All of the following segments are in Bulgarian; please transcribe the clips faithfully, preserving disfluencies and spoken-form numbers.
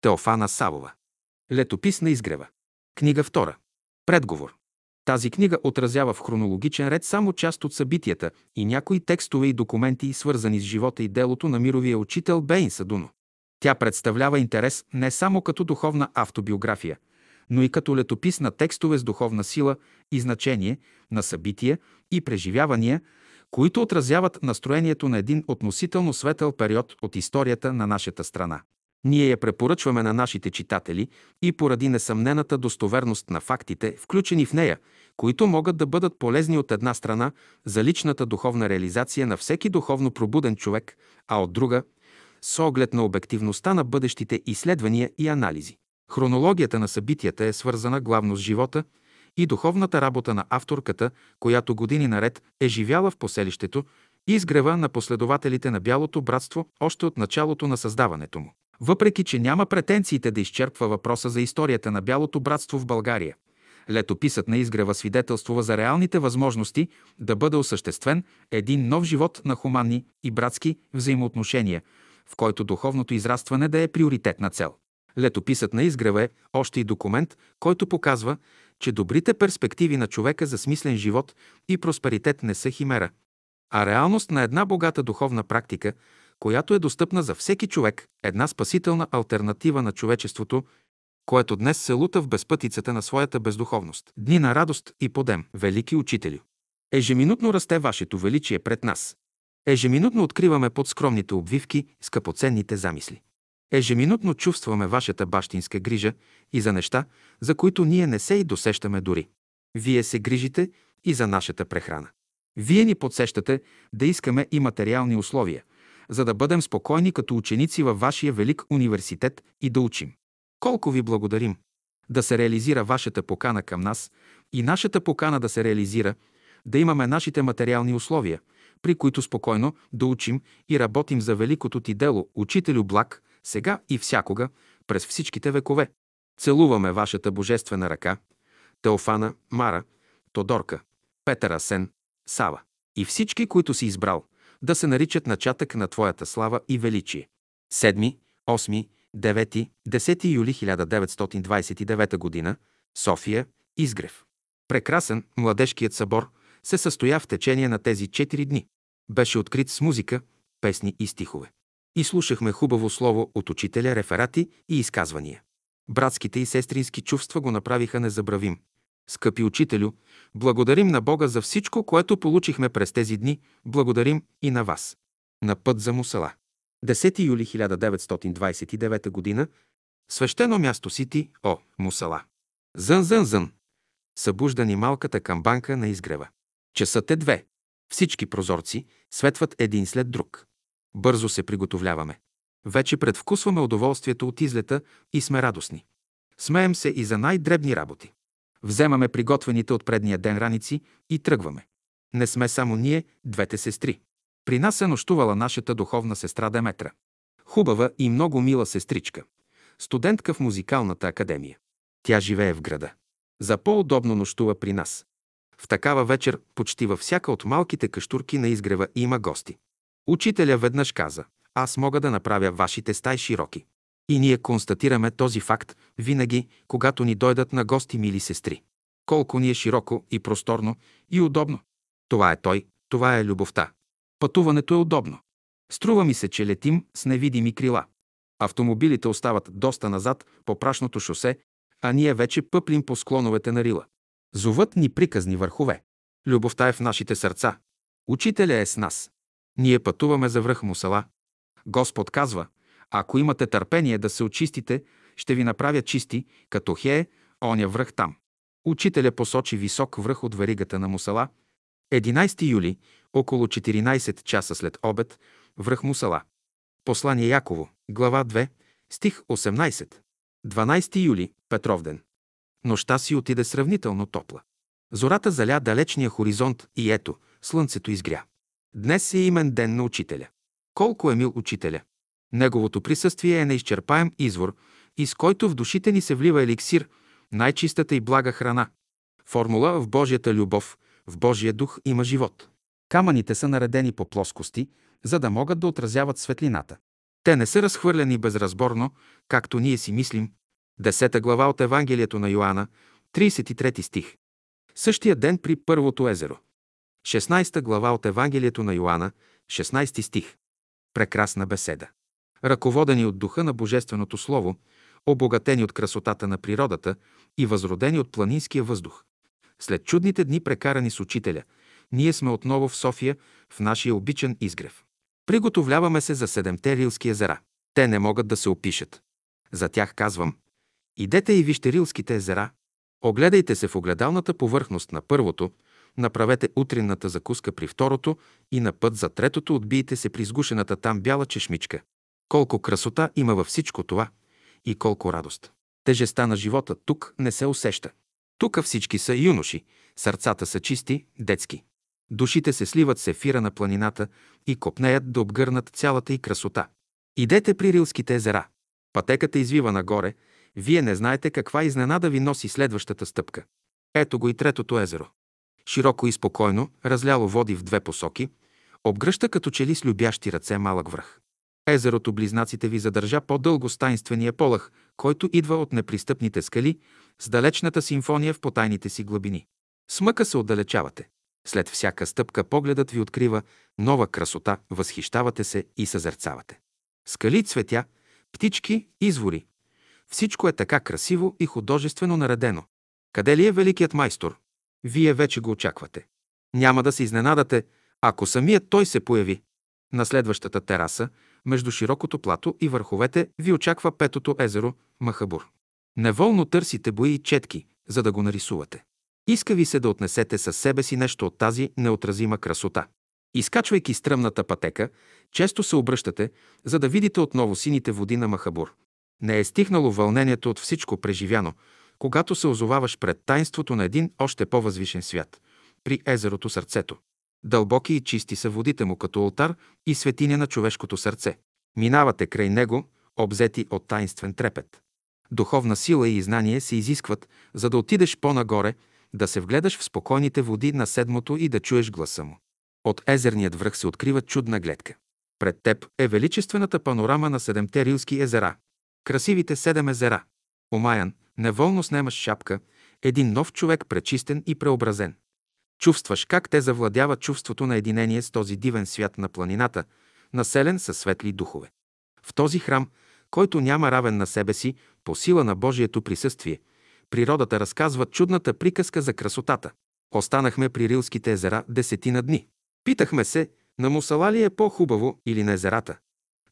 Теофана Савова. Летопис на изгрева. Книга втора. Предговор. Тази книга отразява в хронологичен ред само част от събитията и някои текстове и документи, свързани с живота и делото на мировия учител Беинса Дуно. Тя представлява интерес не само като духовна автобиография, но и като летопис на текстове с духовна сила и значение, на събития и преживявания, които отразяват настроението на един относително светъл период от историята на нашата страна. Ние я препоръчваме на нашите читатели и поради несъмнената достоверност на фактите, включени в нея, които могат да бъдат полезни от една страна за личната духовна реализация на всеки духовно пробуден човек, а от друга – с оглед на обективността на бъдещите изследвания и анализи. Хронологията на събитията е свързана главно с живота и духовната работа на авторката, която години наред е живяла в поселището и изгрева на последователите на Бялото братство още от началото на създаването му. Въпреки че няма претенциите да изчерпва въпроса за историята на Бялото братство в България, летописът на изгрева свидетелствува за реалните възможности да бъде осъществен един нов живот на хуманни и братски взаимоотношения, в който духовното израстване да е приоритетна цел. Летописът на изгрева е още и документ, който показва, че добрите перспективи на човека за смислен живот и просперитет не са химера, а реалност на една богата духовна практика, която е достъпна за всеки човек, една спасителна алтернатива на човечеството, което днес се лута в безпътицата на своята бездуховност. Дни на радост и подем, велики учителю! Ежеминутно расте вашето величие пред нас. Ежеминутно откриваме под скромните обвивки скъпоценните замисли. Ежеминутно чувстваме вашата бащинска грижа и за неща, за които ние не се и досещаме дори. Вие се грижите и за нашата прехрана. Вие ни подсещате да искаме и материални условия, за да бъдем спокойни като ученици във вашия велик университет и да учим. Колко ви благодарим! Да се реализира вашата покана към нас и нашата покана да се реализира, да имаме нашите материални условия, при които спокойно да учим и работим за великото ти дело, учителю благ, сега и всякога, през всичките векове. Целуваме вашата божествена ръка, Теофана, Мара, Тодорка, Петър Асен, Сава и всички, които си избрал, да се наричат начатък на твоята слава и величие. седми, осми, девети, десети юли хиляда деветстотин двадесет и девета година, София, Изгрев. Прекрасен младежкият събор се състоя в течение на тези четири дни. Беше открит с музика, песни и стихове. И слушахме хубаво слово от учителя, реферати и изказвания. Братските и сестрински чувства го направиха незабравим. Скъпи учителю, благодарим на Бога за всичко, което получихме през тези дни, благодарим и на вас. На път за Мусала. десети юли хиляда деветстотин двадесет и девета година. Свещено място си ти, о, Мусала. Зън, зън, зън. Събужда ни малката камбанка на изгрева. Часът е две. Всички прозорци светват един след друг. Бързо се приготовляваме. Вече предвкусваме удоволствието от излета и сме радостни. Смеем се и за най-дребни работи. Вземаме приготвените от предния ден раници и тръгваме. Не сме само ние, двете сестри. При нас е нощувала нашата духовна сестра Деметра. Хубава и много мила сестричка. Студентка в музикалната академия. Тя живее в града. За по-удобно нощува при нас. В такава вечер почти във всяка от малките къщурки на изгрева има гости. Учителя веднъж каза: аз мога да направя вашите стаи широки. И ние констатираме този факт винаги, когато ни дойдат на гости мили сестри. Колко ни е широко и просторно и удобно. Това е той, това е любовта. Пътуването е удобно. Струва ми се, че летим с невидими крила. Автомобилите остават доста назад по прашното шосе, а ние вече пъплим по склоновете на Рила. Зовът ни приказни върхове. Любовта е в нашите сърца. Учителя е с нас. Ние пътуваме за връх Мусала. Господ казва: ако имате търпение да се очистите, ще ви направя чисти, като Хее, оня връх там. Учителя посочи висок връх от веригата на Мусала. единадесети юли, около четиринадесет часа след обед, връх Мусала. Послание Яково, глава две, стих осемнадесети. дванадесети юли, Петровден. Нощта си отиде сравнително топла. Зората заля далечния хоризонт и ето, слънцето изгря. Днес е имен ден на учителя. Колко е мил учителя! Неговото присъствие е неизчерпаем извор, из който в душите ни се влива еликсир, най-чистата и блага храна. Формула: в Божията любов, в Божия дух има живот. Камъните са наредени по плоскости, за да могат да отразяват светлината. Те не са разхвърляни безразборно, както ние си мислим. Десета глава от Евангелието на Йоанна, тридесет и трети стих. Същия ден при първото езеро. шестнадесета глава от Евангелието на Йоанна, шестнадесети стих. Прекрасна беседа. Ръководени от духа на Божественото Слово, обогатени от красотата на природата и възродени от планинския въздух. След чудните дни, прекарани с учителя, ние сме отново в София, в нашия обичан Изгрев. Приготовляваме се за седемте рилски езера. Те не могат да се опишат. За тях казвам: идете и вижте рилските езера. Огледайте се в огледалната повърхност на първото, направете утринната закуска при второто и на път за третото отбийте се при сгушената там бяла чешмичка. Колко красота има във всичко това и колко радост. Тежестта на живота тук не се усеща. Тук всички са юноши, сърцата са чисти, детски. Душите се сливат с ефира на планината и копнеят да обгърнат цялата й красота. Идете при рилските езера. Пътеката извива нагоре, вие не знаете каква изненада ви носи следващата стъпка. Ето го и третото езеро. Широко и спокойно, разляло води в две посоки, обгръща като че ли с любящи ръце малък връх. Езерото близнаците ви задържа по-дълго с таинствения полъх, който идва от непристъпните скали, с далечната симфония в потайните си глъбини. С мъка се отдалечавате. След всяка стъпка погледът ви открива нова красота, възхищавате се и съзерцавате. Скали, цветя, птички, извори. Всичко е така красиво и художествено наредено. Къде ли е великият майстор? Вие вече го очаквате. Няма да се изненадате, ако самият той се появи. На следващата тераса, между широкото плато и върховете, ви очаква петото езеро – Махабър. Неволно търсите бои и четки, за да го нарисувате. Иска ви се да отнесете със себе си нещо от тази неотразима красота. Изкачвайки стръмната пътека, често се обръщате, за да видите отново сините води на Махабър. Не е стихнало вълнението от всичко преживяно, когато се озоваваш пред таинството на един още по-възвишен свят – при езерото Сърцето. Дълбоки и чисти са водите му като олтар и светиня на човешкото сърце. Минавате край него, обзети от таинствен трепет. Духовна сила и знание се изискват, за да отидеш по-нагоре, да се вгледаш в спокойните води на седмото и да чуеш гласа му. От езерният връх се открива чудна гледка. Пред теб е величествената панорама на седемте рилски езера. Красивите седем езера. Омаян, неволно снемаш шапка, един нов човек, пречистен и преобразен. Чувстваш как те завладяват чувството на единение с този дивен свят на планината, населен със светли духове. В този храм, който няма равен на себе си, по сила на Божието присъствие, природата разказва чудната приказка за красотата. Останахме при рилските езера десетина дни. Питахме се, на Мусала ли е по-хубаво или на езерата.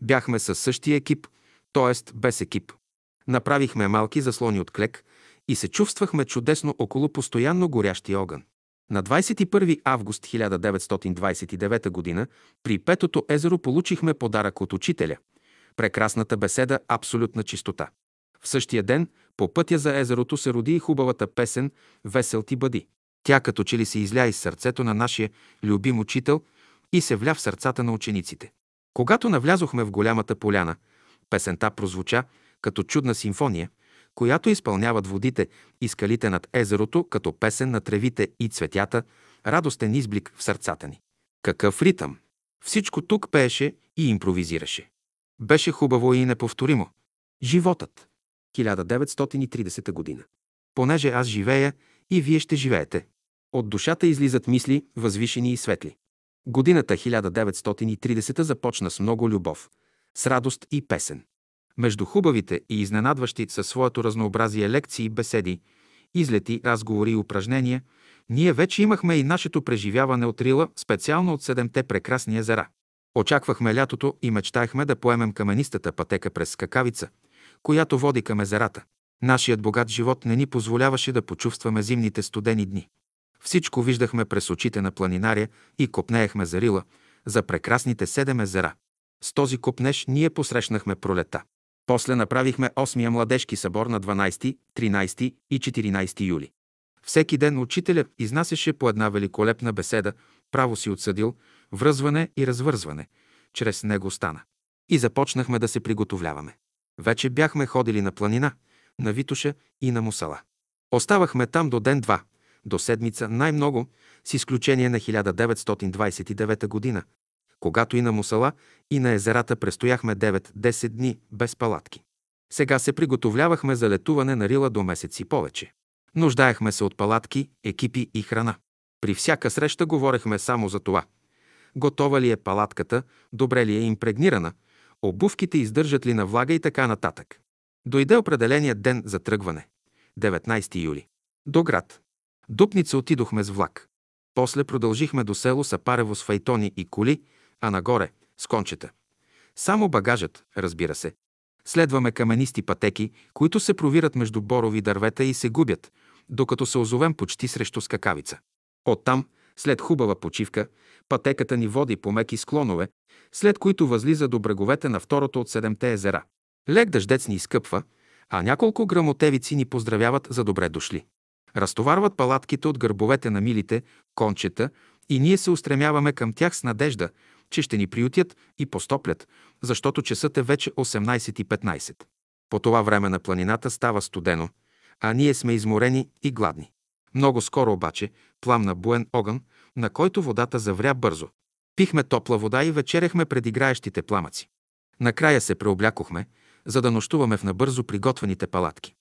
Бяхме със същия екип, т.е. без екип. Направихме малки заслони от клек и се чувствахме чудесно около постоянно горящия огън. На двадесет и първи август хиляда деветстотин двадесет и девета г. при Петото езеро получихме подарък от учителя – прекрасната беседа «Абсолютна чистота». В същия ден по пътя за езерото се роди и хубавата песен «Весел ти бъди». Тя като че ли се изля из сърцето на нашия любим учител и се вля в сърцата на учениците. Когато навлязохме в голямата поляна, песента прозвуча като чудна симфония, която изпълняват водите и скалите над езерото като песен на тревите и цветята, радостен изблик в сърцата ни. Какъв ритъм! Всичко тук пееше и импровизираше. Беше хубаво и неповторимо. Животът. хиляда деветстотин и тридесета година. Понеже аз живея и вие ще живеете. От душата излизат мисли, възвишени и светли. Годината хиляда деветстотин и тридесета започна с много любов, с радост и песен. Между хубавите и изненадващи със своето разнообразие лекции, беседи, излети, разговори и упражнения, ние вече имахме и нашето преживяване от Рила, специално от седемте прекрасни езера. Очаквахме лятото и мечтаехме да поемем каменистата пътека през Скакавица, която води към езерата. Нашият богат живот не ни позволяваше да почувстваме зимните студени дни. Всичко виждахме през очите на планинаря и копнеехме за Рила, за прекрасните седем езера. С този копнеж ние посрещнахме пролета. После направихме осмия младежки събор на дванадесети, тринадесети и четиринадесети юли. Всеки ден учителят изнасяше по една великолепна беседа, право си отсъдил, връзване и развързване. Чрез него стана. И започнахме да се приготовляваме. Вече бяхме ходили на планина, на Витоша и на Мусала. Оставахме там до ден-два, до седмица най-много, с изключение на хиляда деветстотин двадесет и девета година, когато и на Мусала, и на езерата престояхме девет-десет дни без палатки. Сега се приготовлявахме за летуване на Рила до месеци повече. Нуждаехме се от палатки, екипи и храна. При всяка среща говорехме само за това. Готова ли е палатката, добре ли е импрегнирана, обувките издържат ли на влага и така нататък. Дойде определения ден за тръгване. деветнайсети юли. До град Дупница отидохме с влак. После продължихме до село Сапарево с файтони и коли, а нагоре с кончета. Само багажът, разбира се. Следваме каменисти пътеки, които се провират между борови дървета и се губят, докато се озовем почти срещу Скакавица. Оттам, след хубава почивка, пътеката ни води по меки склонове, след които възлиза до бреговете на второто от седемте езера. Лек дъждец ни изкъпва, а няколко грамотевици ни поздравяват за добре дошли. Разтоварват палатките от гърбовете на милите, кончета, и ние се устремяваме към тях с надежда, че ще ни приютят и постоплят, защото часът е вече осемнайсет и петнайсет. По това време на планината става студено, а ние сме изморени и гладни. Много скоро обаче пламна буен огън, на който водата завря бързо. Пихме топла вода и вечеряхме пред играещите пламъци. Накрая се преоблякохме, за да нощуваме в набързо приготвените палатки.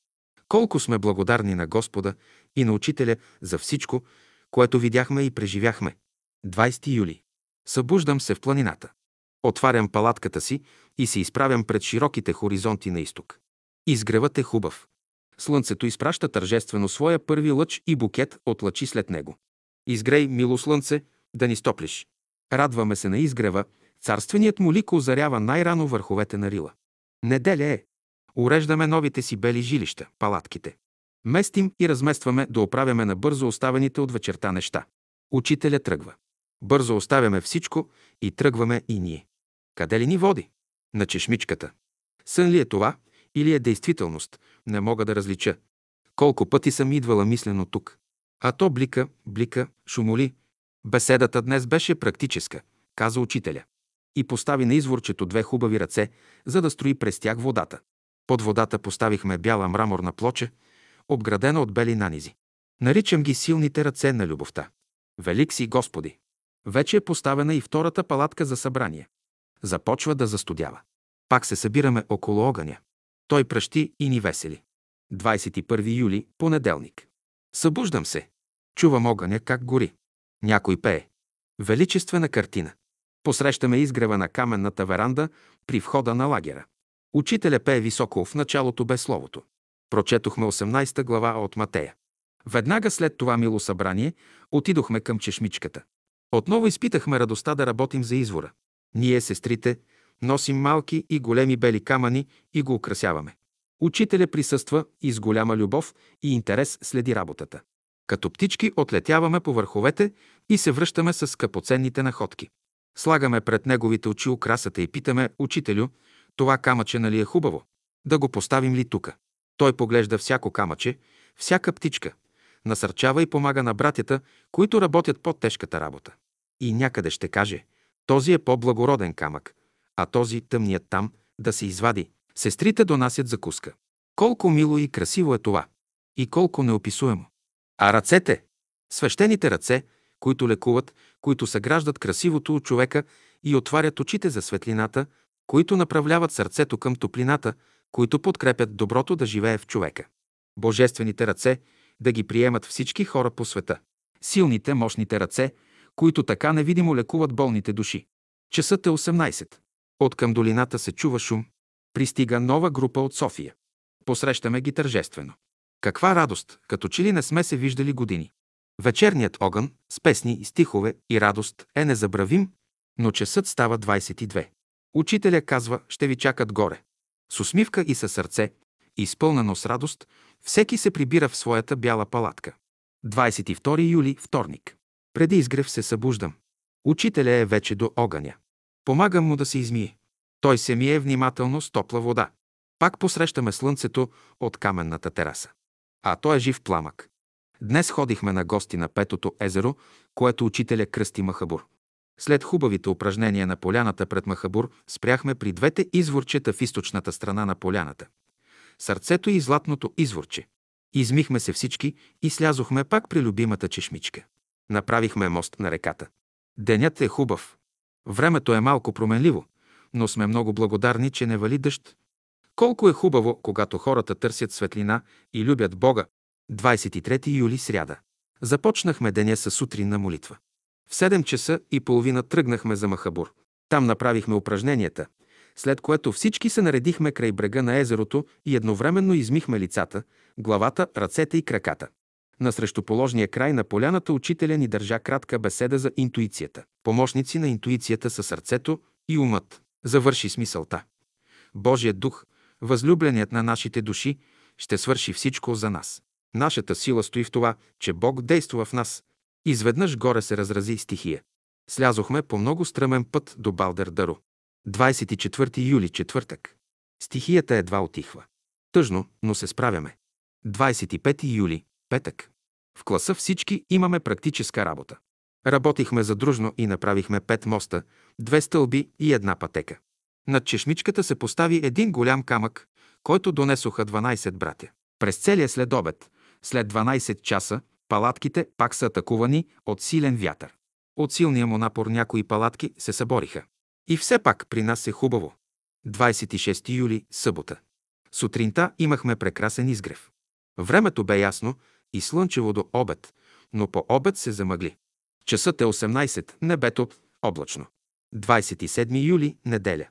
Колко сме благодарни на Господа и на Учителя за всичко, което видяхме и преживяхме. двайсети юли. Събуждам се в планината. Отварям палатката си и се изправям пред широките хоризонти на изток. Изгревът е хубав. Слънцето изпраща тържествено своя първи лъч и букет от лъчи след него. Изгрей, мило слънце, да ни стоплиш. Радваме се на изгрева, царственият му лик озарява най-рано върховете на Рила. Неделя е. Уреждаме новите си бели жилища, палатките. Местим и разместваме да оправяме на бързо оставените от вечерта неща. Учителя тръгва. Бързо оставяме всичко и тръгваме и ние. Къде ли ни води? На чешмичката. Сън ли е това или е действителност? Не мога да различа. Колко пъти съм идвала мислено тук. А то блика, блика, шумоли. Беседата днес беше практическа, каза учителя. И постави на изворчето две хубави ръце, за да строи през тях водата. Под водата поставихме бяла мраморна плоча, обградена от бели нанизи. Наричам ги силните ръце на любовта. Велик си, Господи! Вече е поставена и втората палатка за събрание. Започва да застудява. Пак се събираме около огъня. Той пращи и ни весели. двайсет и първи юли, понеделник. Събуждам се. Чувам огъня как гори. Някой пее. Величествена картина. Посрещаме изгрева на каменната веранда при входа на лагера. Учителя пее високо, в началото бе словото. Прочетохме осемнайсета глава от Матея. Веднага след това мило събрание отидохме към чешмичката. Отново изпитахме радостта да работим за извора. Ние, сестрите, носим малки и големи бели камъни и го украсяваме. Учителя присъства и с голяма любов и интерес следи работата. Като птички отлетяваме по върховете и се връщаме с скъпоценните находки. Слагаме пред неговите очи украсата и питаме: Учителю, това камъче нали е хубаво? Да го поставим ли тука? Той поглежда всяко камъче, всяка птичка, насърчава и помага на братята, които работят под тежката работа. И някъде ще каже: този е по-благороден камък, а този тъмният там да се извади. Сестрите донасят закуска. Колко мило и красиво е това! И колко неописуемо! А ръцете! Свещените ръце, които лекуват, които съграждат красивото от човека и отварят очите за светлината, които направляват сърцето към топлината, които подкрепят доброто да живее в човека. Божествените ръце да ги приемат всички хора по света. Силните, мощните ръце, които така невидимо лекуват болните души. Часът е осемнайсет. От към долината се чува шум. Пристига нова група от София. Посрещаме ги тържествено. Каква радост, като че ли не сме се виждали години. Вечерният огън с песни, стихове и радост е незабравим, но часът става двайсет и две. Учителя казва: ще ви чакат горе. С усмивка и със сърце, изпълнено с радост, всеки се прибира в своята бяла палатка. двайсет и втори юли, вторник. Преди изгрев се събуждам. Учителя е вече до огъня. Помагам му да се измие. Той се мие внимателно с топла вода. Пак посрещаме слънцето от каменната тераса. А той е жив пламък. Днес ходихме на гости на Петото езеро, което учителя кръсти Махабър. След хубавите упражнения на поляната пред Махабър спряхме при двете изворчета в източната страна на поляната. Сърцето и златното изворче. Измихме се всички и слязохме пак при любимата чешмичка. Направихме мост на реката. Денят е хубав. Времето е малко променливо, но сме много благодарни, че не вали дъжд. Колко е хубаво, когато хората търсят светлина и любят Бога. двадесет и трети юли, сряда. Започнахме деня със сутринна молитва. В седем часа и половина тръгнахме за Махабър. Там направихме упражненията, след което всички се наредихме край брега на езерото и едновременно измихме лицата, главата, ръцете и краката. На срещуположния край на поляната учителя ни държа кратка беседа за интуицията. Помощници на интуицията са сърцето и умът. Завърши с мисълта: Божият дух, възлюбленият на нашите души, ще свърши всичко за нас. Нашата сила стои в това, че Бог действа в нас. Изведнъж горе се разрази стихия. Слязохме по много стръмен път до Балдердаро. двадесет и четвърти юли, четвъртък. Стихията едва отихва. Тъжно, но се справяме. двадесет и пети юли, петък. В класа всички имаме практическа работа. Работихме задружно и направихме пет моста, две стълби и една пътека. Над чешмичката се постави един голям камък, който донесоха дванадесет братя. През целия следобед, след дванадесет часа, палатките пак са атакувани от силен вятър. От силния му напор някои палатки се събориха. И все пак при нас е хубаво. двадесет и шести юли, събота. Сутринта имахме прекрасен изгрев. Времето бе ясно и слънчево до обед, но по обед се замъгли. Часът е осемнадесет, небето облачно. двадесет и седми юли, неделя.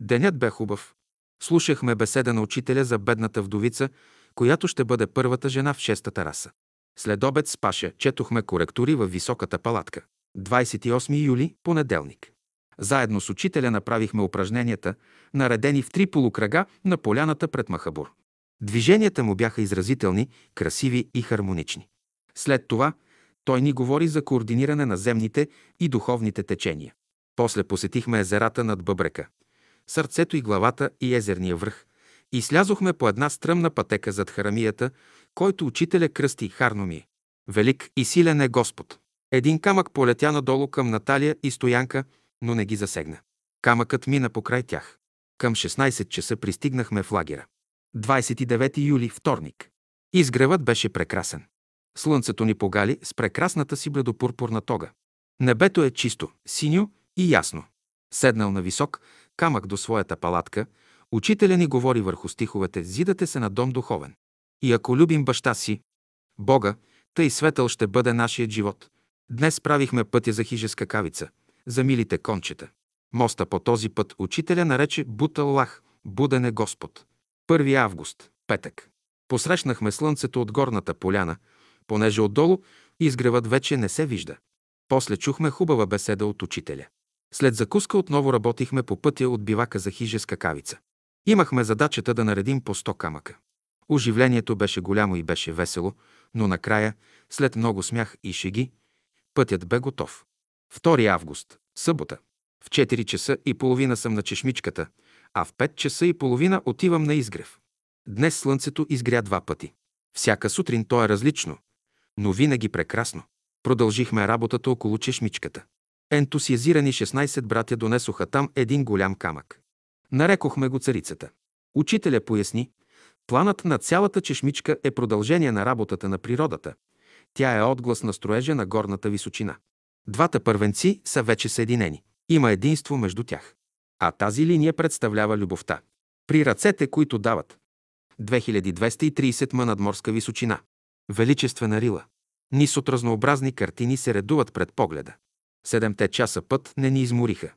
Денят бе хубав. Слушахме беседа на учителя за бедната вдовица, която ще бъде първата жена в шестата раса. След обед с Паша четохме коректори във високата палатка. двадесет и осми юли, понеделник. Заедно с учителя направихме упражненията, наредени в три полукръга на поляната пред Махабър. Движенията му бяха изразителни, красиви и хармонични. След това той ни говори за координиране на земните и духовните течения. После посетихме езерата над Бъбрека, сърцето и главата и езерния връх, и слязохме по една стръмна пътека зад Харамията, който учителя кръсти Харномия. Велик и силен е Господ. Един камък полетя надолу към Наталия и Стоянка, но не ги засегна. Камъкът мина покрай тях. Към шестнадесет часа пристигнахме в лагера. двадесет и девети юли, вторник. Изгревът беше прекрасен. Слънцето ни погали с прекрасната си бледопурпурна тога. Небето е чисто, синьо и ясно. Седнал на висок камък до своята палатка, учителя ни говори върху стиховете: зидате се на дом духовен. И ако любим баща си, Бога, тъй светъл ще бъде нашият живот. Днес правихме пътя за хижа Скакавица, за милите кончета. Моста по този път учителя нарече Бут Аллах, буден е Господ. първи август, петък. Посрещнахме слънцето от горната поляна, понеже отдолу изгревът вече не се вижда. После чухме хубава беседа от учителя. След закуска отново работихме по пътя от бивака за хижа Скакавица. Имахме задачата да наредим по сто камъка. Оживлението беше голямо и беше весело, но накрая, след много смях и шеги, пътят бе готов. втори август, събота. В четири часа и половина съм на чешмичката, а в пет часа и половина отивам на изгрев. Днес слънцето изгря два пъти. Всяка сутрин то е различно, но винаги прекрасно. Продължихме работата около чешмичката. Ентусиазирани шестнадесет братя донесоха там един голям камък. Нарекохме го царицата. Учителя поясни: планът на цялата чешмичка е продължение на работата на природата. Тя е отглас на строежа на горната височина. Двата първенци са вече съединени. Има единство между тях. А тази линия представлява любовта. При ръцете, които дават. две хиляди двеста и тридесет метра надморска височина. Величествена Рила. Низ от разнообразни картини се редуват пред погледа. Седемте часа път не ни измориха.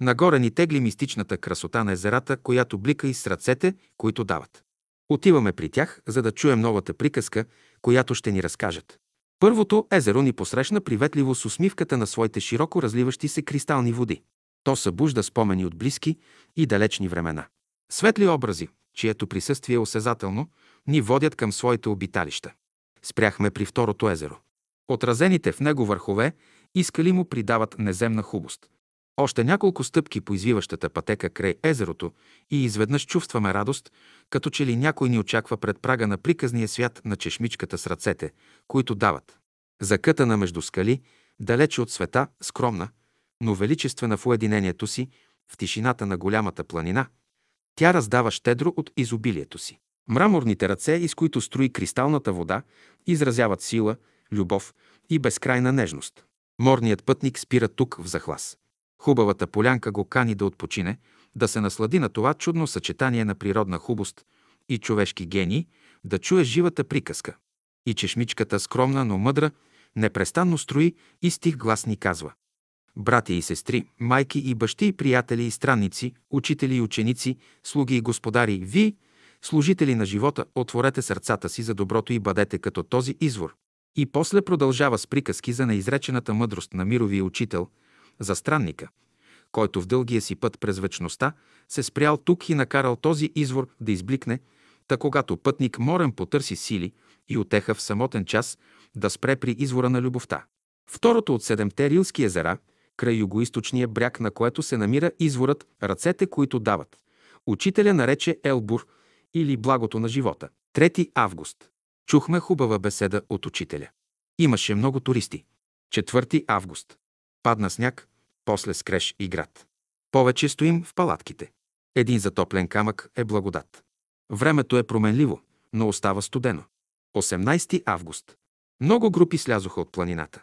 Нагоре ни тегли мистичната красота на езерата, която блика и с ръцете, които дават. Отиваме при тях, за да чуем новата приказка, която ще ни разкажат. Първото езеро ни посрещна приветливо с усмивката на своите широко разливащи се кристални води. То събужда спомени от близки и далечни времена. Светли образи, чието присъствие е осезателно, ни водят към своите обиталища. Спряхме при второто езеро. Отразените в него върхове и скали му придават неземна хубост. Още няколко стъпки по извиващата пътека край езерото и изведнъж чувстваме радост, като че ли някой ни очаква пред прага на приказния свят на чешмичката с ръцете, които дават. Закътана между скали, далече от света, скромна, но величествена в уединението си, в тишината на голямата планина, тя раздава щедро от изобилието си. Мраморните ръце, из които струи кристалната вода, изразяват сила, любов и безкрайна нежност. Морният пътник спира тук в захлас. Хубавата полянка го кани да отпочине, да се наслади на това чудно съчетание на природна хубост и човешки гений, да чуе живата приказка. И чешмичката, скромна, но мъдра, непрестанно строи и с тих глас ни казва: братя и сестри, майки и бащи, приятели и странници, учители и ученици, слуги и господари, ви, служители на живота, отворете сърцата си за доброто и бъдете като този извор. И после продължава с приказки за неизречената мъдрост на мировия учител, за странника, който в дългия си път през вечността се спрял тук и накарал този извор да избликне, та когато пътник морен потърси сили и отеха в самотен час, да спре при извора на любовта. Второто от седемте рилски езера, край югоизточния бряг, на което се намира изворът, ръцете, които дават. Учителя нарече Елбур, или благото на живота. трети август. Чухме хубава беседа от учителя. Имаше много туристи. четвърти август. Падна сняг, после скреж и град. Повече стоим в палатките. Един затоплен камък е благодат. Времето е променливо, но остава студено. осемнайсти август. Много групи слязоха от планината.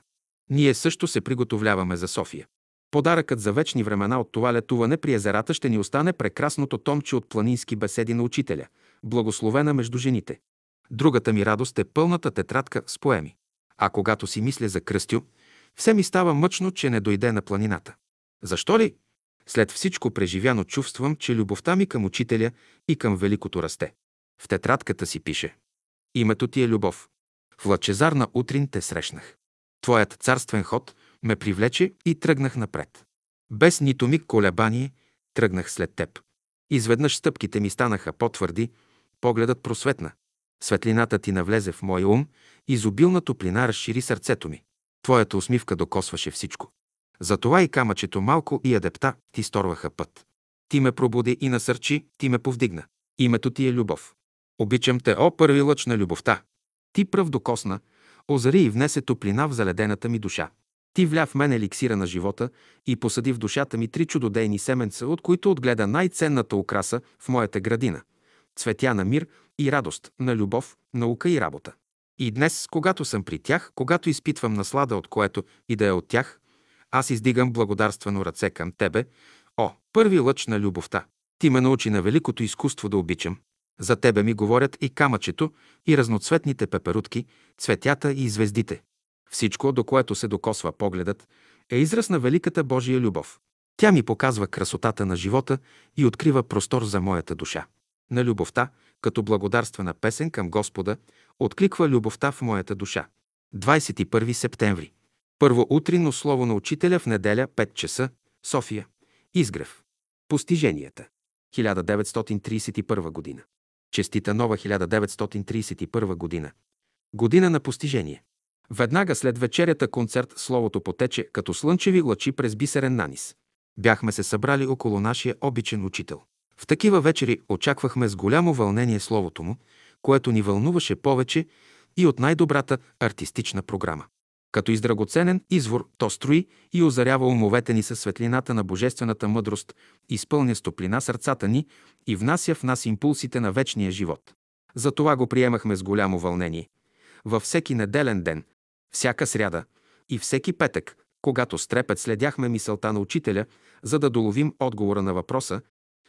Ние също се приготовляваме за София. Подаръкът за вечни времена от това летуване при езерата ще ни остане прекрасното томче от планински беседи на учителя, благословена между жените. Другата ми радост е пълната тетрадка с поеми. А когато си мисля за Кръстю, все ми става мъчно, че не дойде на планината. Защо ли? След всичко преживяно чувствам, че любовта ми към учителя и към великото расте. В тетрадката си пише: името ти е любов. В лъчезарна утрин те срещнах. Твоят царствен ход ме привлече и тръгнах напред. Без нито миг колебание тръгнах след теб. Изведнъж стъпките ми станаха по-твърди, погледът просветна. Светлината ти навлезе в моя ум, изобилна топлина разшири сърцето ми. Твоята усмивка докосваше всичко. Затова и камъчето малко и адепта ти сторваха път. Ти ме пробуди и насърчи, ти ме повдигна. Името ти е любов. Обичам те, о първи лъч на любовта. Ти пръв докосна, озари и внесе топлина в заледената ми душа. Ти вля в мен еликсира на живота и посади в душата ми три чудодейни семенца, от които отгледа най-ценната украса в моята градина. Цветя на мир и радост, на любов, наука и работа. И днес, когато съм при тях, когато изпитвам наслада от което и да е от тях, аз издигам благодарствено ръце към тебе, о, първи лъч на любовта. Ти ме научи на великото изкуство да обичам. За тебе ми говорят и камъчето, и разноцветните пеперутки, цветята и звездите. Всичко, до което се докосва погледът, е израз на великата Божия любов. Тя ми показва красотата на живота и открива простор за моята душа. На любовта, като благодарствена песен към Господа, откликва любовта в моята душа. двайсет и първи септември. Първо утринно слово на учителя в неделя, пет часа, София, Изгрев. Постиженията. хиляда деветстотин трийсет и първа година. Честита нова хиляда деветстотин трийсет и първа година. Година на постижение. Веднага след вечерята концерт словото потече като слънчеви лъчи през бисерен наниз. Бяхме се събрали около нашия обичен учител. В такива вечери очаквахме с голямо вълнение словото му, което ни вълнуваше повече и от най-добрата артистична програма. Като издрагоценен извор, то строи и озарява умовете ни със светлината на божествената мъдрост, изпълня с топлина сърцата ни и внася в нас импулсите на вечния живот. Затова го приемахме с голямо вълнение. Във всеки неделен ден, всяка сряда и всеки петък, когато с трепет следяхме мисълта на учителя, за да доловим отговора на въпроса,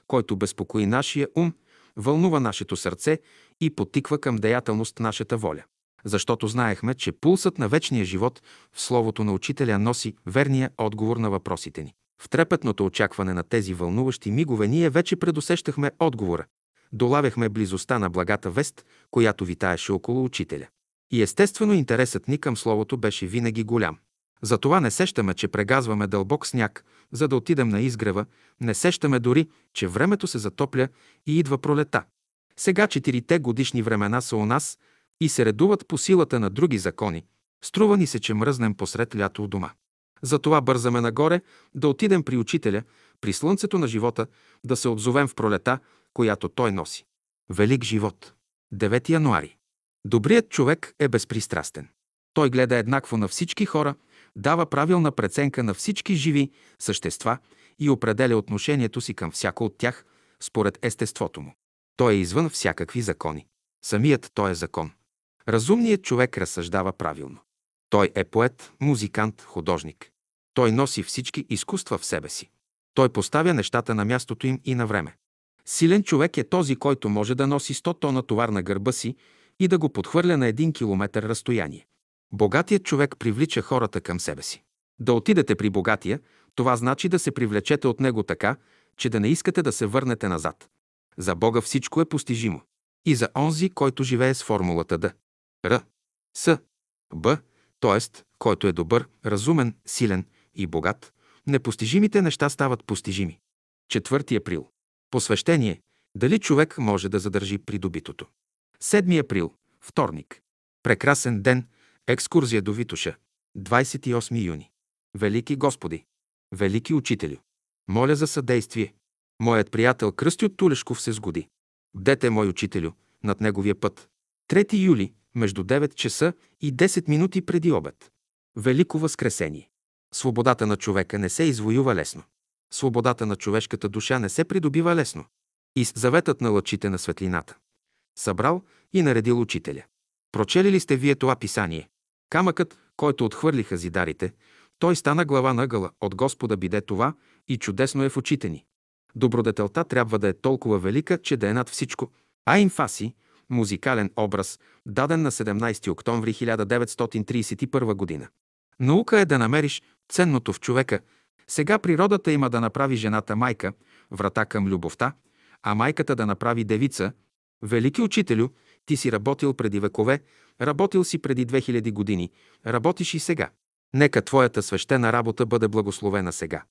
който безпокои нашия ум, вълнува нашето сърце и подтиква към деятелност нашата воля. Защото знаехме, че пулсът на вечния живот в словото на учителя носи верния отговор на въпросите ни. В трепетното очакване на тези вълнуващи мигове ние вече предусещахме отговора. Долавяхме близостта на благата вест, която витаеше около учителя. И естествено интересът ни към словото беше винаги голям. Затова не сещаме, че прегазваме дълбок сняг, за да отидем на Изгрева, не сещаме дори, че времето се затопля и идва пролета. Сега четирите годишни времена са у нас и се редуват по силата на други закони. Струва ни се, че мръзнем посред лято у дома. Затова бързаме нагоре да отидем при учителя, при слънцето на живота, да се отзовем в пролета, която той носи. Велик живот. девети януари. Добрият човек е безпристрастен. Той гледа еднакво на всички хора, дава правилна преценка на всички живи същества и определя отношението си към всяко от тях според естеството му. Той е извън всякакви закони. Самият той е закон. Разумният човек разсъждава правилно. Той е поет, музикант, художник. Той носи всички изкуства в себе си. Той поставя нещата на мястото им и на време. Силен човек е този, който може да носи сто тона товар на гърба си и да го подхвърля на един километър разстояние. Богатият човек привлича хората към себе си. Да отидете при богатия, това значи да се привлечете от него така, че да не искате да се върнете назад. За Бога всичко е постижимо. И за онзи, който живее с формулата Д, Р, С, Б, т.е. който е добър, разумен, силен и богат, непостижимите неща стават постижими. четвърти април. Посвещение. Дали човек може да задържи придобитото? седми април. Вторник. Прекрасен ден. Екскурзия до Витоша. двадесет и осми юни. Велики Господи! Велики Учителю! Моля за съдействие. Моят приятел Кръстю Тулешков се сгоди. Бдете, мой Учителю, над неговия път. трети юли, между девет часа и десет минути преди обед. Велико Възкресение! Свободата на човека не се извоюва лесно. Свободата на човешката душа не се придобива лесно. И заветът на лъчите на светлината. Събрал и наредил Учителя. Прочели ли сте вие това писание? Камъкът, който отхвърлиха зидарите, той стана глава на ъгъла. От Господа биде това и чудесно е в очите ни. Добродетелта трябва да е толкова велика, че да е над всичко. А инфаси, музикален образ, даден на седемнадесети октомври хиляда деветстотин тридесет и първа година. Наука е да намериш ценното в човека. Сега природата има да направи жената майка, врата към любовта, а майката да направи девица. Велики Учителю, ти си работил преди векове, работил си преди две хиляди години, работиш и сега. Нека твоята свещена работа бъде благословена сега,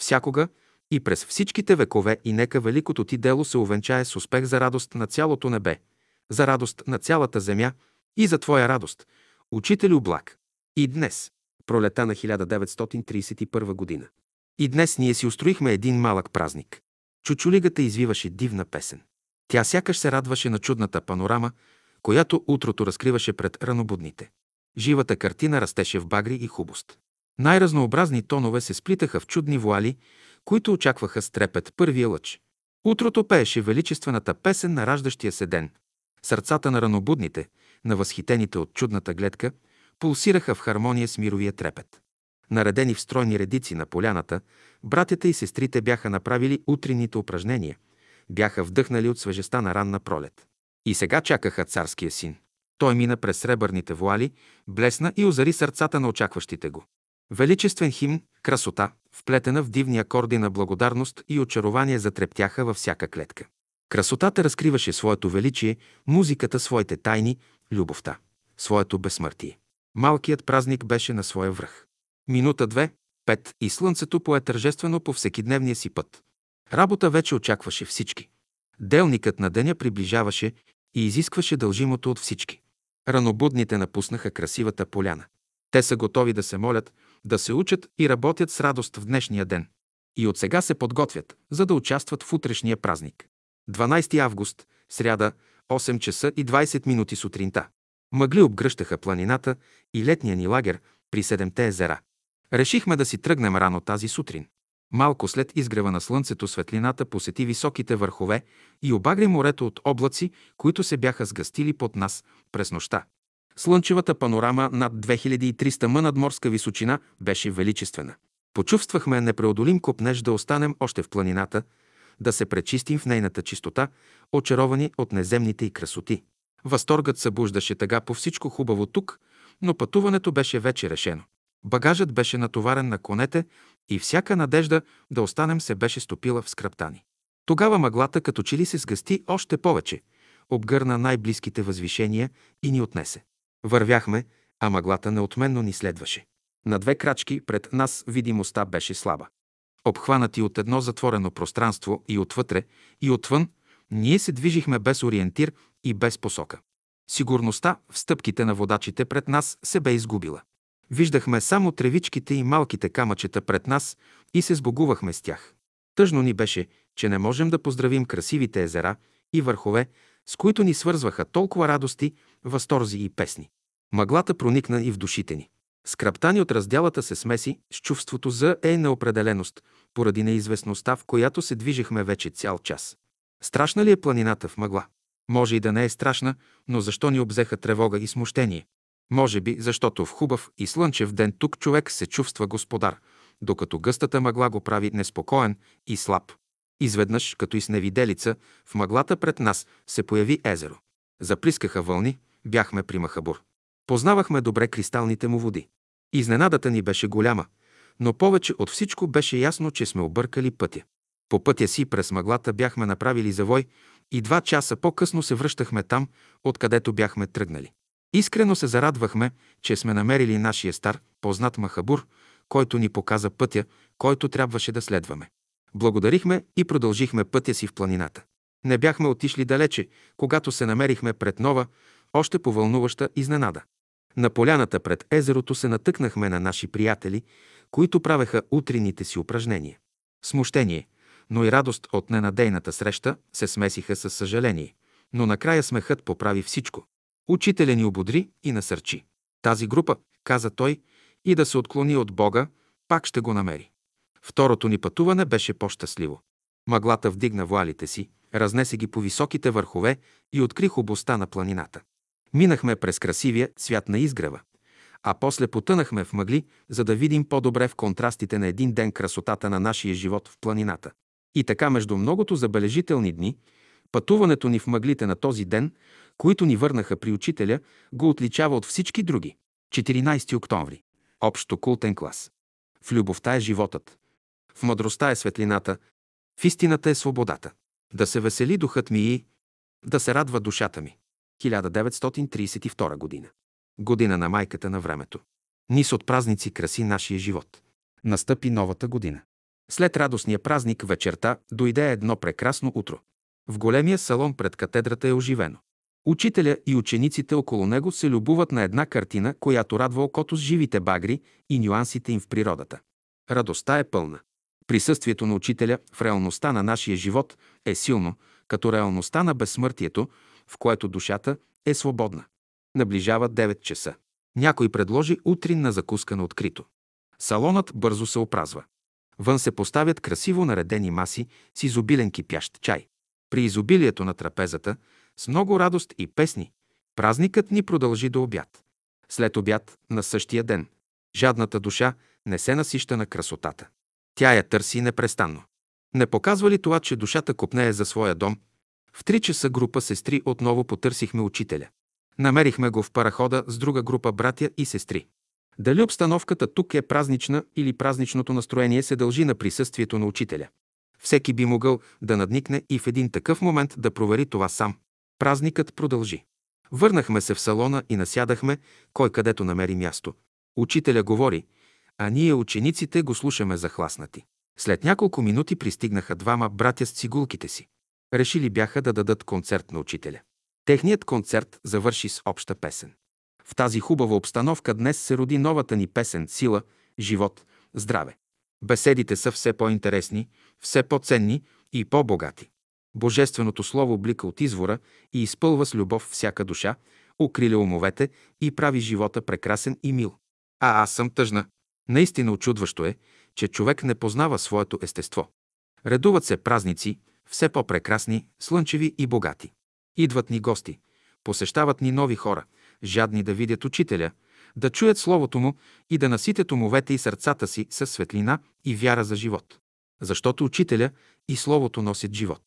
всякога и през всичките векове, и нека великото ти дело се увенчае с успех за радост на цялото небе, за радост на цялата земя и за твоя радост, Учителю благ. И днес, пролета на хиляда деветстотин тридесет и първа година, и днес ние си устроихме един малък празник. Чучулигата извиваше дивна песен. Тя сякаш се радваше на чудната панорама, която утрото разкриваше пред ранобудните. Живата картина растеше в багри и хубост. Най-разнообразни тонове се сплитаха в чудни вуали, които очакваха с трепет първия лъч. Утрото пееше величествената песен на раждащия се ден. Сърцата на ранобудните, на възхитените от чудната гледка, пулсираха в хармония с мировия трепет. Наредени в стройни редици на поляната, братята и сестрите бяха направили утринните упражнения, бяха вдъхнали от свежестта на ранна пролет. И сега чакаха царския син. Той мина през сребърните вуали, блесна и озари сърцата на очакващите го. Величествен химн, красота, вплетена в дивни акорди на благодарност и очарование, затрептяха във всяка клетка. Красотата разкриваше своето величие, музиката своите тайни, любовта своето безсмъртие. Малкият празник беше на своя връх. Минута две, пет и слънцето пое тържествено по всекидневния си път. Работа вече очакваше всички. Делникът на деня приближаваше и изискваше дължимото от всички. Ранобудните напуснаха красивата поляна. Те са готови да се молят, да се учат и работят с радост в днешния ден. И от сега се подготвят, за да участват в утрешния празник. дванадесети август, сряда, осем часа и двадесет минути сутринта. Мъгли обгръщаха планината и летния ни лагер при Седемте езера. Решихме да си тръгнем рано тази сутрин. Малко след изгрева на слънцето светлината посети високите върхове и обагри морето от облаци, които се бяха сгъстили под нас през нощта. Слънчевата панорама над две хиляди и триста метра надморска височина беше величествена. Почувствахме непреодолим копнеж да останем още в планината, да се пречистим в нейната чистота, очаровани от неземните й красоти. Възторгът събуждаше тъга по всичко хубаво тук, но пътуването беше вече решено. Багажът беше натоварен на конете и всяка надежда да останем се беше стопила в скръбта ни. Тогава мъглата като че ли се сгъсти още повече, обгърна най-близките възвишения и ни отнесе. Вървяхме, а мъглата неотменно ни следваше. На две крачки пред нас видимостта беше слаба. Обхванати от едно затворено пространство и отвътре, и отвън, ние се движихме без ориентир и без посока. Сигурността в стъпките на водачите пред нас се бе изгубила. Виждахме само тревичките и малките камъчета пред нас и се сбогувахме с тях. Тъжно ни беше, че не можем да поздравим красивите езера и върхове, с които ни свързваха толкова радости, възторзи и песни. Мъглата проникна и в душите ни. Скръбта ни от разделата се смеси с чувството за е неопределеност, поради неизвестността, в която се движихме вече цял час. Страшна ли е планината в мъгла? Може и да не е страшна, но защо ни обзеха тревога и смущение? Може би, защото в хубав и слънчев ден тук човек се чувства господар, докато гъстата мъгла го прави неспокоен и слаб. Изведнъж, като и с невиделица, в мъглата пред нас се появи езеро. Заплискаха вълни, бяхме при Махабър. Познавахме добре кристалните му води. Изненадата ни беше голяма, но повече от всичко беше ясно, че сме объркали пътя. По пътя си през мъглата бяхме направили завой и два часа по-късно се връщахме там, откъдето бяхме тръгнали. Искрено се зарадвахме, че сме намерили нашия стар, познат Махабър, който ни показа пътя, който трябваше да следваме. Благодарихме и продължихме пътя си в планината. Не бяхме отишли далече, когато се намерихме пред нова, още повълнуваща изненада. На поляната пред езерото се натъкнахме на наши приятели, които правеха утринните си упражнения. Смущение, но и радост от ненадейната среща се смесиха със съжаление, но накрая смехът поправи всичко. Учителя ни ободри и насърчи. Тази група, каза той, и да се отклони от Бога, пак ще го намери. Второто ни пътуване беше по-щастливо. Мъглата вдигна вуалите си, разнесе ги по високите върхове и откри хубостта на планината. Минахме през красивия свят на Изгрева, а после потънахме в мъгли, за да видим по-добре в контрастите на един ден красотата на нашия живот в планината. И така между многото забележителни дни, пътуването ни в мъглите на този ден, които ни върнаха при учителя, го отличава от всички други. четиринайсети октомври. Общо култен клас. В любовта е животът. В мъдростта е светлината. В истината е свободата. Да се весели духът ми и да се радва душата ми. хиляда деветстотин трийсет и втора година. Година на майката на времето. Низ от празници краси нашия живот. Настъпи новата година. След радостния празник вечерта дойде едно прекрасно утро. В големия салон пред катедрата е оживено. Учителя и учениците около него се любуват на една картина, която радва окото с живите багри и нюансите им в природата. Радостта е пълна. Присъствието на учителя в реалността на нашия живот е силно, като реалността на безсмъртието, в което душата е свободна. Наближава девет часа. Някой предложи утринна закуска на открито. Салонът бързо се опразва. Вън се поставят красиво наредени маси с изобилен кипящ чай. При изобилието на трапезата, с много радост и песни, празникът ни продължи до обяд. След обяд, на същия ден, жадната душа не се насища на красотата. Тя я търси непрестанно. Не показва ли това, че душата копнее за своя дом? В три часа група сестри отново потърсихме учителя. Намерихме го в парахода с друга група братя и сестри. Дали обстановката тук е празнична или празничното настроение се дължи на присъствието на учителя? Всеки би могъл да надникне и в един такъв момент да провери това сам. Празникът продължи. Върнахме се в салона и насядахме, кой където намери място. Учителя говори, а ние учениците го слушаме захласнати. След няколко минути пристигнаха двама братя с цигулките си. Решили бяха да дадат концерт на учителя. Техният концерт завърши с обща песен. В тази хубава обстановка днес се роди новата ни песен «Сила, живот, здраве». Беседите са все по-интересни, все по-ценни и по-богати. Божественото слово блика от извора и изпълва с любов всяка душа, укриля умовете и прави живота прекрасен и мил. А аз съм тъжна. Наистина очудващо е, че човек не познава своето естество. Редуват се празници, все по-прекрасни, слънчеви и богати. Идват ни гости, посещават ни нови хора, жадни да видят учителя, да чуят словото му и да наситят умовете и сърцата си със светлина и вяра за живот. Защото учителя и словото носят живот.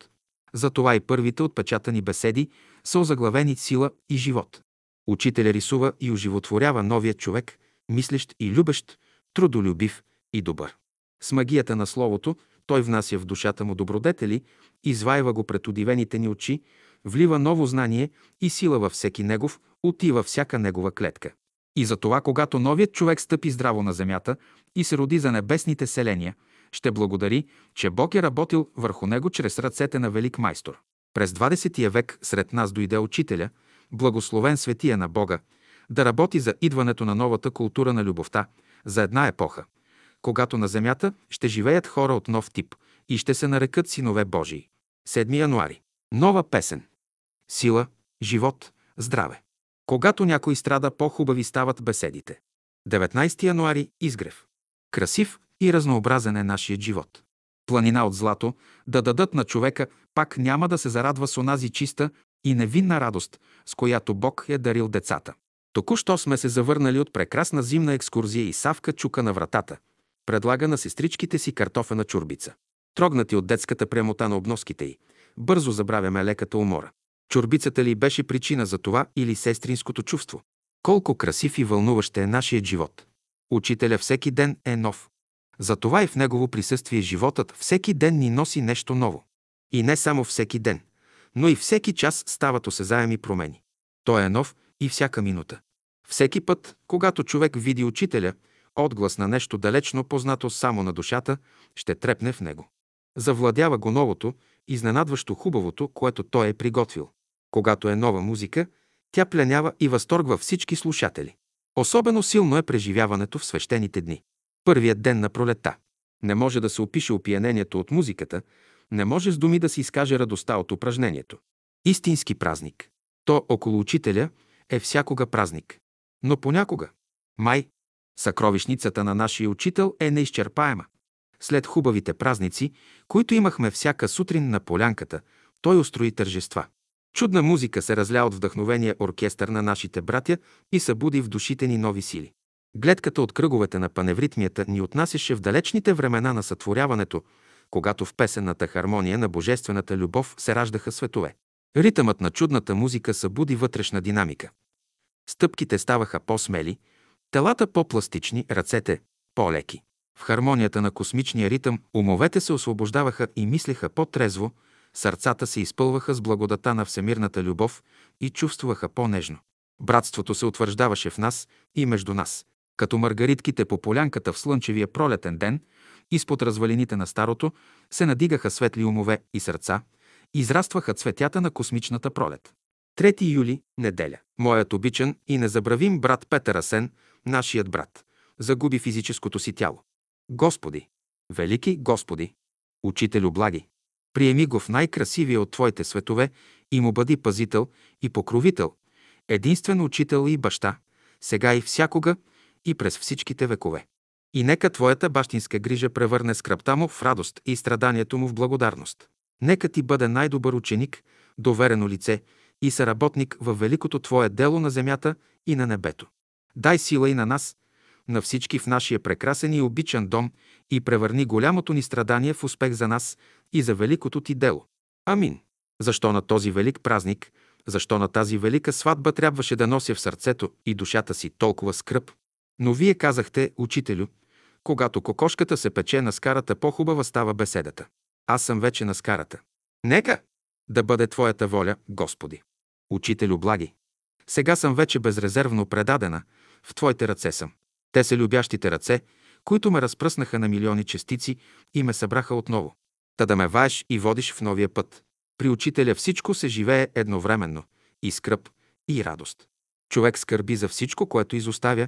Затова и първите отпечатани беседи са озаглавени «Сила и живот». Учителя рисува и оживотворява новия човек, мислещ и любещ, трудолюбив и добър. С магията на словото той внася в душата му добродетели, извайва го пред удивените ни очи, влива ново знание и сила във всеки негов, отива всяка негова клетка. И затова, когато новият човек стъпи здраво на земята и се роди за небесните селения, ще благодари, че Бог е работил върху него чрез ръцете на велик майстор. През двадесетия век сред нас дойде учителя, благословен светия на Бога, да работи за идването на новата култура на любовта, за една епоха, когато на земята ще живеят хора от нов тип и ще се нарекат синове Божии. седми януари. Нова песен. Сила, живот, здраве. Когато някой страда, по-хубави стават беседите. деветнайсети януари. Изгрев. Красив и разнообразен е нашият живот. Планина от злато да дадат на човека, пак няма да се зарадва с онази чиста и невинна радост, с която Бог е дарил децата. Току-що сме се завърнали от прекрасна зимна екскурзия и Савка чука на вратата. Предлага на сестричките си картофена чурбица. Трогнати от детската прямота на обноските й, бързо забравяме леката умора. Чурбицата ли беше причина за това или сестринското чувство? Колко красив и вълнуващ е нашият живот! Учителя всеки ден е нов. Затова и в негово присъствие животът всеки ден ни носи нещо ново. И не само всеки ден, но и всеки час стават осезаеми промени. Той е нов и всяка минута. Всеки път, когато човек види учителя, отглас на нещо далечно познато само на душата, ще трепне в него. Завладява го новото, изненадващо хубавото, което той е приготвил. Когато е нова музика, тя пленява и възторгва всички слушатели. Особено силно е преживяването в свещените дни. Първият ден на пролетта. Не може да се опише опиянението от музиката, не може с думи да се изкаже радостта от упражнението. Истински празник. То около учителя е всякога празник. Но понякога, май, съкровищницата на нашия учител е неизчерпаема. След хубавите празници, които имахме всяка сутрин на полянката, той устрои тържества. Чудна музика се разля от вдъхновения оркестър на нашите братя и събуди в душите ни нови сили. Гледката от кръговете на паневритмията ни отнасяше в далечните времена на сътворяването, когато в песенната хармония на божествената любов се раждаха светове. Ритъмът на чудната музика събуди вътрешна динамика. Стъпките ставаха по-смели, телата по-пластични, ръцете по-леки. В хармонията на космичния ритъм умовете се освобождаваха и мислеха по-трезво, сърцата се изпълваха с благодата на всемирната любов и чувствуваха по-нежно. Братството се утвърждаваше в нас и между нас. Като маргаритките по полянката в слънчевия пролетен ден, изпод развалините на старото, се надигаха светли умове и сърца, израстваха цветята на космичната пролет. трети юли, неделя. Моят обичан и незабравим брат Петър Асен, нашият брат, загуби физическото си тяло. Господи, велики Господи, Учителю благи, приеми го в най-красивия от Твоите светове и му бъди пазител и покровител, единствен учител и баща, сега и всякога и през всичките векове. И нека Твоята бащинска грижа превърне скръбта му в радост и страданието му в благодарност. Нека Ти бъде най-добър ученик, доверено лице и съработник във великото Твое дело на земята и на небето. Дай сила и на нас, на всички в нашия прекрасен и обичан дом и превърни голямото ни страдание в успех за нас и за великото Ти дело. Амин. Защо на този велик празник, защо на тази велика сватба трябваше да нося в сърцето и душата си толкова скръб? Но Вие казахте, Учителю, когато кокошката се пече на скарата, по-хубава става беседата. Аз съм вече на скарата. Нека да бъде Твоята воля, Господи. Учителю благи, сега съм вече безрезервно предадена, в Твоите ръце съм. Те са любящите ръце, които ме разпръснаха на милиони частици и ме събраха отново. Та да ме ваеш и водиш в новия път. При Учителя всичко се живее едновременно, и скръб, и радост. Човек скърби за всичко, което изоставя,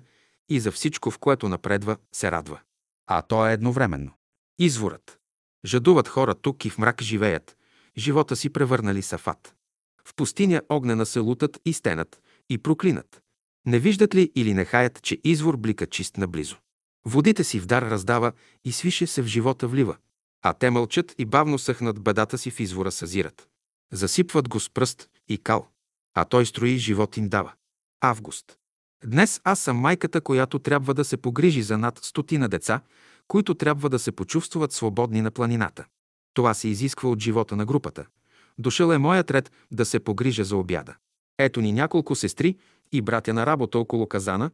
и за всичко, в което напредва, се радва. А то е едновременно. Изворът. Жадуват хора тук и в мрак живеят, живота си превърнали сафат. В пустиня огнена се лутат и стенат, и проклинат. Не виждат ли или не хаят, че извор блика чист наблизо? Водите си в дар раздава и свише се в живота влива. А те мълчат и бавно съхнат, бедата си в извора съзират. Засипват го с пръст и кал, а той строи, живот им дава. Август. Днес аз съм майката, която трябва да се погрижи за над стотина деца, които трябва да се почувстват свободни на планината. Това се изисква от живота на групата. Дошъл е моят ред да се погрижа за обяда. Ето ни няколко сестри и братя на работа около казана,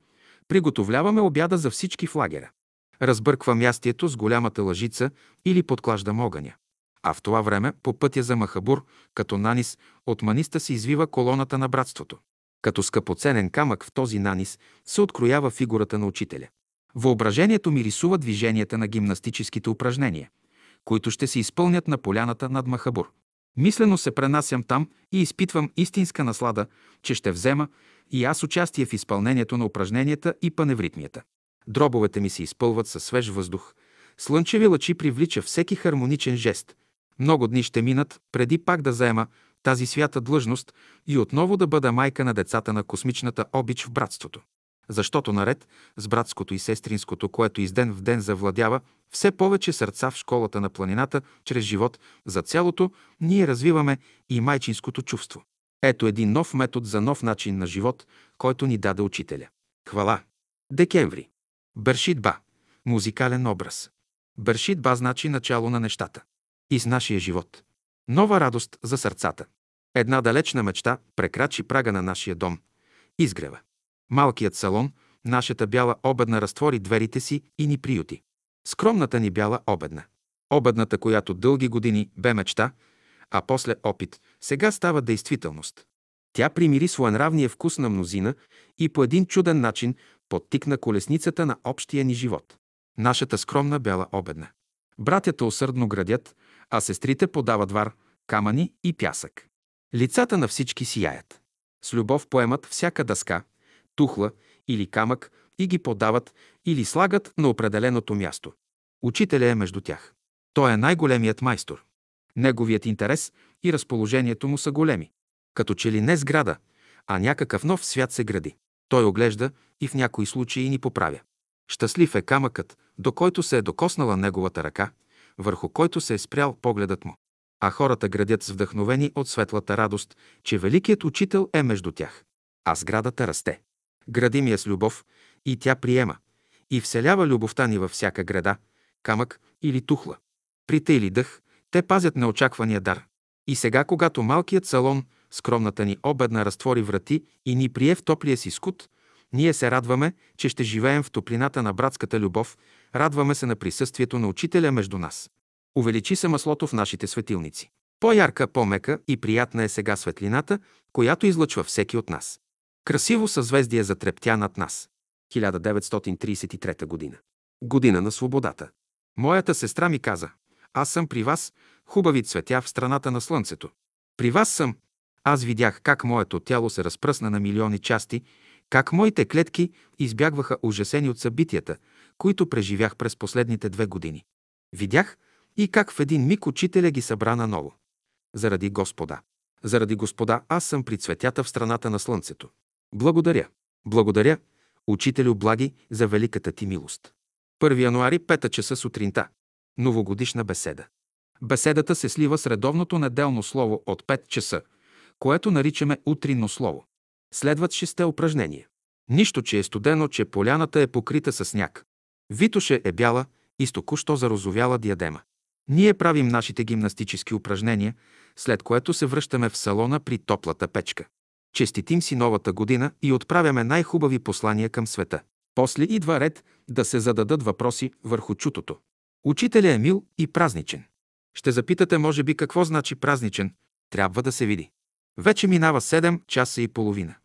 приготовляваме обяда за всички в лагера. Разбърквам ястието с голямата лъжица или подклаждам огъня. А в това време по пътя за Махабър, като нанис, от маниста се извива колоната на братството. Като скъпоценен камък в този нанис се откроява фигурата на учителя. Въображението ми рисува движенията на гимнастическите упражнения, които ще се изпълнят на поляната над Махабър. Мислено се пренасям там и изпитвам истинска наслада, че ще взема и аз участие в изпълнението на упражненията и паневритмията. Дробовете ми се изпълват със свеж въздух. Слънчеви лъчи привлича всеки хармоничен жест. Много дни ще минат, преди пак да заема тази свята длъжност и отново да бъда майка на децата на космичната обич в братството. Защото наред с братското и сестринското, което из ден в ден завладява все повече сърца в школата на планината, чрез живот за цялото, ние развиваме и майчинското чувство. Ето един нов метод за нов начин на живот, който ни даде учителя. Хвала! Декември. Бершитба. музикален образ. Бершитба значи начало на нещата. И с нашия живот. Нова радост за сърцата. Една далечна мечта прекрачи прага на нашия дом. Изгрева. Малкият салон, нашата бяла обедна разтвори дверите си и ни приюти. Скромната ни бяла обедна. Обедната, която дълги години бе мечта, а после опит, сега става действителност. Тя примири своенравния вкус на мнозина и по един чуден начин подтикна колесницата на общия ни живот. Нашата скромна бяла обедна. Братята усърдно градят, а сестрите подават вар, камъни и пясък. Лицата на всички сияят. С любов поемат всяка дъска, тухла или камък и ги подават или слагат на определеното място. Учителя е между тях. Той е най-големият майстор. Неговият интерес и разположението му са големи. Като че ли не сграда, а някакъв нов свят се гради. Той оглежда и в някои случаи ни поправя. Щастлив е камъкът, до който се е докоснала неговата ръка, върху който се е спрял погледът му. А хората градят с вдъхновени от светлата радост, че великият учител е между тях. А сградата расте. Градим я с любов и тя приема. И вселява любовта ни във всяка града, камък или тухла. При те или дъх, те пазят неочаквания дар. И сега, когато малкият салон, скромната ни обедна разтвори врати и ни прие в топлия си скут, ние се радваме, че ще живеем в топлината на братската любов, радваме се на присъствието на учителя между нас. Увеличи се маслото в нашите светилници. По-ярка, по-мека и приятна е сега светлината, която излъчва всеки от нас. Красиво съзвездие затрептя над нас. хиляда деветстотин тридесет и трета година. Година на свободата. Моята сестра ми каза: аз съм при вас, хубави цветя в страната на слънцето. При вас съм. Аз видях как моето тяло се разпръсна на милиони части, как моите клетки избягваха ужасени от събитията, които преживях през последните две години. Видях и как в един миг учителя ги събра наново. Заради Господа. Заради Господа аз съм при цветята в страната на слънцето. Благодаря. Благодаря, Учителю Благи, за великата ти милост. първи януари, пет часа сутринта. Новогодишна беседа. Беседата се слива с редовното неделно слово от пет часа, което наричаме утринно слово. Следват шесте упражнения. Нищо, че е студено, че поляната е покрита със сняг. Витоша е бяла и с току-що зарозовяла диадема. Ние правим нашите гимнастически упражнения, след което се връщаме в салона при топлата печка. Честитим си новата година и отправяме най-хубави послания към света. После идва ред да се зададат въпроси върху чутото. Учителя е мил и празничен. Ще запитате, може би, какво значи празничен. Трябва да се види. Вече минава седем часа и половина.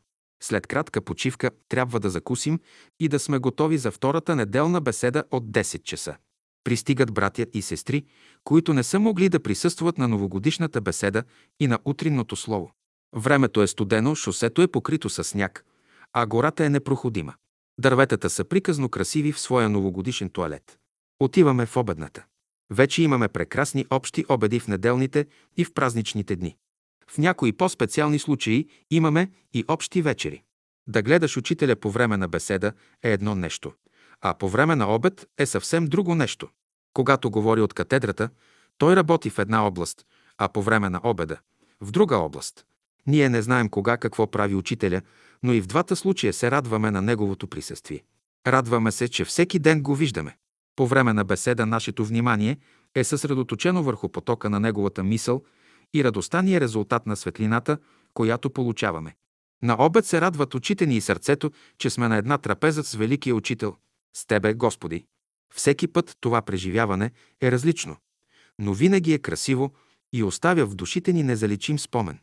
След кратка почивка трябва да закусим и да сме готови за втората неделна беседа от десет часа. Пристигат братя и сестри, които не са могли да присъстват на новогодишната беседа и на утринното слово. Времето е студено, шосето е покрито със сняг, а гората е непроходима. Дърветата са приказно красиви в своя новогодишен тоалет. Отиваме в обедната. Вече имаме прекрасни общи обеди в неделните и в празничните дни. В някои по-специални случаи имаме и общи вечери. Да гледаш учителя по време на беседа е едно нещо, а по време на обед е съвсем друго нещо. Когато говори от катедрата, той работи в една област, а по време на обеда – в друга област. Ние не знаем кога какво прави учителя, но и в двата случая се радваме на неговото присъствие. Радваме се, че всеки ден го виждаме. По време на беседа нашето внимание е съсредоточено върху потока на неговата мисъл и радостта ни е резултат на светлината, която получаваме. На обед се радват очите ни и сърцето, че сме на една трапеза с Великия Учител. С Тебе, Господи! Всеки път това преживяване е различно, но винаги е красиво и оставя в душите ни незаличим спомен.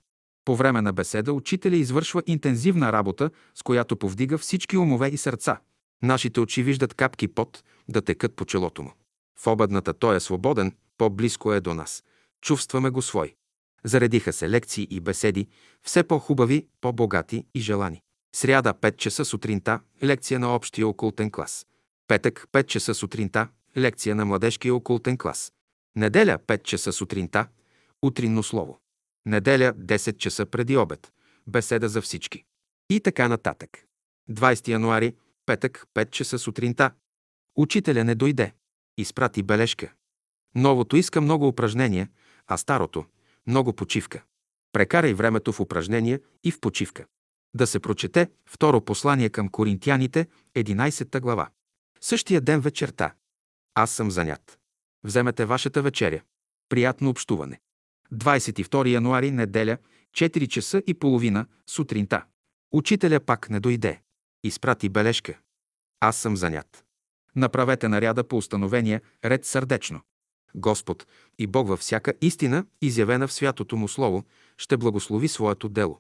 По време на беседа учителя извършва интензивна работа, с която повдига всички умове и сърца. Нашите очи виждат капки пот да текат по челото му. В обедната той е свободен, по-близко е до нас. Чувстваме го свой. Заредиха се лекции и беседи, все по-хубави, по-богати и желани. Сряда, пет часа сутринта, лекция на общия окултен клас. Петък, пет часа сутринта, лекция на младежкия окултен клас. Неделя, пет часа сутринта, утринно слово. Неделя, десет часа преди обед, беседа за всички. И така нататък. двадесети януари, петък, пет часа сутринта. Учителя не дойде. Изпрати бележка. Новото иска много упражнения, а старото – много почивка. Прекарай времето в упражнения и в почивка. Да се прочете второ послание към коринтияните, единадесета глава. Същия ден вечерта. Аз съм занят. Вземете вашата вечеря. Приятно общуване. двадесет и втори януари, неделя, четири часа и половина, сутринта. Учителя пак не дойде. Изпрати бележка. Аз съм занят. Направете наряда по установения ред сърдечно. Господ и Бог във всяка истина, изявена в святото му слово, ще благослови своето дело.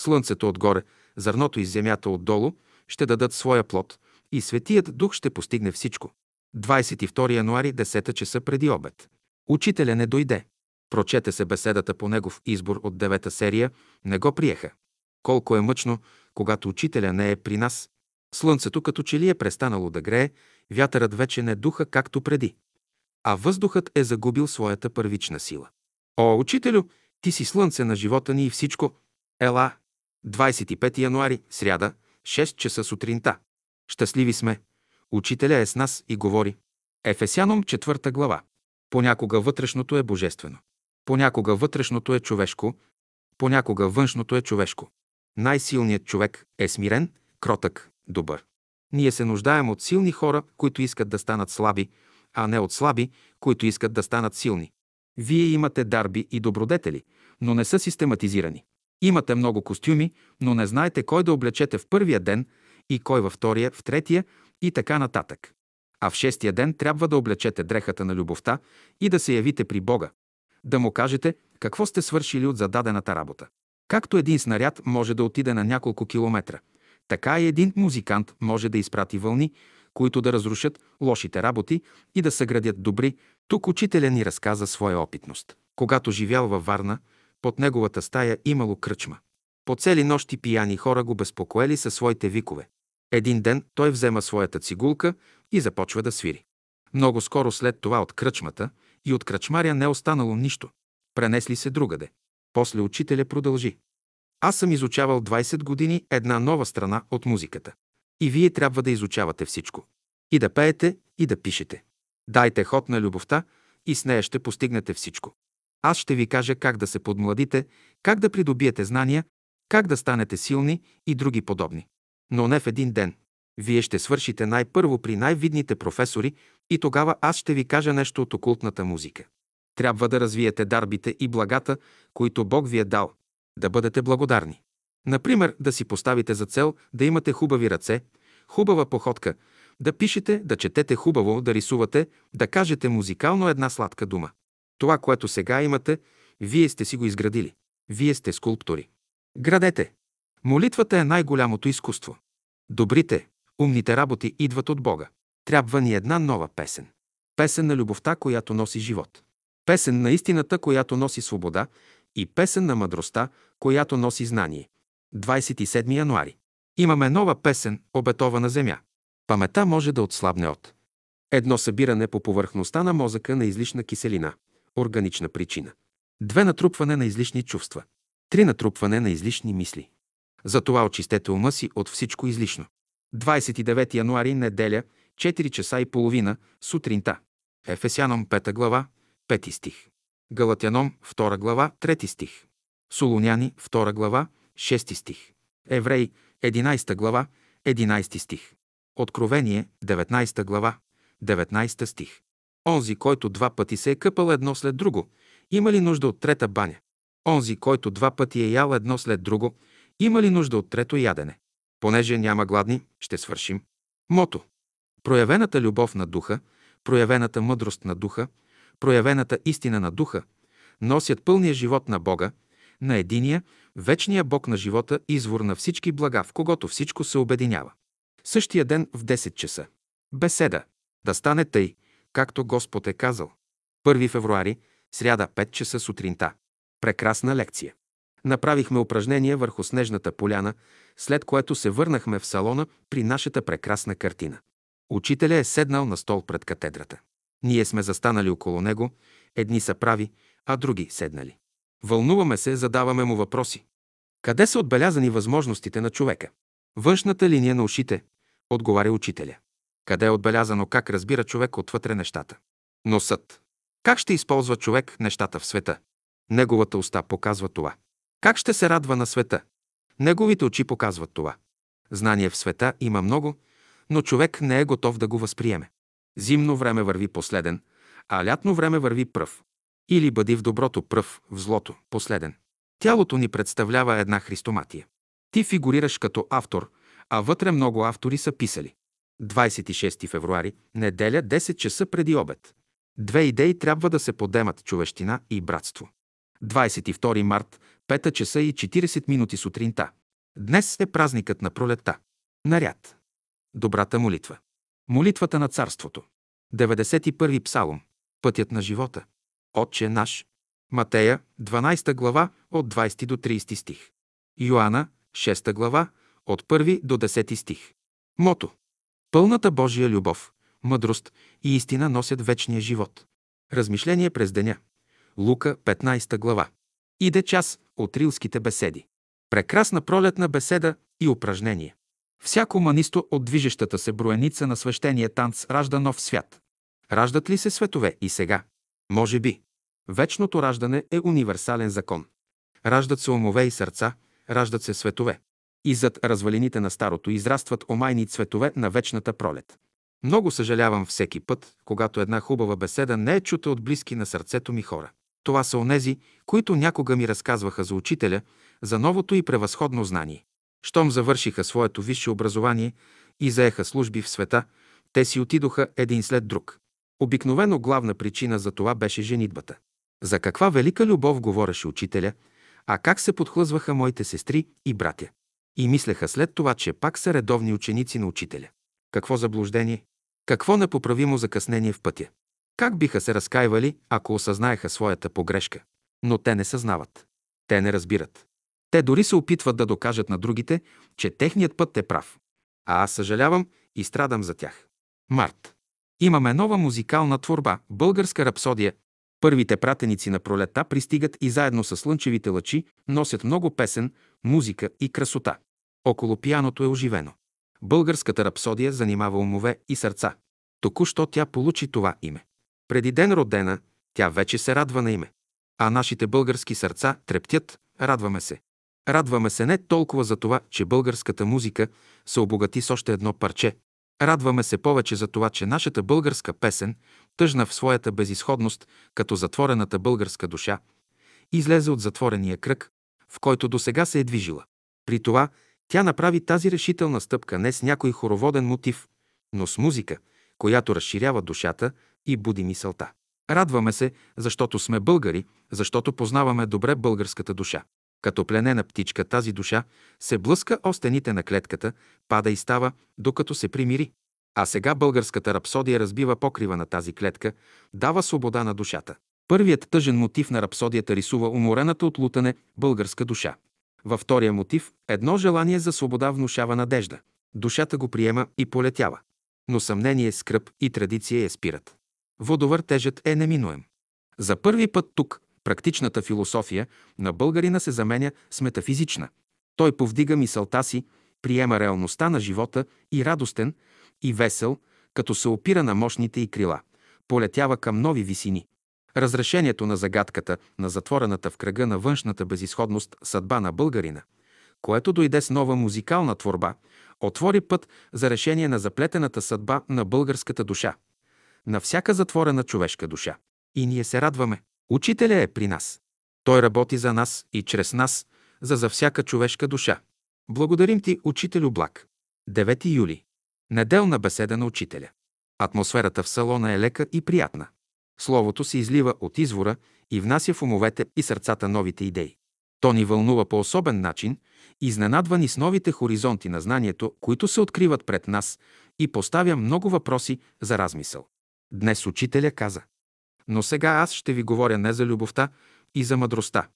Слънцето отгоре, зърното и земята отдолу ще дадат своя плод и Светият Дух ще постигне всичко. двадесет и втори януари, десет часа преди обед. Учителя не дойде. Прочете се беседата по негов избор от девета серия, не го приеха. Колко е мъчно, когато учителя не е при нас. Слънцето като че ли е престанало да грее, вятърът вече не духа както преди, а въздухът е загубил своята първична сила. О, учителю, ти си слънце на живота ни и всичко. Ела. двадесет и пети януари, сряда, шест часа сутринта. Щастливи сме. Учителя е с нас и говори. Ефесяном, четвърта глава. Понякога вътрешното е божествено. Понякога вътрешното е човешко. Понякога външното е човешко. Най-силният човек е смирен, кротък, добър. Ние се нуждаем от силни хора, които искат да станат слаби, а не от слаби, които искат да станат силни. Вие имате дарби и добродетели, но не са систематизирани. Имате много костюми, но не знаете кой да облечете в първия ден и кой във втория, в третия и така нататък. А в шестия ден трябва да облечете дрехата на любовта и да се явите при Бога, да му кажете какво сте свършили от зададената работа. Както един снаряд може да отиде на няколко километра, така и един музикант може да изпрати вълни, които да разрушат лошите работи и да съградят добри. Тук учителя ни разказа своя опитност. Когато живял във Варна, под неговата стая имало кръчма. По цели нощи пияни хора го безпокоели със своите викове. Един ден той взема своята цигулка и започва да свири. Много скоро след това от кръчмата и от кръчмаря не останало нищо. Пренесли се другаде. После учителя продължи. Аз съм изучавал двадесет години една нова страна от музиката. И вие трябва да изучавате всичко. И да пеете, и да пишете. Дайте ход на любовта и с нея ще постигнете всичко. Аз ще ви кажа как да се подмладите, как да придобиете знания, как да станете силни и други подобни. Но не в един ден. Вие ще свършите най-първо при най-видните професори и тогава аз ще ви кажа нещо от окултната музика. Трябва да развиете дарбите и благата, които Бог ви е дал. Да бъдете благодарни. Например, да си поставите за цел да имате хубави ръце, хубава походка, да пишете, да четете хубаво, да рисувате, да кажете музикално една сладка дума. Това, което сега имате, вие сте си го изградили. Вие сте скулптори. Градете! Молитвата е най-голямото изкуство. Добрите, умните работи идват от Бога. Трябва ни една нова песен. Песен на любовта, която носи живот. Песен на истината, която носи свобода, и песен на мъдростта, която носи знание. двадесет и седми януари. Имаме нова песен, обетована земя. Памета може да отслабне от едно събиране по повърхността на мозъка на излишна киселина, органична причина. Две натрупване на излишни чувства. Три натрупване на излишни мисли. Затова очистете ума си от всичко излишно. двадесет и девети януари, неделя, четири часа и половина, сутринта. Ефесяном, пета глава, пети стих. Галатяном, втора глава, трети стих. Солуняни, втора глава, шести стих. Евреи, единадесета глава, единадесети стих. Откровение, деветнадесета глава, деветнадесети стих. Онзи, който два пъти се е къпал едно след друго, има ли нужда от трета баня? Онзи, който два пъти е ял едно след друго, има ли нужда от трето ядене? Понеже няма гладни, ще свършим. Мото. Проявената любов на духа, проявената мъдрост на духа, проявената истина на духа носят пълния живот на Бога, на единия, вечния Бог на живота, извор на всички блага, в когото всичко се обединява. Същия ден в десет часа. Беседа. Да стане тъй, както Господ е казал. първи февруари, сряда, пет часа сутринта. Прекрасна лекция. Направихме упражнение върху снежната поляна, след което се върнахме в салона при нашата прекрасна картина. Учителя е седнал на стол пред катедрата. Ние сме застанали около него, едни са прави, а други седнали. Вълнуваме се, задаваме му въпроси. Къде са отбелязани възможностите на човека? Външната линия на ушите, отговаря учителя. Къде е отбелязано как разбира човек отвътре нещата? Носът. Как ще използва човек нещата в света? Неговата уста показва това. Как ще се радва на света? Неговите очи показват това. Знание в света има много, но човек не е готов да го възприеме. Зимно време върви последен, а лятно време върви пръв. Или бъди в доброто пръв, в злото последен. Тялото ни представлява една христоматия. Ти фигурираш като автор, а вътре много автори са писали. двадесет и шести февруари, неделя, десет часа преди обед. Две идеи трябва да се подемат – човещина и братство. двадесет и втори март, пет часа и четиридесет минути сутринта. Днес е празникът на пролетта. Наряд. Добрата молитва. Молитвата на царството. деветдесет и първи псалом. Пътят на живота. Отче наш. Матея, дванадесета глава, от двадесети до тридесети стих. Йоанна, шеста глава, от първи до десети стих. Мото. Пълната Божия любов, мъдрост и истина носят вечния живот. Размишление през деня. Лука, петнадесета глава. Иде час от рилските беседи. Прекрасна пролетна беседа и упражнение. Всяко манисто от движещата се броеница на свещения танц ражда нов свят. Раждат ли се светове и сега? Може би. Вечното раждане е универсален закон. Раждат се умове и сърца, раждат се светове. И зад развалините на старото израстват омайни цветове на вечната пролет. Много съжалявам всеки път, когато една хубава беседа не е чута от близки на сърцето ми хора. Това са онези, които някога ми разказваха за учителя, за новото и превъзходно знание. Щом завършиха своето висше образование и заеха служби в света, те си отидоха един след друг. Обикновено главна причина за това беше женитбата. За каква велика любов говореше учителя, а как се подхлъзваха моите сестри и братя. И мислеха след това, че пак са редовни ученици на учителя. Какво заблуждение? Какво непоправимо закъснение в пътя? Как биха се разкаивали, ако осъзнаеха своята погрешка? Но те не съзнават. Те не разбират. Те дори се опитват да докажат на другите, че техният път е прав. А аз съжалявам и страдам за тях. Март. Имаме нова музикална творба – българска рапсодия. Първите пратеници на пролетта пристигат и заедно с слънчевите лъчи носят много песен, музика и красота. Около пияното е оживено. Българската рапсодия занимава умове и сърца. Току-що тя получи това име. Преди ден родена, тя вече се радва на име. А нашите български сърца трептят, радваме се. Радваме се не толкова за това, че българската музика се обогати с още едно парче. Радваме се повече за това, че нашата българска песен, тъжна в своята безизходност, като затворената българска душа, излезе от затворения кръг, в който досега се е движила. При това тя направи тази решителна стъпка не с някой хороводен мотив, но с музика, която разширява душата и буди мисълта. Радваме се, защото сме българи, защото познаваме добре българската душа. Като пленена птичка тази душа се блъска о стените на клетката, пада и става, докато се примири. А сега българската рапсодия разбива покрива на тази клетка, дава свобода на душата. Първият тъжен мотив на рапсодията рисува уморената от лутане българска душа. Във втория мотив едно желание за свобода внушава надежда. Душата го приема и полетява. Но съмнение, скръб и традиция я спират. Водовъртежът е неминуем. За първи път тук практичната философия на българина се заменя с метафизична. Той повдига мисълта си, приема реалността на живота и радостен, и весел, като се опира на мощните й крила, полетява към нови висини. Разрешението на загадката на затворената в кръга на външната безизходност съдба на българина, което дойде с нова музикална творба, отвори път за решение на заплетената съдба на българската душа, на всяка затворена човешка душа. И ние се радваме. Учителя е при нас. Той работи за нас и чрез нас, за за всяка човешка душа. Благодарим ти, Учителю благ. девети юли. Неделна беседа на Учителя. Атмосферата в салона е лека и приятна. Словото се излива от извора и внася в умовете и сърцата новите идеи. То ни вълнува по особен начин, изненадва ни с новите хоризонти на знанието, които се откриват пред нас и поставя много въпроси за размисъл. Днес Учителя каза: но сега аз ще ви говоря не за любовта и за мъдростта,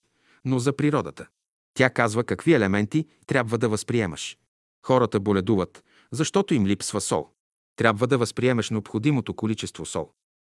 но за природата. Тя казва какви елементи трябва да възприемаш. Хората боледуват, защото им липсва сол. Трябва да възприемеш необходимото количество сол.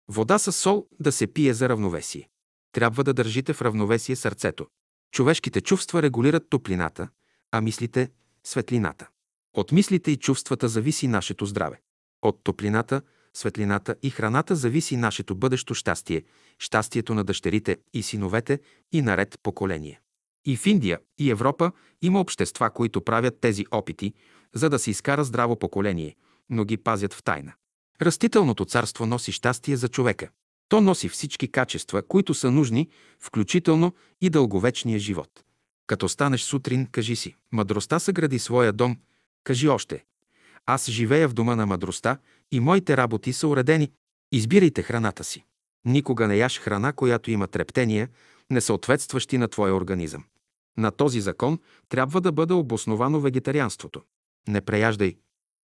Вода с сол да се пие за равновесие. Трябва да държите в равновесие сърцето. Човешките чувства регулират топлината, а мислите – светлината. От мислите и чувствата зависи нашето здраве. От топлината, светлината и храната зависи нашето бъдещо щастие, щастието на дъщерите и синовете и наред поколения. И в Индия, и Европа има общества, които правят тези опити, за да се изкара здраво поколение, но ги пазят в тайна. Растителното царство носи щастие за човека. То носи всички качества, които са нужни, включително и дълговечния живот. Като станеш сутрин, кажи си: мъдростта съгради своя дом. Кажи още: аз живея в дома на мъдростта и моите работи са уредени. Избирайте храната си. Никога не яж храна, която има трептения, несъответстващи на твоя организъм. На този закон трябва да бъде обосновано вегетарианството. Не преяждай.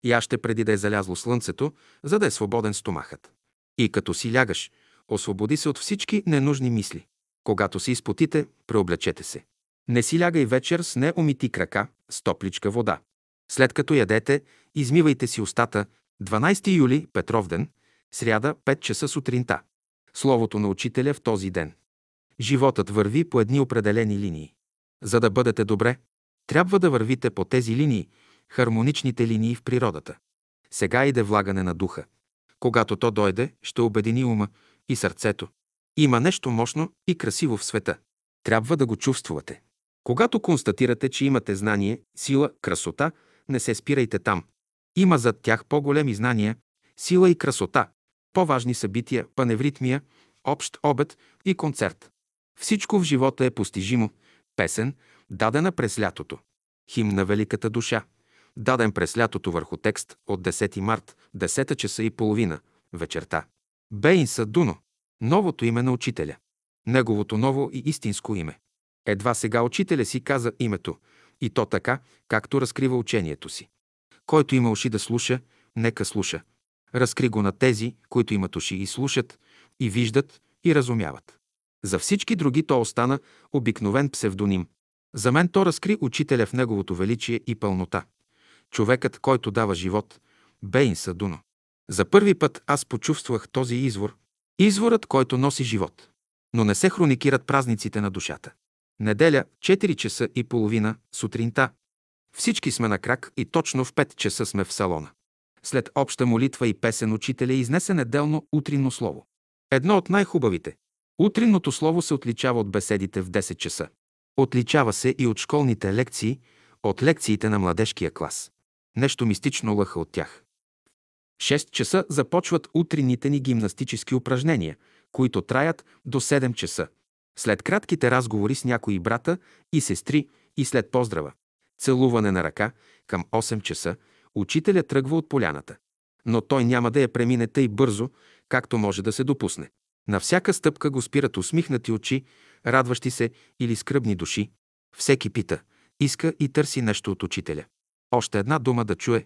Яще преди да е залязло слънцето, за да е свободен стомахът. И като си лягаш, освободи се от всички ненужни мисли. Когато си изпотите, преоблечете се. Не си лягай вечер с неумити крака, с топличка вода. След като ядете, измивайте си устата. дванайсети юли, Петров ден, сряда, пет часа сутринта. Словото на учителя в този ден. Животът върви по едни определени линии. За да бъдете добре, трябва да вървите по тези линии, хармоничните линии в природата. Сега иде влагане на духа. Когато то дойде, ще обедини ума и сърцето. Има нещо мощно и красиво в света. Трябва да го чувствувате. Когато констатирате, че имате знание, сила, красота, не се спирайте там. Има зад тях по-големи знания, сила и красота, по-важни събития, паневритмия, общ обед и концерт. Всичко в живота е постижимо. Песен, дадена през лятото. Химн на великата душа, даден през лятото върху текст от десети март, десет часа и половина, вечерта. Беинса Дуно, новото име на учителя. Неговото ново и истинско име. Едва сега учителя си каза името, и то така, както разкрива учението си. Който има уши да слуша, нека слуша. Разкри го на тези, които имат уши и слушат, и виждат, и разумяват. За всички други то остана обикновен псевдоним. За мен то разкри учителя в неговото величие и пълнота. Човекът, който дава живот, Беинса Дуно. За първи път аз почувствах този извор, изворът, който носи живот. Но не се хроникират празниците на душата. Неделя, четири часа и половина, сутринта. Всички сме на крак и точно в пет часа сме в салона. След обща молитва и песен учителя изнесе неделно утринно слово. Едно от най-хубавите. Утринното слово се отличава от беседите в десет часа. Отличава се и от школните лекции, от лекциите на младежкия клас. Нещо мистично лъха от тях. шест часа започват утринните ни гимнастически упражнения, които траят до седем часа. След кратките разговори с някои брата и сестри и след поздрава, целуване на ръка, към осем часа, учителя тръгва от поляната. Но той няма да я премине тъй бързо, както може да се допусне. На всяка стъпка го спират усмихнати очи, радващи се или скръбни души. Всеки пита, иска и търси нещо от учителя. Още една дума да чуе.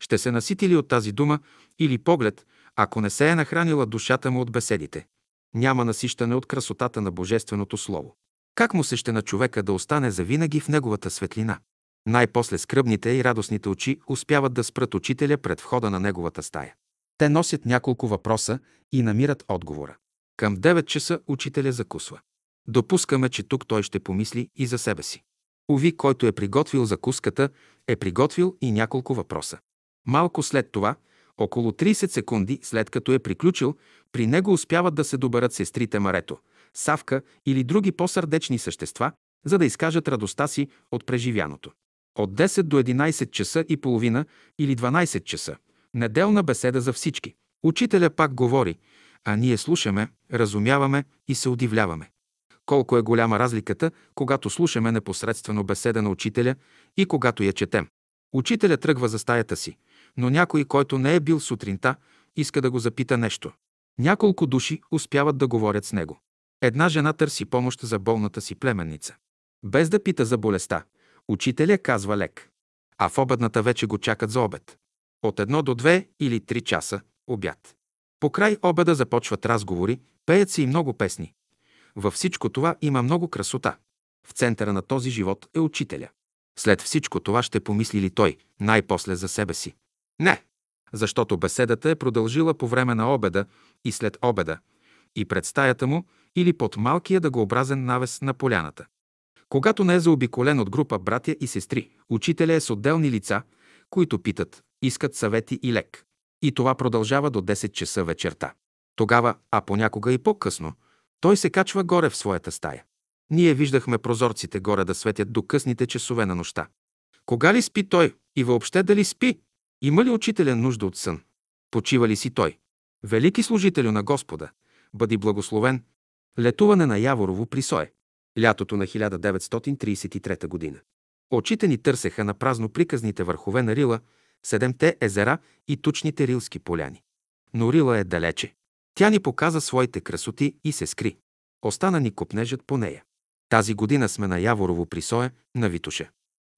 Ще се насити ли от тази дума или поглед, ако не се е нахранила душата му от беседите? Няма насищане от красотата на Божественото Слово. Как му се ще на човека да остане завинаги в неговата светлина? Най-после скръбните и радостните очи успяват да спрат учителя пред входа на неговата стая. Те носят няколко въпроса и намират отговора. Към девет часа учителя закусва. Допускаме, че тук той ще помисли и за себе си. Уви, който е приготвил закуската, е приготвил и няколко въпроса. Малко след това, около трийсет секунди след като е приключил, при него успяват да се доберат сестрите Марето, Савка или други по-сърдечни същества, за да изкажат радостта си от преживяното. От десет до единайсет часа и половина или дванайсет часа. Неделна беседа за всички. Учителя пак говори, а ние слушаме, разумяваме и се удивляваме. Колко е голяма разликата, когато слушаме непосредствено беседа на учителя и когато я четем. Учителя тръгва за стаята си, но някой, който не е бил сутринта, иска да го запита нещо. Няколко души успяват да говорят с него. Една жена търси помощ за болната си племенница. Без да пита за болестта, учителя казва лек. А в обедната вече го чакат за обед. От едно до две или три часа обяд. По край обеда започват разговори, пеят се и много песни. Във всичко това има много красота. В центъра на този живот е учителя. След всичко това ще помисли ли той най-после за себе си? Не, защото беседата е продължила по време на обеда и след обеда, и пред стаята му или под малкия дъгообразен навес на поляната. Когато не е заобиколен от група братя и сестри, учителя е с отделни лица, които питат, искат съвети и лек. И това продължава до десет часа вечерта. Тогава, а понякога и по-късно, той се качва горе в своята стая. Ние виждахме прозорците горе да светят до късните часове на нощта. Кога ли спи той и въобще дали спи? Има ли учителя нужда от сън? Почива ли си той? Велики служителю на Господа, бъди благословен. Летуване на Яворово присое. Лятото на хиляда деветстотин тридесет и трета година. Очите ни търсеха на празно приказните върхове на Рила, седемте езера и тучните рилски поляни. Но Рила е далече. Тя ни показа своите красоти и се скри. Остана ни копнежът по нея. Тази година сме на Яворово присое, на Витоша.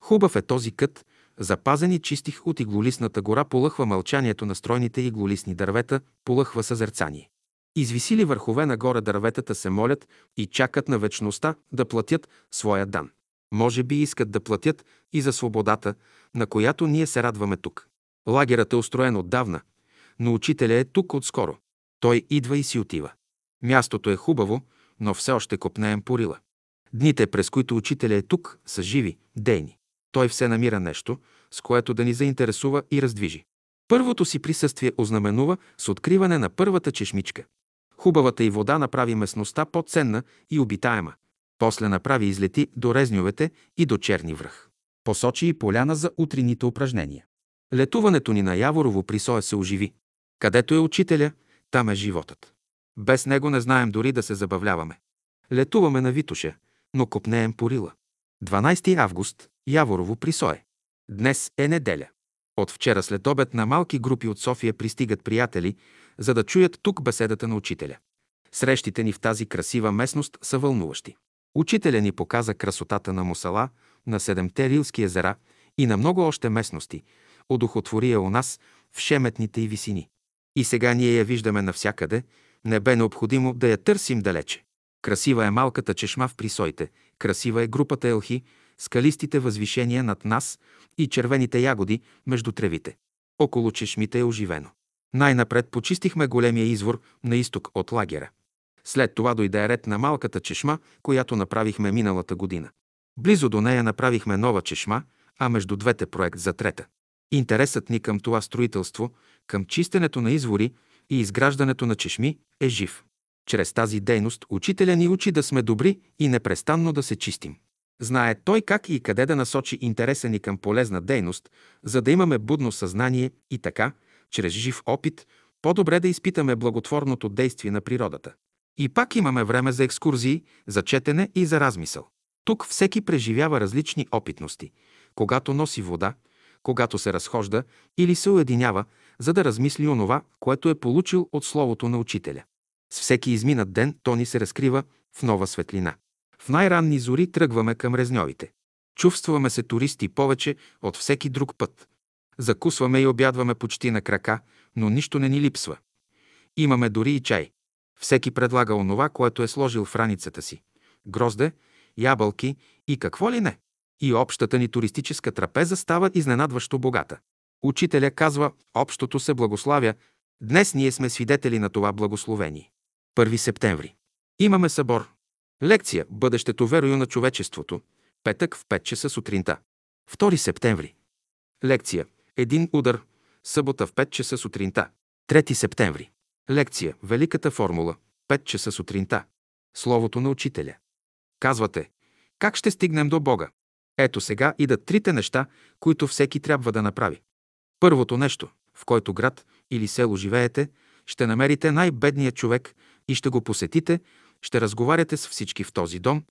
Хубав е този кът, запазен и чистих от иглолистната гора, полъхва мълчанието на стройните иглолистни дървета, полъхва съзерцание. Извисили върхове нагоре дърветата се молят и чакат на вечността да платят своя дан. Може би искат да платят и за свободата, на която ние се радваме тук. Лагерът е устроен отдавна, но учителя е тук отскоро. Той идва и си отива. Мястото е хубаво, но все още копнеем по Рила. Дните, през които учителя е тук, са живи, дейни. Той все намира нещо, с което да ни заинтересува и раздвижи. Първото си присъствие ознаменува с откриване на първата чешмичка. Хубавата й вода направи местността по-ценна и обитаема. После направи излети до резньовете и до Черни връх. Посочи и поляна за утрените упражнения. Летуването ни на Яворово присое се оживи. Където е учителя, там е животът. Без него не знаем дори да се забавляваме. Летуваме на Витоша, но копнеем по Рила. дванадесети август, Яворово присое. Днес е неделя. От вчера след обед на малки групи от София пристигат приятели, за да чуят тук беседата на учителя. Срещите ни в тази красива местност са вълнуващи. Учителя ни показа красотата на Мусала, на седемте рилски езера и на много още местности, одухотвори я у нас в шеметните й висини. И сега ние я виждаме навсякъде, не бе необходимо да я търсим далече. Красива е малката чешма в присоите, красива е групата елхи, скалистите възвишения над нас и червените ягоди между тревите. Около чешмите е оживено. Най-напред почистихме големия извор на изток от лагера. След това дойде ред на малката чешма, която направихме миналата година. Близо до нея направихме нова чешма, а между двете проект за трета. Интересът ни към това строителство, към чистенето на извори и изграждането на чешми е жив. Чрез тази дейност учителя ни учи да сме добри и непрестанно да се чистим. Знае той как и къде да насочи интереса ни към полезна дейност, за да имаме будно съзнание и така, чрез жив опит, по-добре да изпитаме благотворното действие на природата. И пак имаме време за екскурзии, за четене и за размисъл. Тук всеки преживява различни опитности, когато носи вода, когато се разхожда или се уединява, за да размисли онова, което е получил от словото на учителя. С всеки изминат ден то ни се разкрива в нова светлина. В най-ранни зори тръгваме към резньовите. Чувстваме се туристи повече от всеки друг път. Закусваме и обядваме почти на крака, но нищо не ни липсва. Имаме дори и чай. Всеки предлага онова, което е сложил в раницата си. Грозде, ябълки и какво ли не. И общата ни туристическа трапеза става изненадващо богата. Учителя казва, общото се благославя. Днес ние сме свидетели на това благословение. първи септември. Имаме събор. Лекция «Бъдещето верою на човечеството», петък в пет часа сутринта. втори септември. Лекция «Един удар», събота в пет часа сутринта. трети септември. Лекция «Великата формула», пет часа сутринта. Словото на учителя. Казвате, как ще стигнем до Бога? Ето сега идат трите неща, които всеки трябва да направи. Първото нещо, в който град или село живеете, ще намерите най-бедния човек и ще го посетите, ще разговаряте с всички в този дом,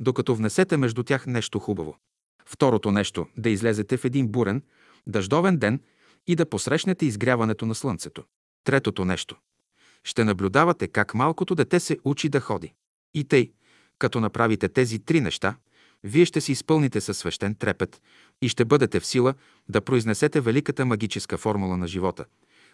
докато внесете между тях нещо хубаво. Второто нещо – да излезете в един бурен, дъждовен ден и да посрещнете изгряването на слънцето. Третото нещо – ще наблюдавате как малкото дете се учи да ходи. И тъй, като направите тези три неща, вие ще се изпълните със свещен трепет и ще бъдете в сила да произнесете великата магическа формула на живота.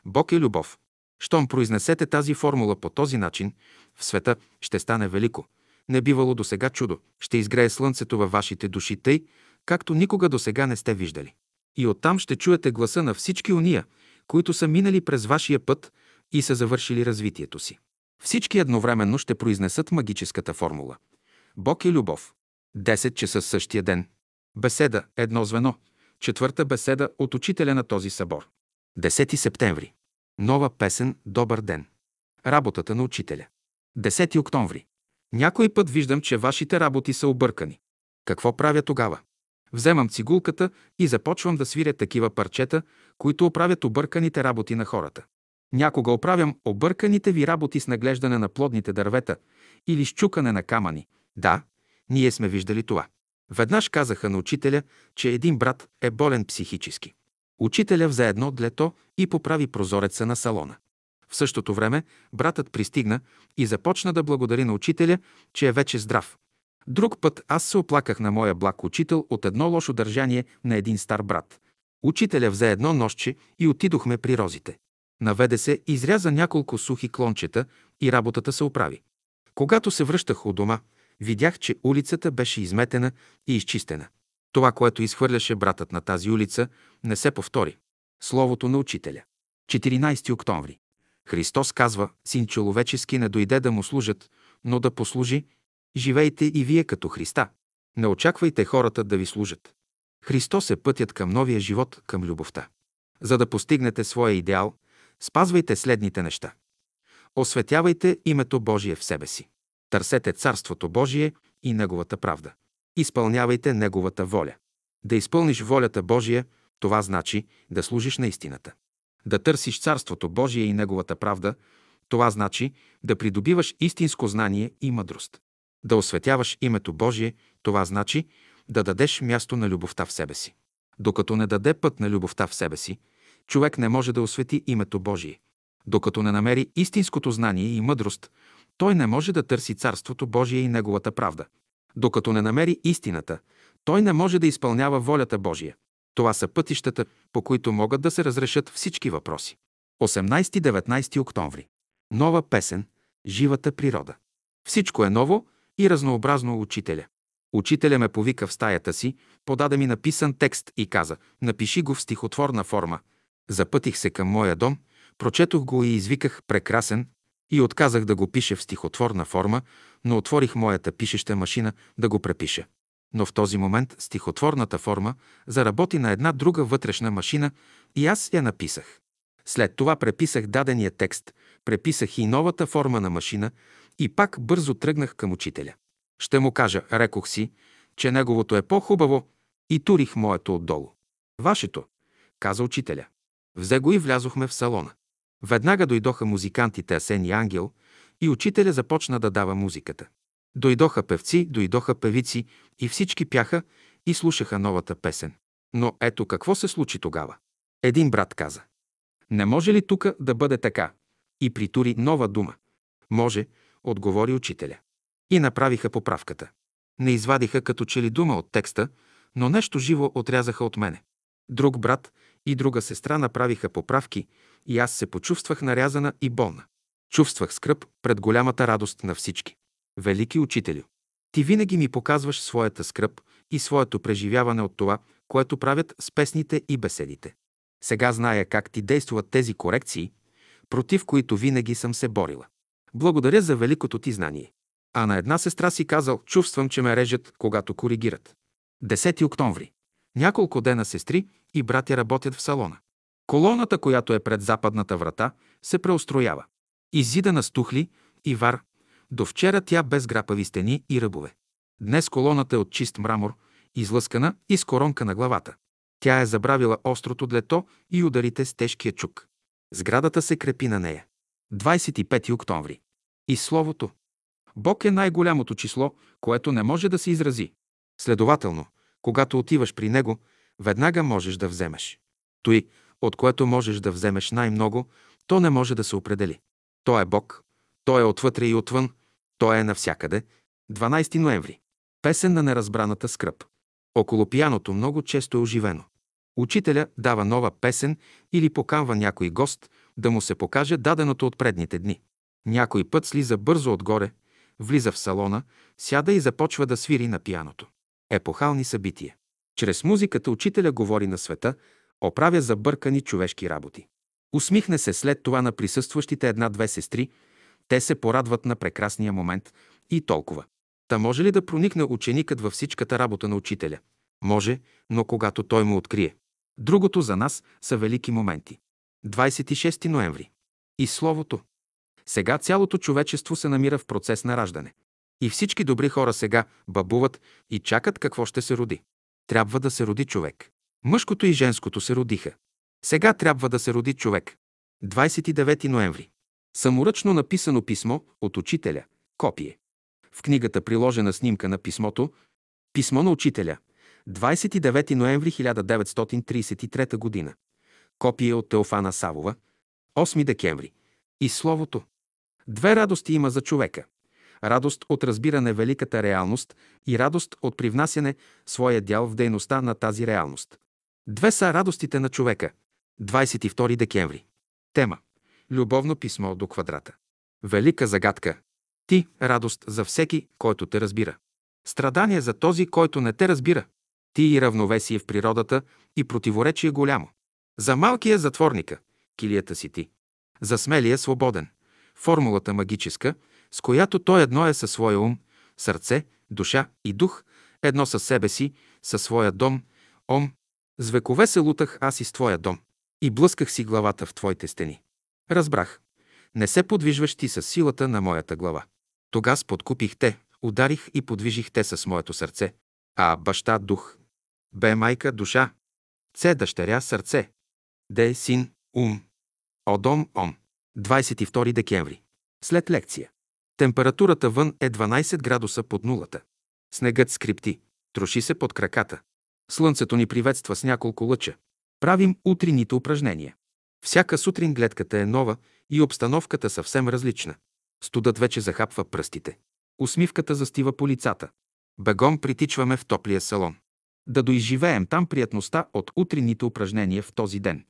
Бог е любов. Щом произнесете тази формула по този начин, в света ще стане велико, небивало досега чудо. Ще изгрее слънцето във вашите души тъй, както никога досега не сте виждали. И оттам ще чуете гласа на всички уния, които са минали през вашия път и са завършили развитието си. Всички едновременно ще произнесат магическата формула. Бог е любов. десет часа същия ден. Беседа, едно звено. Четвърта беседа от учителя на този събор. десети септември. Нова песен «Добър ден». Работата на учителя. десети октомври. Някой път виждам, че вашите работи са объркани. Какво правя тогава? Вземам цигулката и започвам да свиря такива парчета, които оправят обърканите работи на хората. Някога оправям обърканите ви работи с наглеждане на плодните дървета или с чукане на камъни. Да, ние сме виждали това. Веднъж казаха на учителя, че един брат е болен психически. Учителя взе едно длето и поправи прозореца на салона. В същото време братът пристигна и започна да благодари на учителя, че е вече здрав. Друг път аз се оплаках на моя благ учител от едно лошо държание на един стар брат. Учителя взе едно ножче и отидохме при розите. Наведе се, изряза няколко сухи клончета и работата се оправи. Когато се връщах у дома, видях, че улицата беше изметена и изчистена. Това, което изхвърляше братът на тази улица, не се повтори. Словото на учителя. четиринайсети октомври. Христос казва: Син човечески не дойде да му служат, но да послужи. Живейте и вие като Христа. Не очаквайте хората да ви служат. Христос е пътят към новия живот, към любовта. За да постигнете своя идеал, спазвайте следните неща. Осветявайте името Божие в себе си. Търсете Царството Божие и Неговата правда. Изпълнявайте Неговата воля. Да изпълниш волята Божия, това значи да служиш на истината. Да търсиш Царството Божие и Неговата правда, това значи да придобиваш истинско знание и мъдрост. Да осветяваш името Божие, това значи да дадеш място на любовта в себе си. Докато не даде път на любовта в себе си, човек не може да освети името Божие. Докато не намери истинското знание и мъдрост, той не може да търси Царството Божие и Неговата правда. Докато не намери истината, той не може да изпълнява волята Божия. Това са пътищата, по които могат да се разрешат всички въпроси. осемнайсети-деветнайсети октомври. Нова песен «Живата природа». Всичко е ново и разнообразно учителя. Учителя ме повика в стаята си, подаде ми написан текст и каза: напиши го в стихотворна форма. Запътих се към моя дом, прочетох го и извиках: прекрасен, и отказах да го пише в стихотворна форма, но отворих моята пишеща машина да го препиша. Но в този момент стихотворната форма заработи на една друга вътрешна машина и аз я написах. След това преписах дадения текст, преписах и новата форма на машина и пак бързо тръгнах към учителя. Ще му кажа, рекох си, че неговото е по-хубаво, и турих моето отдолу. Вашето, каза учителя. Взе го и влязохме в салона. Веднага дойдоха музикантите Асен и Ангел и учителя започна да дава музиката. Дойдоха певци, дойдоха певици и всички пяха и слушаха новата песен. Но ето какво се случи тогава. Един брат каза: не може ли тука да бъде така? И притури нова дума. Може, отговори учителя. И направиха поправката. Не извадиха като че ли дума от текста, но нещо живо отрязаха от мене. Друг брат и друга сестра направиха поправки и аз се почувствах нарязана и болна. Чувствах скръб пред голямата радост на всички. Велики учителю, ти винаги ми показваш своята скръб и своето преживяване от това, което правят с песните и беседите. Сега зная как ти действуват тези корекции, против които винаги съм се борила. Благодаря за великото ти знание. А на една сестра си казал: чувствам, че ме режат, когато коригират. десети октомври. Няколко дена сестри и братя работят в салона. Колоната, която е пред западната врата, се преустроява. Иззидана с тухли и вар, до вчера тя без грапави стени и ръбове. Днес колоната е от чист мрамор, излъскана и с коронка на главата. Тя е забравила острото длето и ударите с тежкия чук. Сградата се крепи на нея. двайсет и пети октомври. И словото. Бог е най-голямото число, което не може да се изрази. Следователно, когато отиваш при Него, веднага можеш да вземеш. Той, от което можеш да вземеш най-много, то не може да се определи. Той е Бог, Той е отвътре и отвън, Той е навсякъде. дванайсети ноември. Песен на неразбраната скръб. Около пияното много често е оживено. Учителя дава нова песен или поканва някой гост да му се покаже даденото от предните дни. Някой път слиза бързо отгоре, влиза в салона, сяда и започва да свири на пияното. Епохални събития. Чрез музиката учителя говори на света, оправя забъркани човешки работи. Усмихне се след това на присъстващите една-две сестри, те се порадват на прекрасния момент и толкова. Та може ли да проникне ученикът във всичката работа на учителя? Може, но когато той му открие. Другото за нас са велики моменти. двайсет и шести ноември. И словото. Сега цялото човечество се намира в процес на раждане. И всички добри хора сега бабуват и чакат какво ще се роди. Трябва да се роди човек. Мъжкото и женското се родиха. Сега трябва да се роди човек. двадесет и девети ноември. Саморъчно написано писмо от учителя. Копие. В книгата приложена снимка на писмото. Писмо на учителя. двадесет и девети ноември хиляда деветстотин тридесет и трета г. Копие от Теофана Савова. осми декември. И словото. Две радости има за човека. Радост от разбиране великата реалност и радост от привнасяне своя дял в дейността на тази реалност. Две са радостите на човека. двадесет и втори декември. Тема. Любовно писмо до квадрата. Велика загадка. Ти – радост за всеки, който те разбира. Страдание за този, който не те разбира. Ти и равновесие в природата и противоречие голямо. За малкия затворника – килията си ти. За смелия свободен. Формулата магическа, с която той едно е със своя ум, сърце, душа и дух, едно със себе си, със своя дом, ом. С векове се лутах аз из твоя дом и блъсках си главата в твоите стени. Разбрах, не се подвижваш ти с силата на моята глава. Тогаз подкупих те, ударих и подвижих те с моето сърце. А баща дух, бе майка душа, це дъщеря сърце, де син ум, одом ом. двадесет и втори декември. След лекция. Температурата вън е дванадесет градуса под нулата. Снегът скрипти, троши се под краката. Слънцето ни приветства с няколко лъча. Правим утрините упражнения. Всяка сутрин гледката е нова и обстановката съвсем различна. Студът вече захапва пръстите. Усмивката застива по лицата. Бегом притичваме в топлия салон. Да доизживеем там приятността от утрините упражнения в този ден.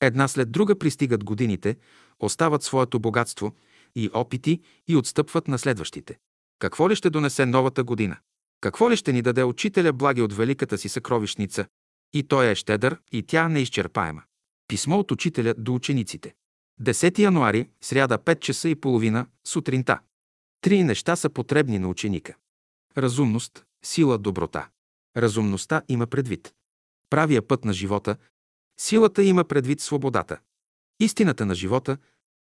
Една след друга пристигат годините, остават своето богатство и опити и отстъпват на следващите. Какво ли ще донесе новата година? Какво ли ще ни даде учителя благи от великата си съкровищница? И той е щедър, и тя неизчерпаема. Писмо от учителя до учениците. десети януари, сряда, пет часа и половина, сутринта. Три неща са потребни на ученика. Разумност, сила, доброта. Разумността има предвид правия път на живота, силата има предвид свободата, истината на живота,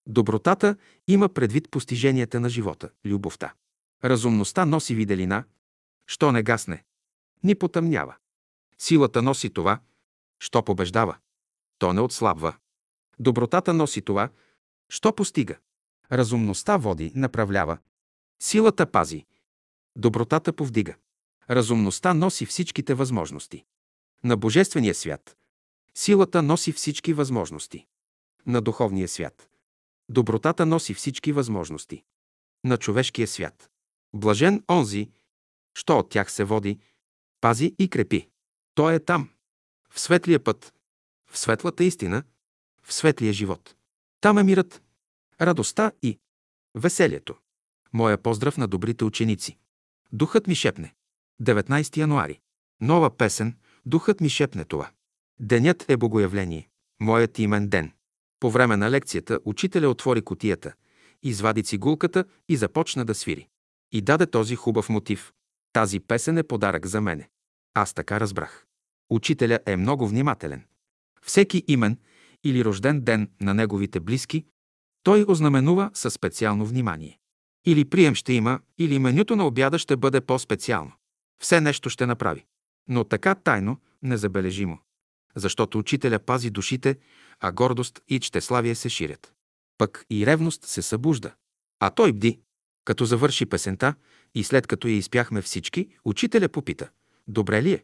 добротата има предвид постиженията на живота, любовта. Разумността носи виделина, що не гасне, ни потъмнява. Силата носи това, що побеждава, то не отслабва. Добротата носи това, що постига. Разумността води, направлява. Силата пази. Добротата повдига. Разумността носи всичките възможности. На Божествения свят. Силата носи всички възможности. На духовния свят. Добротата носи всички възможности. На човешкия свят. Блажен онзи, що от тях се води, пази и крепи. Той е там. В светлия път. В светлата истина. В светлия живот. Там е мирът, радостта и веселието. Моя поздрав на добрите ученици. Духът ми шепне. деветнадесети януари. Нова песен. Духът ми шепне това. Денят е богоявление. Моят имен ден. По време на лекцията учителя отвори кутията, извади цигулката и започна да свири. И даде този хубав мотив. Тази песен е подарък за мене. Аз така разбрах. Учителя е много внимателен. Всеки имен или рожден ден на неговите близки, той ознаменува със специално внимание. Или прием ще има, или менюто на обяда ще бъде по-специално. Все нещо ще направи. Но така тайно, незабележимо. Защото учителя пази душите, а гордост и чтеславие се ширят. Пък и ревност се събужда. А той бди. Като завърши песента и след като я изпяхме всички, учителя попита: добре ли е?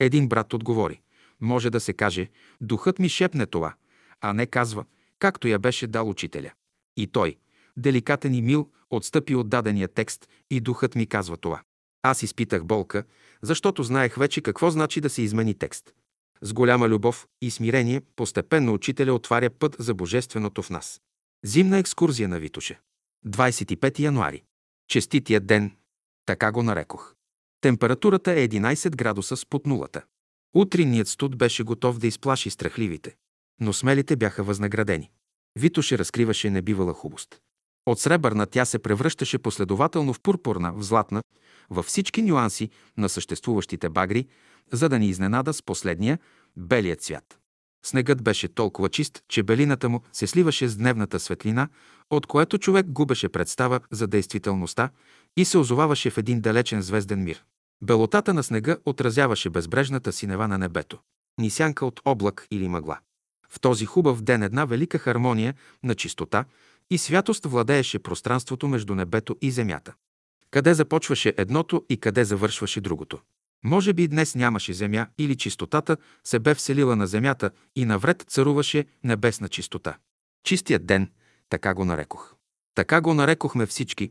Един брат отговори: може да се каже, духът ми шепне това, а не казва, както я беше дал учителя. И той, деликатен и мил, отстъпи от дадения текст и духът ми казва това. Аз изпитах болка, защото знаех вече какво значи да се измени текст. С голяма любов и смирение постепенно учителя отваря път за божественото в нас. Зимна екскурзия на Витоша. двадесет и пети януари. Честития ден, така го нарекох. Температурата е единадесет градуса с под нулата. Утринният студ беше готов да изплаши страхливите, но смелите бяха възнаградени. Витоша разкриваше небивала хубост. От сребърна тя се превръщаше последователно в пурпурна, в златна, във всички нюанси на съществуващите багри, за да ни изненада с последния, белият цвят. Снегът беше толкова чист, че белината му се сливаше с дневната светлина, от което човек губеше представа за действителността и се озоваваше в един далечен звезден мир. Белотата на снега отразяваше безбрежната синева на небето, ни сянка от облак или мъгла. В този хубав ден една велика хармония на чистота и святост владееше пространството между небето и земята. Къде започваше едното и къде завършваше другото? Може би днес нямаше земя или чистотата се бе вселила на земята и навред царуваше небесна чистота. Чистият ден, така го нарекох. Така го нарекохме всички.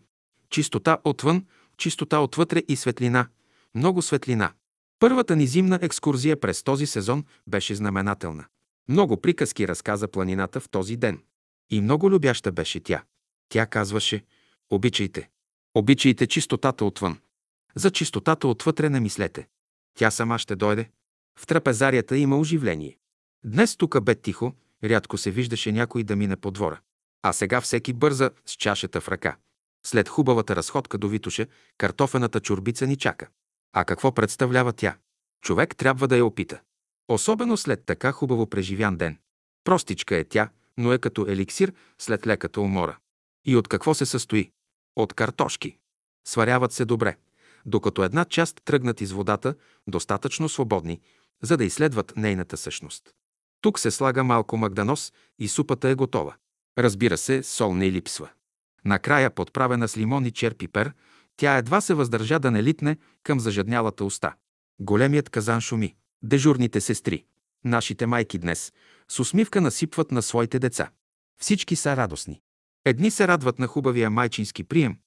Чистота отвън, чистота отвътре и светлина. Много светлина. Първата ни зимна екскурзия през този сезон беше знаменателна. Много приказки разказа планината в този ден. И много любяща беше тя. Тя казваше: обичайте. Обичайте чистотата отвън. За чистотата отвътре не мислете. Тя сама ще дойде. В трапезарията има оживление. Днес тука бе тихо, рядко се виждаше някой да мине по двора. А сега всеки бърза с чашата в ръка. След хубавата разходка до Витоша, картофената чорбица ни чака. А какво представлява тя? Човек трябва да я опита. Особено след така хубаво преживян ден. Простичка е тя, но е като еликсир след леката умора. И от какво се състои? От картошки. Сваряват се добре, докато една част тръгнат из водата, достатъчно свободни, за да изследват нейната същност. Тук се слага малко магданос и супата е готова. Разбира се, сол не липсва. Накрая, подправена с лимон и чер-пипер, тя едва се въздържа да не литне към зажаднялата уста. Големият казан шуми. Дежурните сестри, нашите майки днес, с усмивка насипват на своите деца. Всички са радостни. Едни се радват на хубавия майчински прием,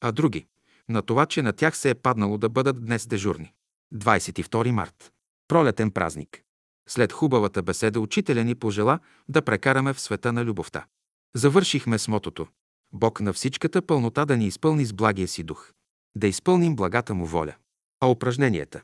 а други – на това, че на тях се е паднало да бъдат днес дежурни. двадесет и втори март. Пролетен празник. След хубавата беседа учителя ни пожела да прекараме в света на любовта. Завършихме с мотото: Бог на всичката пълнота да ни изпълни с благия си дух. Да изпълним благата му воля. А упражненията?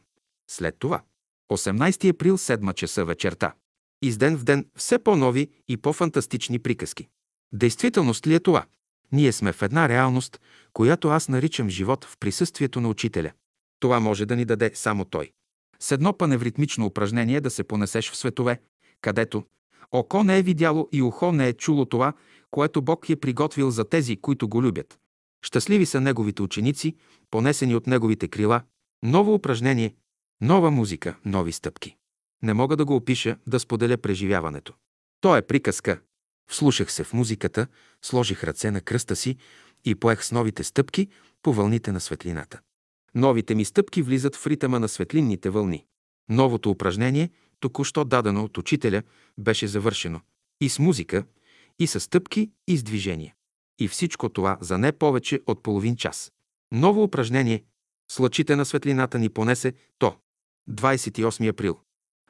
След това. осемнадесети април, седем часа вечерта. Из ден в ден все по-нови и по-фантастични приказки. Действителност ли е това? Ние сме в една реалност, която аз наричам живот в присъствието на учителя. Това може да ни даде само той. С едно паневритмично упражнение да се понесеш в светове, където око не е видяло и ухо не е чуло това, което Бог е приготвил за тези, които го любят. Щастливи са неговите ученици, понесени от неговите крила. Ново упражнение, нова музика, нови стъпки. Не мога да го опиша, да споделя преживяването. То е приказка. Вслушах се в музиката, сложих ръце на кръста си и поех с новите стъпки по вълните на светлината. Новите ми стъпки влизат в ритъма на светлинните вълни. Новото упражнение, току-що дадено от учителя, беше завършено. И с музика, и с стъпки, и с движение. И всичко това за не повече от половин час. Ново упражнение. С лъчите на светлината ни понесе то. двадесет и осми април.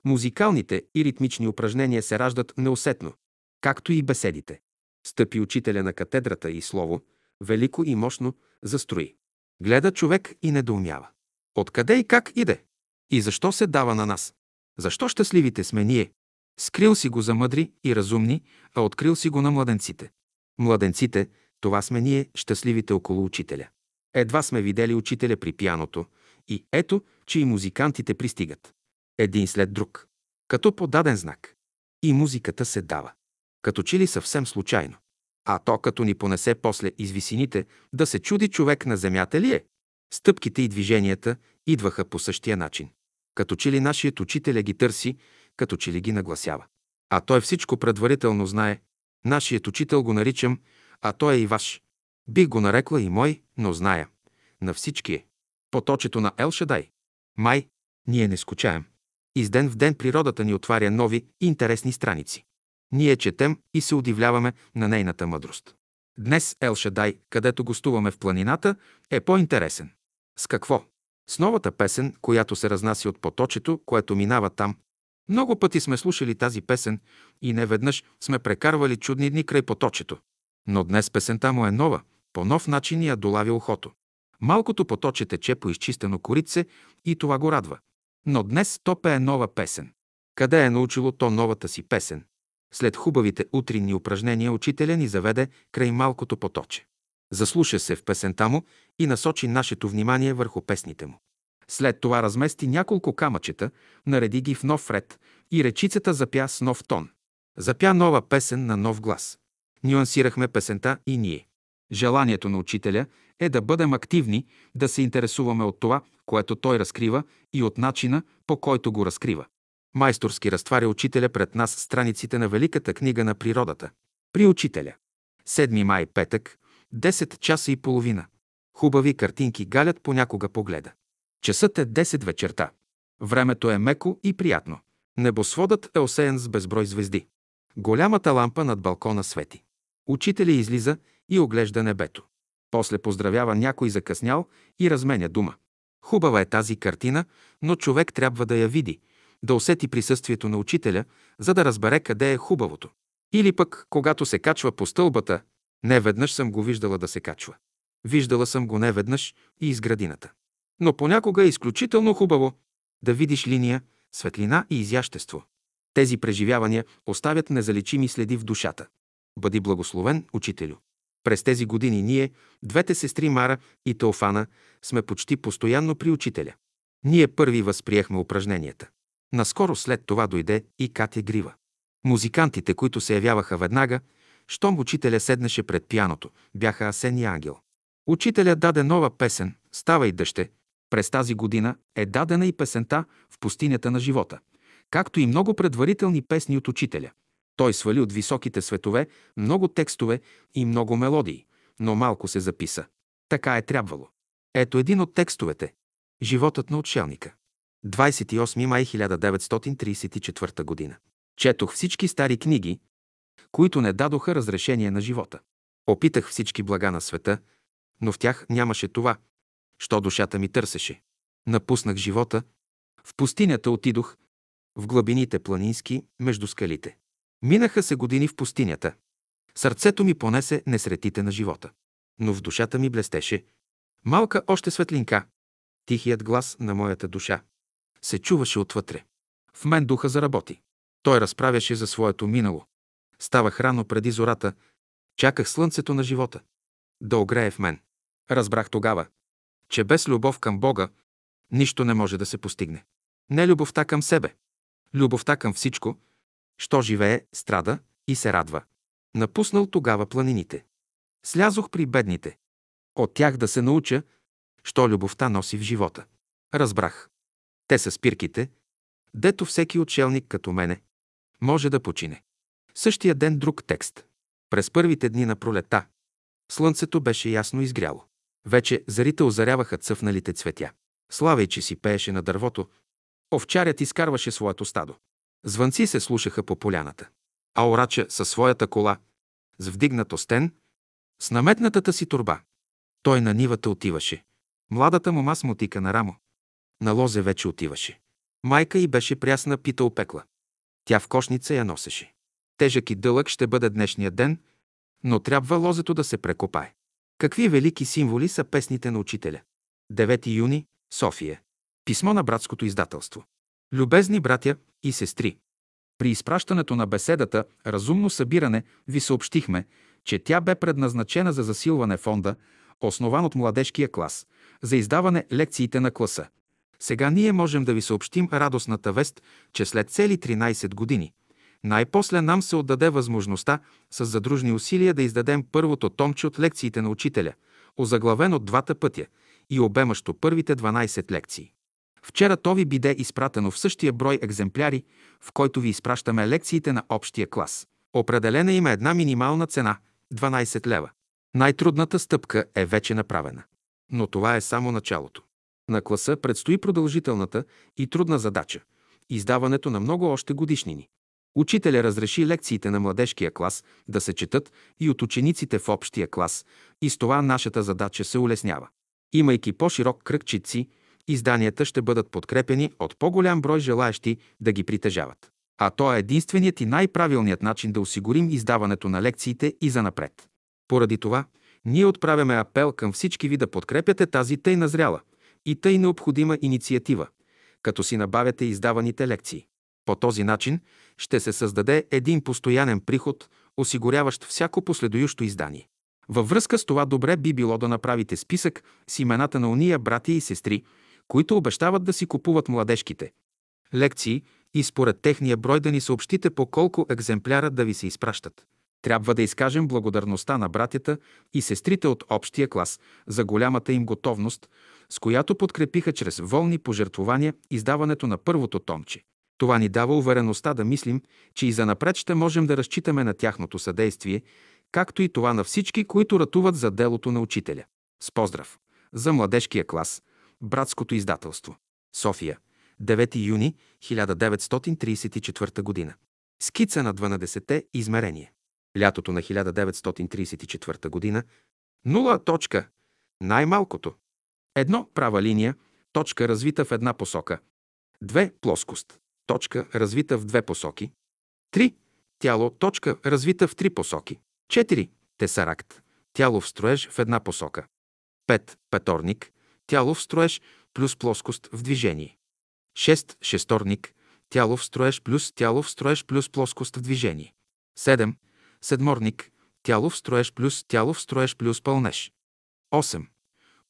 Музикалните и ритмични упражнения се раждат неусетно, както и беседите. Стъпи учителя на катедрата и слово, велико и мощно, застрои. Гледа човек и недоумява. Откъде и как иде? И защо се дава на нас? Защо щастливите сме ние? Скрил си го за мъдри и разумни, а открил си го на младенците. Младенците, това сме ние, щастливите около учителя. Едва сме видели учителя при пианото и ето, че и музикантите пристигат. Един след друг. Като подаден знак. И музиката се дава. Като че ли съвсем случайно. А то, като ни понесе после из висините, да се чуди човек на земята ли е? Стъпките и движенията идваха по същия начин. Като че ли нашият учителя ги търси, като че ли ги нагласява. А той всичко предварително знае. Нашият учител го наричам, а той е и ваш. Бих го нарекла и мой, но зная. На всички е. Поточето на Ел Шадай. Май, ние не скучаем. Из ден в ден природата ни отваря нови и интересни страници. Ние четем и се удивляваме на нейната мъдрост. Днес Ел Шадай, където гостуваме в планината, е по-интересен. С какво? С новата песен, която се разнася от поточето, което минава там. Много пъти сме слушали тази песен и неведнъж сме прекарвали чудни дни край поточето. Но днес песента му е нова, по нов начин я долавя ухото. Малкото поточе тече по изчистено коритце и това го радва. Но днес то пее нова песен. Къде е научило то новата си песен? След хубавите утринни упражнения учителя ни заведе край малкото поточе. Заслуша се в песента му и насочи нашето внимание върху песните му. След това размести няколко камъчета, нареди ги в нов ред и речицата запя с нов тон. Запя нова песен на нов глас. Нюансирахме песента и ние. Желанието на учителя е да бъдем активни, да се интересуваме от това, което той разкрива и от начина, по който го разкрива. Майсторски разтваря учителя пред нас страниците на Великата книга на природата. При учителя. седми май, петък, десет часа и половина. Хубави картинки галят понякога погледа. Часът е десет вечерта. Времето е меко и приятно. Небосводът е осеян с безброй звезди. Голямата лампа над балкона свети. Учителя излиза и оглежда небето. После поздравява някой закъснял и разменя дума. Хубава е тази картина, но човек трябва да я види, да усети присъствието на учителя, за да разбере къде е хубавото. Или пък, когато се качва по стълбата, не веднъж съм го виждала да се качва. Виждала съм го не веднъж и из градината. Но понякога е изключително хубаво да видиш линия, светлина и изящество. Тези преживявания оставят незаличими следи в душата. Бъди благословен, учителю! През тези години ние, двете сестри Мара и Теофана, сме почти постоянно при учителя. Ние първи възприехме упражненията. Наскоро след това дойде и Катя Грива. Музикантите, които се явяваха веднага, щом учителя седнеше пред пианото, бяха Асен и Ангел. Учителя даде нова песен «Ставай, дъще». През тази година е дадена и песента «В пустинята на живота», както и много предварителни песни от учителя. Той свали от високите светове много текстове и много мелодии, но малко се записа. Така е трябвало. Ето един от текстовете – «Животът на отшелника». двадесет и осми май хиляда деветстотин тридесет и четвърта година. Четох всички стари книги, които не дадоха разрешение на живота. Опитах всички блага на света, но в тях нямаше това, що душата ми търсеше. Напуснах живота, в пустинята отидох, в глъбините планински, между скалите. Минаха се години в пустинята. Сърцето ми понесе несретите на живота. Но в душата ми блестеше малка още светлинка. Тихият глас на моята душа се чуваше отвътре. В мен духа заработи. Той разправяше за своето минало. Ставах рано преди зората. Чаках слънцето на живота да огрее в мен. Разбрах тогава, че без любов към Бога нищо не може да се постигне. Не любовта към себе. Любовта към всичко, що живее, страда и се радва. Напуснал тогава планините. Слязох при бедните. От тях да се науча, що любовта носи в живота. Разбрах. Те са спирките, дето всеки отшелник като мене може да почине. Същия ден друг текст. През първите дни на пролета слънцето беше ясно изгряло. Вече зарите озаряваха цъфналите цветя. Славейче си пееше на дървото. Овчарят изкарваше своето стадо. Звънци се слушаха по поляната. А орача със своята кола, с вдигнат остен, с наметнатата си турба. Той на нивата отиваше. Младата мома с мотика на рамо. На лозе вече отиваше. Майка й беше прясна пита опекла. Тя в кошница я носеше. Тежък и дълъг ще бъде днешния ден, но трябва лозето да се прекопае. Какви велики символи са песните на учителя? девети юни, София. Писмо на братското издателство. Любезни братя и сестри, при изпращането на беседата «Разумно събиране» ви съобщихме, че тя бе предназначена за засилване фонда, основан от младежкия клас, за издаване лекциите на класа. Сега ние можем да ви съобщим радостната вест, че след цели тринадесет години най-после нам се отдаде възможността с задружни усилия да издадем първото томче от лекциите на учителя, озаглавен от двата пътя и обемащо първите дванадесет лекции. Вчера то ви биде изпратено в същия брой екземпляри, в който ви изпращаме лекциите на общия клас. Определена им е една минимална цена – дванадесет лева. Най-трудната стъпка е вече направена. Но това е само началото. На класа предстои продължителната и трудна задача – издаването на много още годишнини. Учителя разреши лекциите на младежкия клас да се четат и от учениците в общия клас и с това нашата задача се улеснява. Имайки по-широк кръг читци, изданията ще бъдат подкрепени от по-голям брой желаещи да ги притежават. А то е единственият и най-правилният начин да осигурим издаването на лекциите и занапред. Поради това, ние отправяме апел към всички ви да подкрепяте тази тъй назряла и тъй необходима инициатива, като си набавяте издаваните лекции. По този начин ще се създаде един постоянен приход, осигуряващ всяко последующо издание. Във връзка с това добре би било да направите списък с имената на уния братя и сестри, които обещават да си купуват младежките лекции и според техния брой да ни съобщите по колко екземпляра да ви се изпращат. Трябва да изкажем благодарността на братята и сестрите от общия клас за голямата им готовност, с която подкрепиха чрез волни пожертвования издаването на първото томче. Това ни дава увереността да мислим, че и занапред ще можем да разчитаме на тяхното съдействие, както и това на всички, които ратуват за делото на учителя. С поздрав! За младежкия клас, братското издателство. София, девети юни хиляда деветстотин тридесет и четвърта година. Скица на дванадесетте измерения. Лятото на хиляда деветстотин тридесет и четвърта година. Нула точка. Най-малкото. Едно права линия, точка развита в една посока. Две плоскост, точка развита в две посоки. Три тяло, точка развита в три посоки. Четири тесаракт, тяло в строеж в една посока. Пет петорник, тяло в строеж плюс плоскост в движение. Шест шесторник, тяло в строеж плюс тяло в строеж плюс плоскост в движение. Седем седморник, тяло в строеж плюс тяло в строеж плюс пълнеж. Осем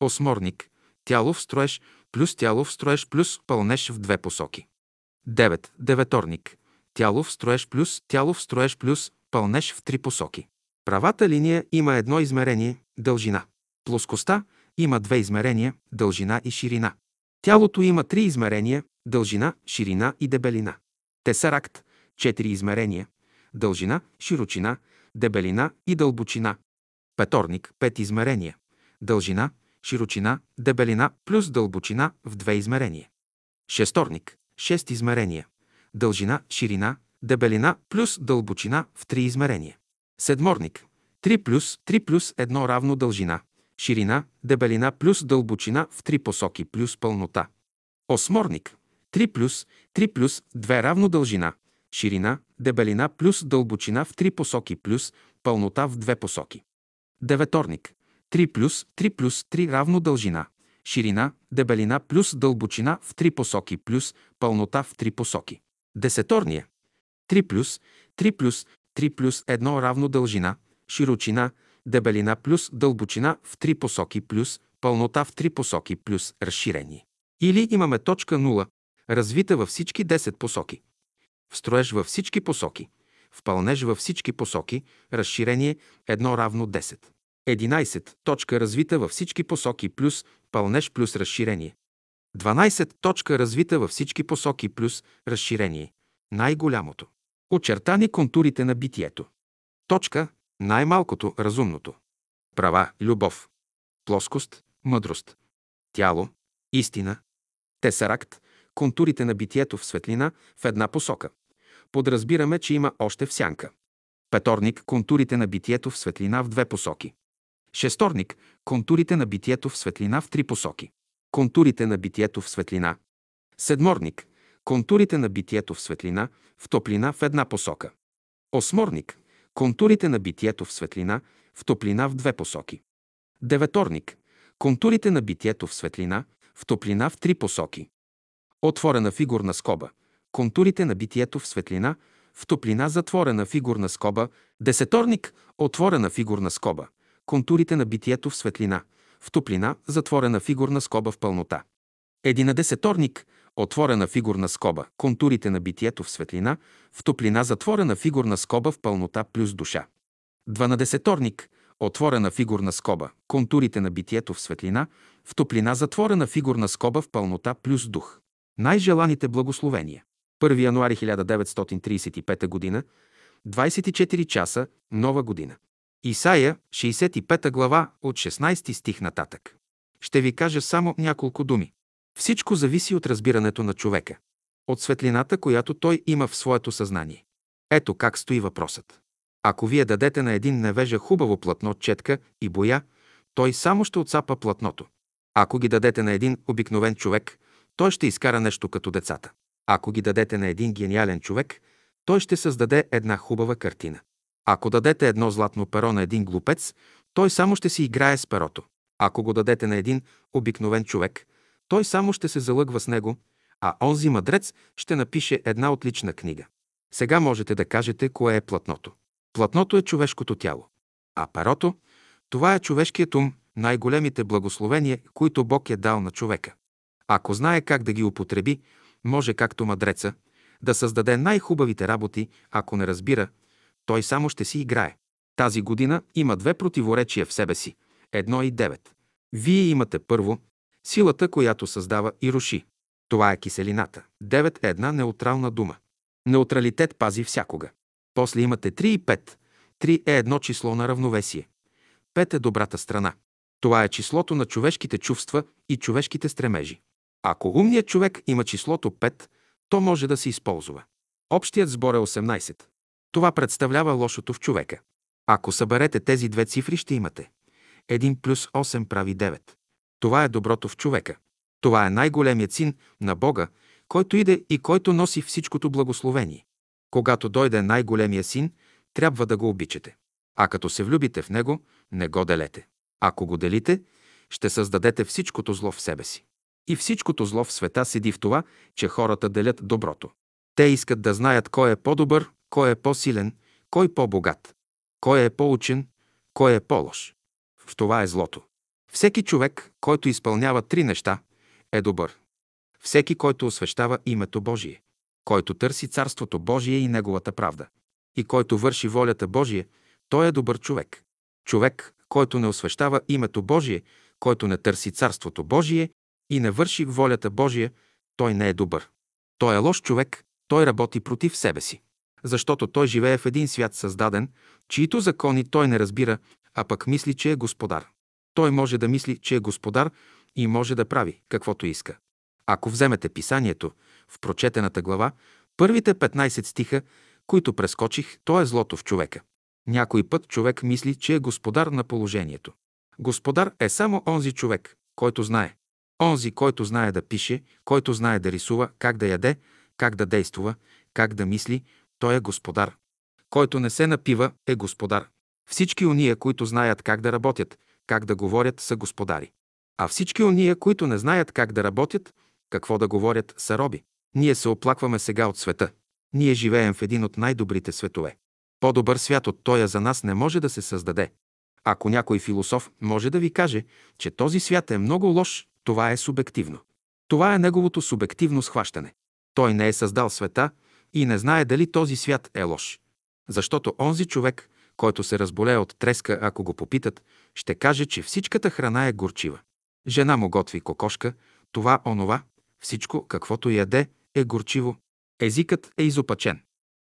осморник, тяло в строеж плюс тяло в строеж плюс пълнеж в две посоки. девет деветорник, тяло в строеж плюс тяло в строеж плюс пълнеж в три посоки. Правата линия има едно измерение – дължина. Плоскостта има две измерения – дължина и ширина. Тялото има три измерения – дължина, ширина и дебелина. Тесаракт – четири измерения – дължина, широчина, дебелина и дълбочина. Петорник – пет измерения – дължина, широчина, дебелина плюс дълбочина в две измерения. Шесторник – шест измерения – дължина, ширина, дебелина плюс дълбочина в три измерения. Седморник – три плюс три плюс едно равно дължина, ширина, дебелина плюс дълбочина в три посоки плюс пълнота. Осморник – три плюс три плюс две равно дължина, ширина, дебелина плюс дълбочина в три посоки плюс пълнота в две посоки. Деветорник – три плюс три плюс три равно дължина, ширина, дебелина плюс дълбочина в три посоки плюс пълнота в три посоки. Десеторния – три плюс три плюс три плюс едно равно дължина, широчина, дебелина плюс дълбочина в три посоки плюс пълнота в три посоки плюс разширение. Или имаме точка нула, развита във всички десет посоки. В строеж във всички посоки, в пълнеж във всички посоки, разширение едно равно десет. единадесет точка развита във всички посоки плюс пълнеж плюс разширение. дванадесет точка развита във всички посоки плюс разширение. Най-голямото. Очертани контурите на битието. Точка – най-малкото, разумното. Права – любов. Плоскост – мъдрост. Тяло – истина. Тесаракт – контурите на битието в светлина в една посока. Подразбираме, че има още в сянка. Петорник – контурите на битието в светлина в две посоки. Шесторник – контурите на битието в светлина в три посоки. Контурите на битието в светлина. Седморник – контурите на битието в светлина, в топлина в една посока. Осморник – контурите на битието в светлина, в топлина в две посоки. Деветорник – контурите на битието в светлина, в топлина в три посоки. Отворена фигурна скоба – контурите на битието в светлина, в топлина затворена фигурна скоба. Десеторник – отворена фигурна скоба – контурите на битието в светлина, в топлина затворена фигурна скоба в пълнота. Единадесеторник – отворена фигурна скоба, контурите на битието в светлина, в топлина затворена фигурна скоба в пълнота плюс душа. Дванадесеторник, отворена фигурна скоба, контурите на битието в светлина, в топлина затворена фигурна скоба в пълнота плюс дух. Най-желаните благословения. първи януари хиляда деветстотин тридесет и пета година, двадесет и четири часа, нова година. Исаия, шестдесет и пета глава, от шестнадесети стих нататък. Ще ви кажа само няколко думи. Всичко зависи от разбирането на човека, от светлината, която той има в своето съзнание. Ето как стои въпросът. Ако вие дадете на един невежа хубаво платно, четка и боя, той само ще отцапа платното. Ако ги дадете на един обикновен човек, той ще изкара нещо като децата. Ако ги дадете на един гениален човек, той ще създаде една хубава картина. Ако дадете едно златно перо на един глупец, той само ще си играе с перото. Ако го дадете на един обикновен човек, той само ще се залъгва с него, а онзи мъдрец ще напише една отлична книга. Сега можете да кажете кое е платното. Платното е човешкото тяло, а перото – това е човешкият ум, най-големите благословения, които Бог е дал на човека. Ако знае как да ги употреби, може както мъдреца да създаде най-хубавите работи. Ако не разбира, той само ще си играе. Тази година има две противоречия в себе си – едно и девет. Вие имате първо – силата, която създава и руши. Това е киселината. девет е една неутрална дума. Неутралитет пази всякога. После имате три и пет. три е едно число на равновесие. пет е добрата страна. Това е числото на човешките чувства и човешките стремежи. Ако умният човек има числото пет, то може да се използва. Общият сбор е осемнайсет. Това представлява лошото в човека. Ако съберете тези две цифри, ще имате. едно плюс осем прави девет. Това е доброто в човека. Това е най-големият син на Бога, който иде и който носи всичкото благословение. Когато дойде най-големия син, трябва да го обичате. А като се влюбите в него, не го делете. Ако го делите, ще създадете всичкото зло в себе си. И всичкото зло в света седи в това, че хората делят доброто. Те искат да знаят кой е по-добър, кой е по-силен, кой по-богат, кой е по-учен, кой е по-лош. В това е злото. Всеки човек, който изпълнява три неща, е добър. Всеки, който освещава името Божие, който търси Царството Божие и Неговата правда, и който върши волята Божие, той е добър човек. Човек, който не освещава името Божие, който не търси Царството Божие и не върши волята Божия, той не е добър. Той е лош човек, той работи против себе си. Защото той живее в един свят създаден, чието закони той не разбира, а пък мисли, че е господар. Той може да мисли, че е господар и може да прави каквото иска. Ако вземете писанието в прочетената глава, първите петнайсет стиха, които прескочих, то е злото в човека. Някой път човек мисли, че е господар на положението. Господар е само онзи човек, който знае. Онзи, който знае да пише, който знае да рисува, как да яде, как да действува, как да мисли, той е господар. Който не се напива, е господар. Всички уния, които знаят как да работят, как да говорят, са господари. А всички уния, които не знаят как да работят, какво да говорят, са роби. Ние се оплакваме сега от света. Ние живеем в един от най-добрите светове. По-добър свят от тоя за нас не може да се създаде. Ако някой философ може да ви каже, че този свят е много лош, това е субективно. Това е неговото субективно схващане. Той не е създал света и не знае дали този свят е лош. Защото онзи човек, който се разболее от треска, ако го попитат, ще каже, че всичката храна е горчива. Жена му готви кокошка, това, онова, всичко, каквото яде, е горчиво. Езикът е изопачен.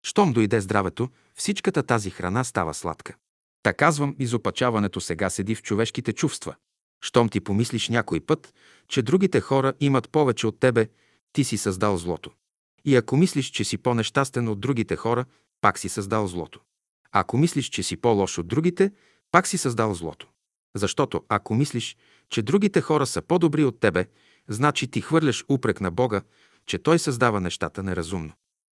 Щом дойде здравето, всичката тази храна става сладка. Та казвам, изопачаването сега седи в човешките чувства. Щом ти помислиш някой път, че другите хора имат повече от тебе, ти си създал злото. И ако мислиш, че си по-нещастен от другите хора, пак си създал злото. Ако мислиш, че си по-лош от другите, пак си създал злото. Защото ако мислиш, че другите хора са по-добри от тебе, значи ти хвърляш упрек на Бога, че Той създава нещата неразумно.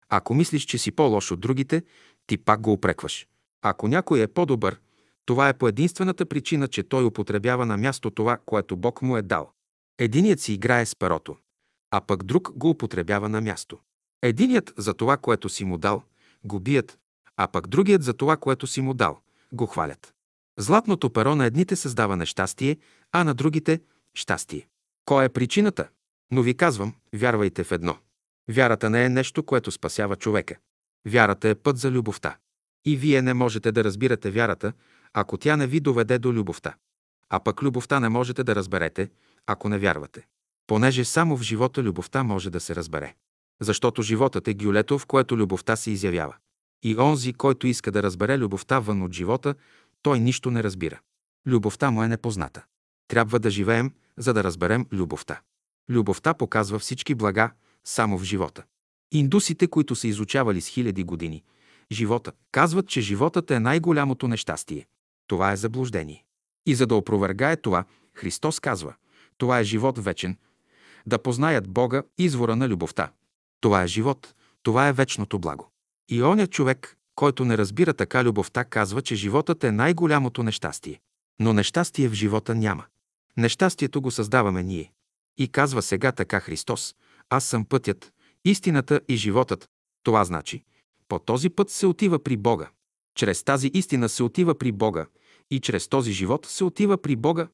Ако мислиш, че си по-лош от другите, ти пак го упрекваш. Ако някой е по-добър, това е по единствената причина, че той употребява на място това, което Бог му е дал. Единият си играе с перото, а пък друг го употребява на място. Единият за това, което си му дал, го бият, а пък другият за това, което си му дал, го хвалят. Златното перо на едните създава нещастие, а на другите – щастие. Кой е причината? Но ви казвам, вярвайте в едно. Вярата не е нещо, което спасява човека. Вярата е път за любовта. И вие не можете да разбирате вярата, ако тя не ви доведе до любовта. А пък любовта не можете да разберете, ако не вярвате. Понеже само в живота любовта може да се разбере. Защото животът е гюлето, в което любовта се изявява. И онзи, който иска да разбере любовта вън от живота, той нищо не разбира. Любовта му е непозната. Трябва да живеем, за да разберем любовта. Любовта показва всички блага само в живота. Индусите, които са изучавали с хиляди години живота, казват, че животът е най-голямото нещастие. Това е заблуждение. И за да опровергае това, Христос казва: това е живот вечен, да познаят Бога, извора на любовта. Това е живот, това е вечното благо. И оня човек, който не разбира така любовта, казва, че животът е най-голямото нещастие. Но нещастие в живота няма. Нещастието го създаваме ние. И казва сега така Христос: аз съм пътят, истината и животът. Това значи, по този път се отива при Бога. Чрез тази истина се отива при Бога и чрез този живот се отива при Бога.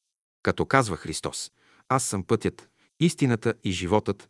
Като казва Христос: аз съм пътят, истината и животът,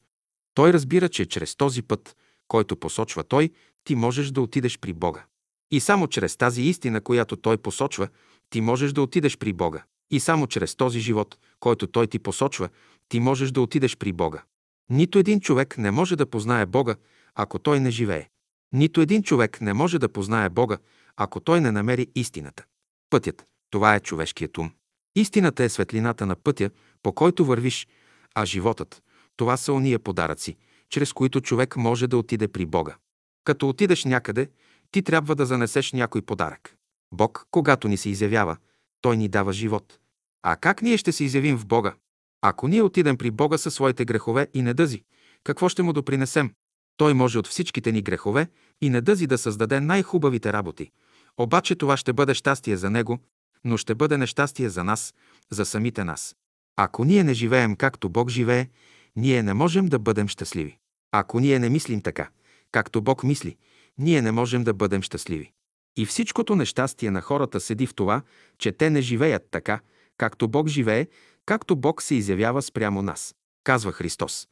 той разбира, че чрез този път, който посочва Той, ти можеш да отидеш при Бога. И само чрез тази истина, която Той посочва, ти можеш да отидеш при Бога. И само чрез този живот, който Той ти посочва, ти можеш да отидеш при Бога. Нито един човек не може да познае Бога, ако той не живее. Нито един човек не може да познае Бога, ако той не намери истината. Пътят – това е човешкият ум. Истината е светлината на пътя, по който вървиш, а животът – това са ония подаръци, чрез които човек може да отиде при Бога. Като отидеш някъде, ти трябва да занесеш някой подарък. Бог, когато ни се изявява, той ни дава живот. А как ние ще се изявим в Бога? Ако ние отидем при Бога със своите грехове и недъзи, какво ще му допринесем? Той може от всичките ни грехове и недъзи да създаде най-хубавите работи. Обаче това ще бъде щастие за него, но ще бъде нещастие за нас, за самите нас. Ако ние не живеем както Бог живее, ние не можем да бъдем щастливи. Ако ние не мислим така, както Бог мисли, ние не можем да бъдем щастливи. И всичкото нещастие на хората седи в това, че те не живеят така, както Бог живее, както Бог се изявява спрямо нас. Казва Христос: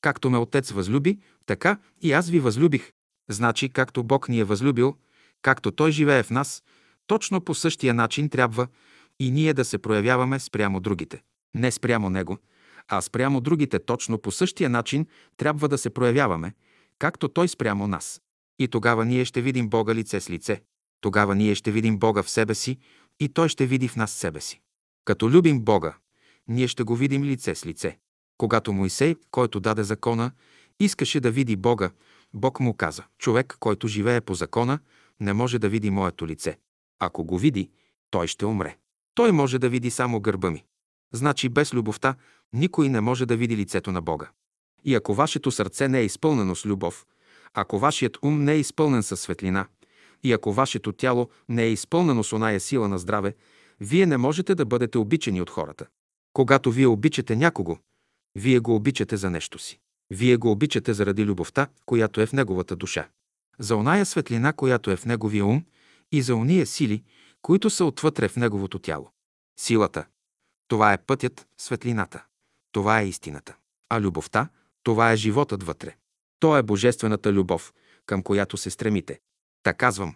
както ме Отец възлюби, така и аз ви възлюбих. Значи, както Бог ни е възлюбил, както Той живее в нас, точно по същия начин трябва и ние да се проявяваме спрямо другите. Не спрямо Него, а спрямо другите точно по същия начин трябва да се проявяваме, както Той спрямо нас. И тогава ние ще видим Бога лице с лице. Тогава ние ще видим Бога в себе си и Той ще види в нас себе си. Като любим Бога, ние ще го видим лице с лице. Когато Моисей, който даде закона, искаше да види Бога, Бог му каза: човек, който живее по закона, не може да види моето лице. Ако го види, той ще умре. Той може да види само гърба ми. Значи без любовта никой не може да види лицето на Бога. И ако вашето сърце не е изпълнено с любов, ако вашият ум не е изпълнен със светлина, и ако вашето тяло не е изпълнено с оная сила на здраве, вие не можете да бъдете обичани от хората. Когато вие обичате някого, вие го обичате за нещо си. Вие го обичате заради любовта, която е в неговата душа, за оная светлина, която е в неговия ум и за ония сили, които са отвътре в неговото тяло. Силата – това е пътят, светлината. Това е истината. А любовта – това е животът вътре. То е божествената любов, към която се стремите. Та казвам,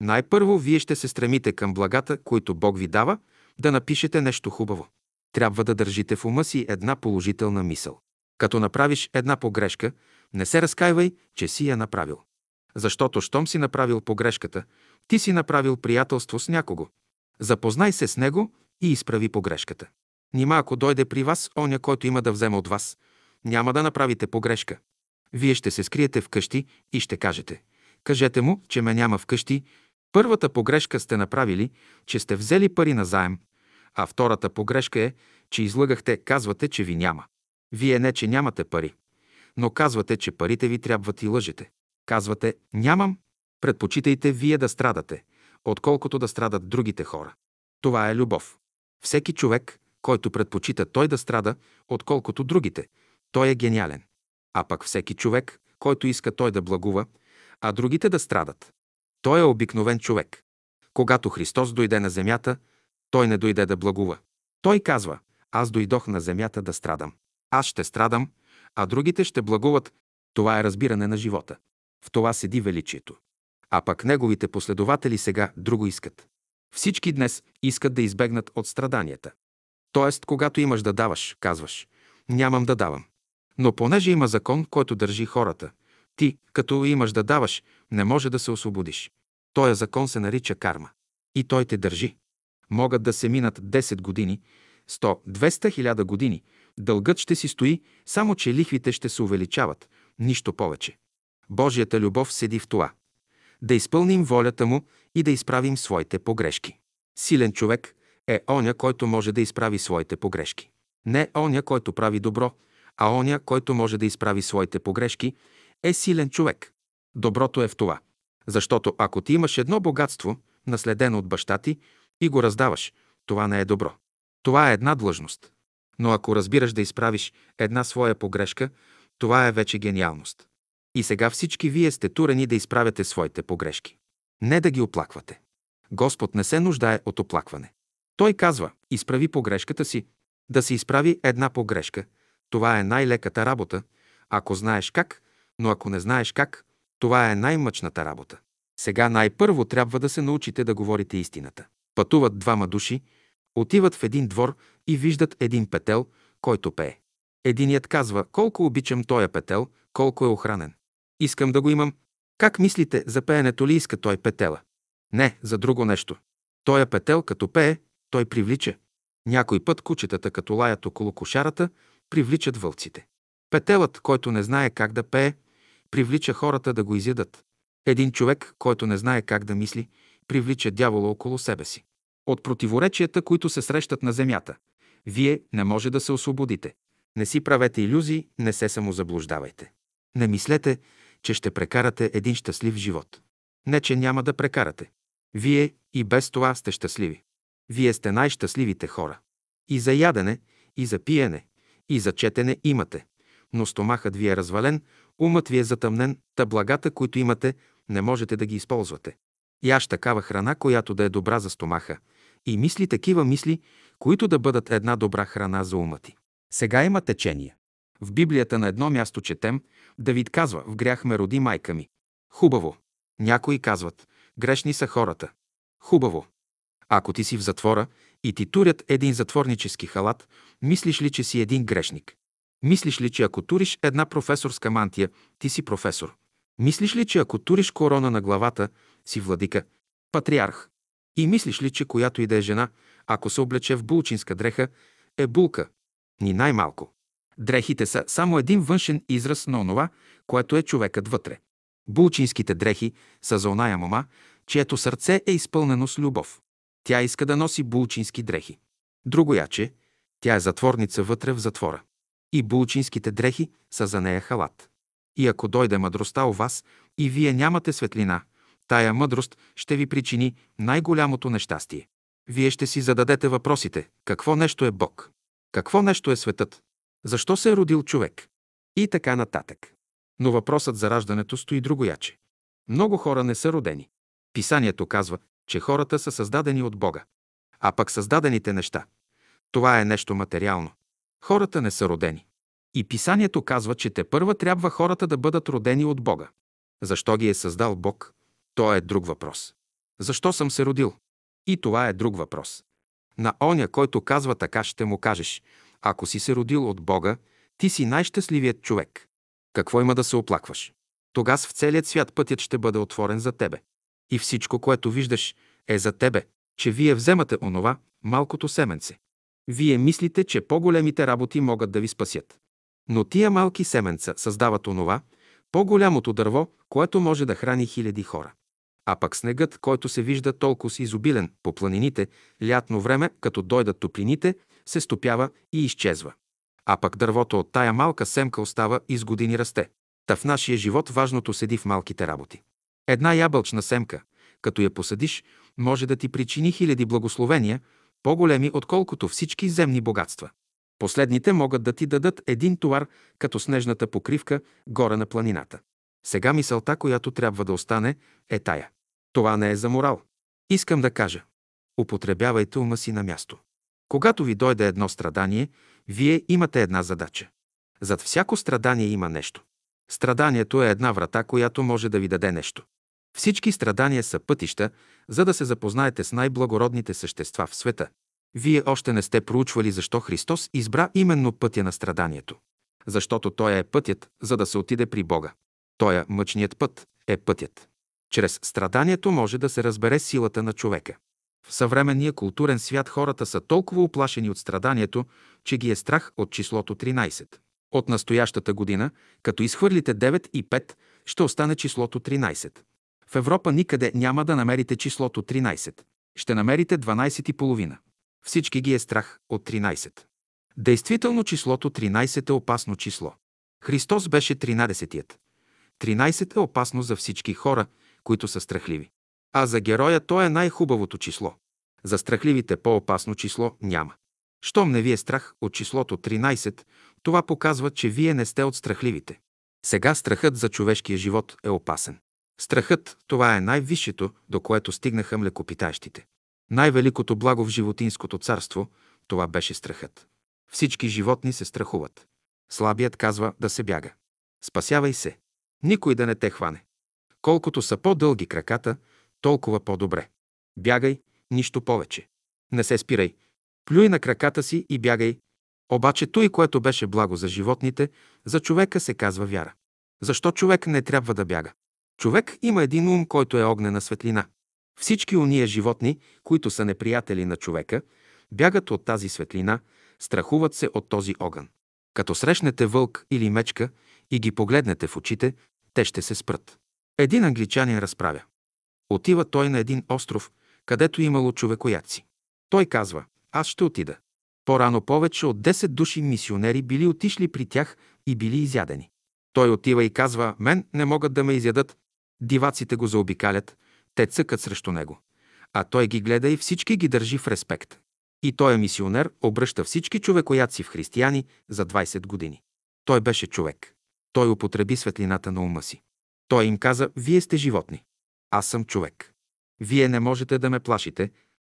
най-първо вие ще се стремите към благата, които Бог ви дава, да напишете нещо хубаво. Трябва да държите в ума си една положителна мисъл. Като направиш една погрешка, не се разкайвай, че си я направил. Защото щом си направил погрешката, ти си направил приятелство с някого. Запознай се с него и изправи погрешката. Нима ако дойде при вас оня, който има да вземе от вас, няма да направите погрешка. Вие ще се скриете вкъщи и ще кажете: кажете му, че ме няма вкъщи. Първата погрешка сте направили, че сте взели пари назаем, а втората погрешка е, че излъгахте, казвате, че ви няма. Вие не, че нямате пари, но казвате, че парите ви трябват и лъжете. Казвате: нямам. Предпочитайте вие да страдате, отколкото да страдат другите хора. Това е любов. Всеки човек, който предпочита той да страда, отколкото другите, той е гениален. А пък всеки човек, който иска той да благува, а другите да страдат, той е обикновен човек. Когато Христос дойде на земята, той не дойде да благува. Той казва: аз дойдох на земята да страдам. Аз ще страдам, а другите ще благуват. Това е разбиране на живота. В това седи величието. А пък неговите последователи сега друго искат. Всички днес искат да избегнат от страданията. Тоест, когато имаш да даваш, казваш: нямам да давам. Но понеже има закон, който държи хората, ти, като имаш да даваш, не може да се освободиш. Тоя закон се нарича карма. И той те държи. Могат да се минат десет години, сто, двеста, хиляда години. Дългът ще си стои, само че лихвите ще се увеличават. Нищо повече. Божията любов седи в това. Да изпълним волята му и да изправим своите погрешки. Силен човек е оня, който може да изправи своите погрешки. Не оня, който прави добро, а оня, който може да изправи своите погрешки, е силен човек. Доброто е в това. Защото ако ти имаш едно богатство, наследено от баща ти, и го раздаваш, това не е добро. Това е една длъжност. Но ако разбираш да изправиш една своя погрешка, това е вече гениалност. И сега всички вие сте турени да изправяте своите погрешки. Не да ги оплаквате. Господ не се нуждае от оплакване. Той казва: изправи погрешката си. Да се изправи една погрешка, това е най-леката работа, ако знаеш как, но ако не знаеш как, това е най-мъчната работа. Сега най-първо трябва да се научите да говорите истината. Пътуват двама души, отиват в един двор и виждат един петел, който пее. Единият казва: колко обичам тоя петел, колко е охранен. Искам да го имам. Как мислите, за пеенето ли иска той петела? Не, за друго нещо. Тоя петел, като пее, той привлича. Някой път кучетата, като лаят около кошарата, привличат вълците. Петелът, който не знае как да пее, привлича хората да го изядат. Един човек, който не знае как да мисли, привлича дявола около себе си. От противоречията, които се срещат на земята, вие не може да се освободите. Не си правете илюзии, не се самозаблуждавайте. Не мислете, че ще прекарате един щастлив живот. Не, че няма да прекарате. Вие и без това сте щастливи. Вие сте най-щастливите хора. И за ядене, и за пиене, и за четене имате, но стомахът ви е развален, умът ви е затъмнен, та благата, които имате, не можете да ги използвате. Яж такава храна, която да е добра за стомаха, и мисли такива мисли, които да бъдат една добра храна за ума ти. Сега има течение. В Библията на едно място четем, Давид казва: в грях ме роди майка ми. Хубаво. Някои казват: грешни са хората. Хубаво. Ако ти си в затвора и ти турят един затворнически халат, мислиш ли, че си един грешник? Мислиш ли, че ако туриш една професорска мантия, ти си професор? Мислиш ли, че ако туриш корона на главата, си владика, патриарх? И мислиш ли, че която и да е жена, ако се облече в булчинска дреха, е булка? Ни най-малко. Дрехите са само един външен израз на онова, което е човекът вътре. Булчинските дрехи са за оная мома, чието сърце е изпълнено с любов. Тя иска да носи булчински дрехи. Другояче, тя е затворница вътре в затвора. И булчинските дрехи са за нея халат. И ако дойде мъдростта у вас и вие нямате светлина, тая мъдрост ще ви причини най-голямото нещастие. Вие ще си зададете въпросите: какво нещо е Бог? Какво нещо е светът? Защо се е родил човек? И така нататък. Но въпросът за раждането стои другояче. Много хора не са родени. Писанието казва, че хората са създадени от Бога. А пък създадените неща, това е нещо материално. Хората не са родени. И писанието казва, че тепърва трябва хората да бъдат родени от Бога. Защо ги е създал Бог? То е друг въпрос. Защо съм се родил? И това е друг въпрос. На оня, който казва така, ще му кажеш: ако си се родил от Бога, ти си най-щастливият човек. Какво има да се оплакваш? Тогас в целият свят пътят ще бъде отворен за тебе. И всичко, което виждаш, е за тебе, че вие вземате онова малкото семенце. Вие мислите, че по-големите работи могат да ви спасят. Но тия малки семенца създават онова по-голямото дърво, което може да храни хиляди хора. А пък снегът, който се вижда толкова с изобилен по планините, лятно време, като дойдат топлините, се стопява и изчезва. А пък дървото от тая малка семка остава и с години расте. Та в нашия живот важното седи в малките работи. Една ябълчна семка, като я посадиш, може да ти причини хиляди благословения, по-големи отколкото всички земни богатства. Последните могат да ти дадат един товар, като снежната покривка горе на планината. Сега мисълта, която трябва да остане, е тая. Това не е за морал. Искам да кажа: употребявайте ума си на място. Когато ви дойде едно страдание, вие имате една задача. Зад всяко страдание има нещо. Страданието е една врата, която може да ви даде нещо. Всички страдания са пътища, за да се запознаете с най-благородните същества в света. Вие още не сте проучвали защо Христос избра именно пътя на страданието. Защото той е пътят, за да се отиде при Бога. Тоя мъчният път е пътят. Чрез страданието може да се разбере силата на човека. В съвременния културен свят хората са толкова уплашени от страданието, че ги е страх от числото тринайсет. От настоящата година, като изхвърлите девет и пет, ще остане числото тринайсет. В Европа никъде няма да намерите числото тринайсет. Ще намерите дванайсет и половина. Всички ги е страх от тринайсет. Действително числото тринайсет е опасно число. Христос беше тринайсетият. тринайсет е опасно за всички хора, които са страхливи. А за героя то е най-хубавото число. За страхливите по-опасно число няма. Щом не ви е страх от числото тринайсет, това показва, че вие не сте от страхливите. Сега страхът за човешкия живот е опасен. Страхът – това е най-висшето, до което стигнаха млекопитаещите. Най-великото благо в животинското царство – това беше страхът. Всички животни се страхуват. Слабият казва да се бяга. Спасявай се. Никой да не те хване. Колкото са по-дълги краката, толкова по-добре. Бягай, нищо повече. Не се спирай. Плюй на краката си и бягай. Обаче той, което беше благо за животните, за човека се казва вяра. Защо човек не трябва да бяга? Човек има един ум, който е огнена светлина. Всички уния животни, които са неприятели на човека, бягат от тази светлина, страхуват се от този огън. Като срещнете вълк или мечка и ги погледнете в очите, те ще се спрат. Един англичанин разправя. Отива той на един остров, където имало човекояци. Той казва, аз ще отида. По-рано повече от десет души мисионери били отишли при тях и били изядени. Той отива и казва, мен не могат да ме изядат. Диваците го заобикалят, те цъкат срещу него. А той ги гледа и всички ги държи в респект. И той е мисионер, обръща всички човекояци в християни за двайсет години. Той беше човек. Той употреби светлината на ума си. Той им каза, вие сте животни. Аз съм човек. Вие не можете да ме плашите.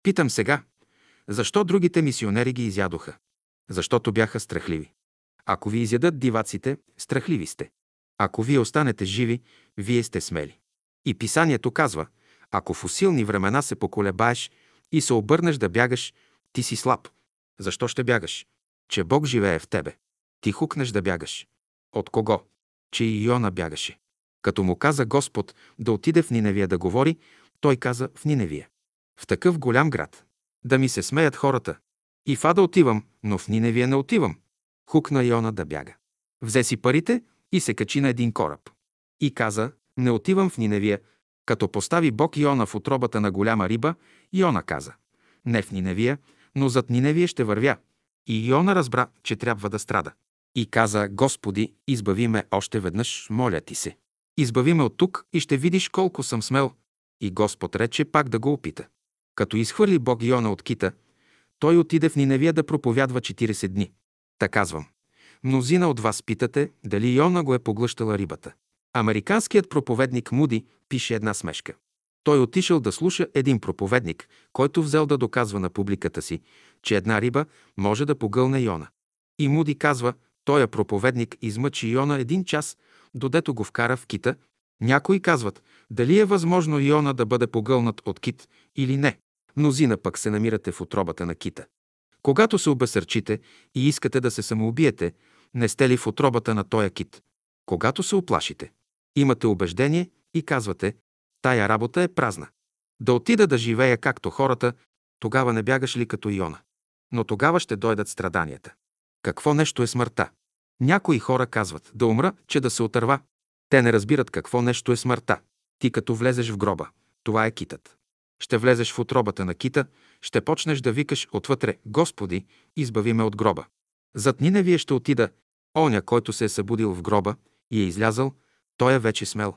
Питам сега, защо другите мисионери ги изядоха? Защото бяха страхливи. Ако ви изядат диваците, страхливи сте. Ако вие останете живи, вие сте смели. И писанието казва, ако в усилни времена се поколебаеш и се обърнеш да бягаш, ти си слаб. Защо ще бягаш? Че Бог живее в тебе. Ти хукнеш да бягаш. От кого? Че и Йона бягаше. Като му каза Господ да отиде в Ниневия да говори, той каза в Ниневия. В такъв голям град. Да ми се смеят хората. И в Ада отивам, но в Ниневия не отивам. Хукна Йона да бяга. Взе си парите и се качи на един кораб. И каза, не отивам в Ниневия. Като постави Бог Йона в утробата на голяма риба, Йона каза, не в Ниневия, но зад Ниневия ще вървя. И Йона разбра, че трябва да страда. И каза, Господи, избави ме още веднъж, моля ти се. Избави ме от тук и ще видиш колко съм смел. И Господ рече пак да го опита. Като изхвърли Бог Йона от кита, той отиде в Ниневия да проповядва четирийсет дни. Та казвам, мнозина от вас питате дали Йона го е поглъщала рибата. Американският проповедник Муди пише една смешка. Той отишъл да слуша един проповедник, който взел да доказва на публиката си, че една риба може да погълне Йона. И Муди казва, тоя проповедник измъчи Йона един час, додето го вкара в кита. Някои казват, дали е възможно Йона да бъде погълнат от кит или не. Мнозина пък се намирате в утробата на кита. Когато се обесърчите и искате да се самоубиете, не сте ли в утробата на тоя кит? Когато се оплашите, имате убеждение и казвате, тая работа е празна. Да отида да живея както хората, тогава не бягаш ли като Йона? Но тогава ще дойдат страданията. Какво нещо е смъртта? Някои хора казват, да умра, че да се отърва. Те не разбират какво нещо е смъртта. Ти като влезеш в гроба, това е китът. Ще влезеш в утробата на кита, ще почнеш да викаш отвътре, Господи, избави ме от гроба. Зад Ниневия ще отида, оня, който се е събудил в гроба и е излязал, той е вече смел.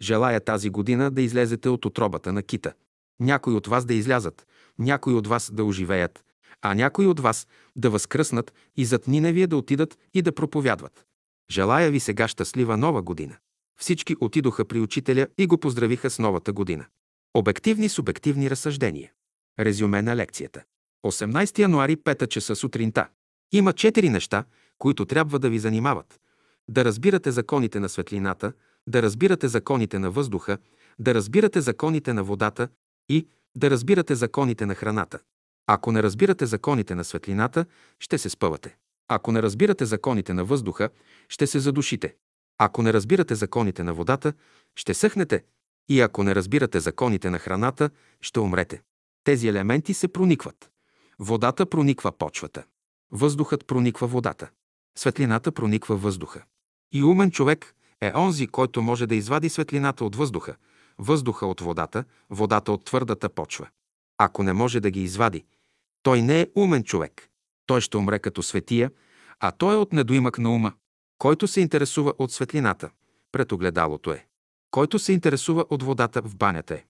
Желая тази година да излезете от утробата на кита. Някои от вас да излязат, някои от вас да оживеят, а някои от вас да възкръснат и зад Ниневия да отидат и да проповядват. Желая ви сега щастлива нова година. Всички отидоха при учителя и го поздравиха с новата година. Обективни субективни разсъждения. Резюме на лекцията. осемнайсети януари, пет часа сутринта. Има четири неща, които трябва да ви занимават. Да разбирате законите на светлината, да разбирате законите на въздуха, да разбирате законите на водата и да разбирате законите на храната. Ако не разбирате законите на светлината, ще се спъвате. Ако не разбирате законите на въздуха, ще се задушите. Ако не разбирате законите на водата, ще съхнете. И ако не разбирате законите на храната, ще умрете. Тези елементи се проникват. Водата прониква почвата. Въздухът прониква водата. Светлината прониква въздуха. И умен човек е онзи, който може да извади светлината от въздуха, въздуха от водата, водата от твърдата почва. Ако не може да ги извади, той не е умен човек. Той ще умре като светия, а той е от недоимък на ума. Който се интересува от светлината, пред огледалото е. Който се интересува от водата, в банята е.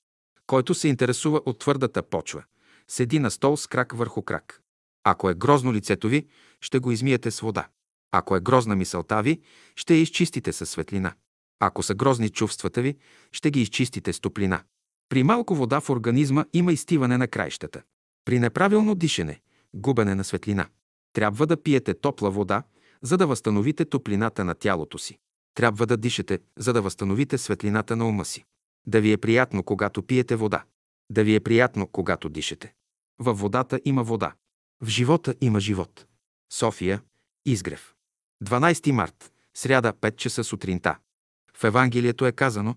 Който се интересува от твърдата почва, седи на стол с крак върху крак. Ако е грозно лицето ви, ще го измиете с вода. Ако е грозна мисълта ви, ще я изчистите със светлина. Ако са грозни чувствата ви, ще ги изчистите с топлина. При малко вода в организма има изтиване на краищата. При неправилно дишане, губене на светлина. Трябва да пиете топла вода, за да възстановите топлината на тялото си. Трябва да дишате, за да възстановите светлината на ума си. Да ви е приятно, когато пиете вода. Да ви е приятно, когато дишате. Във водата има вода. В живота има живот. София, Изгрев. дванайсети март, сряда, пет часа сутринта. В Евангелието е казано: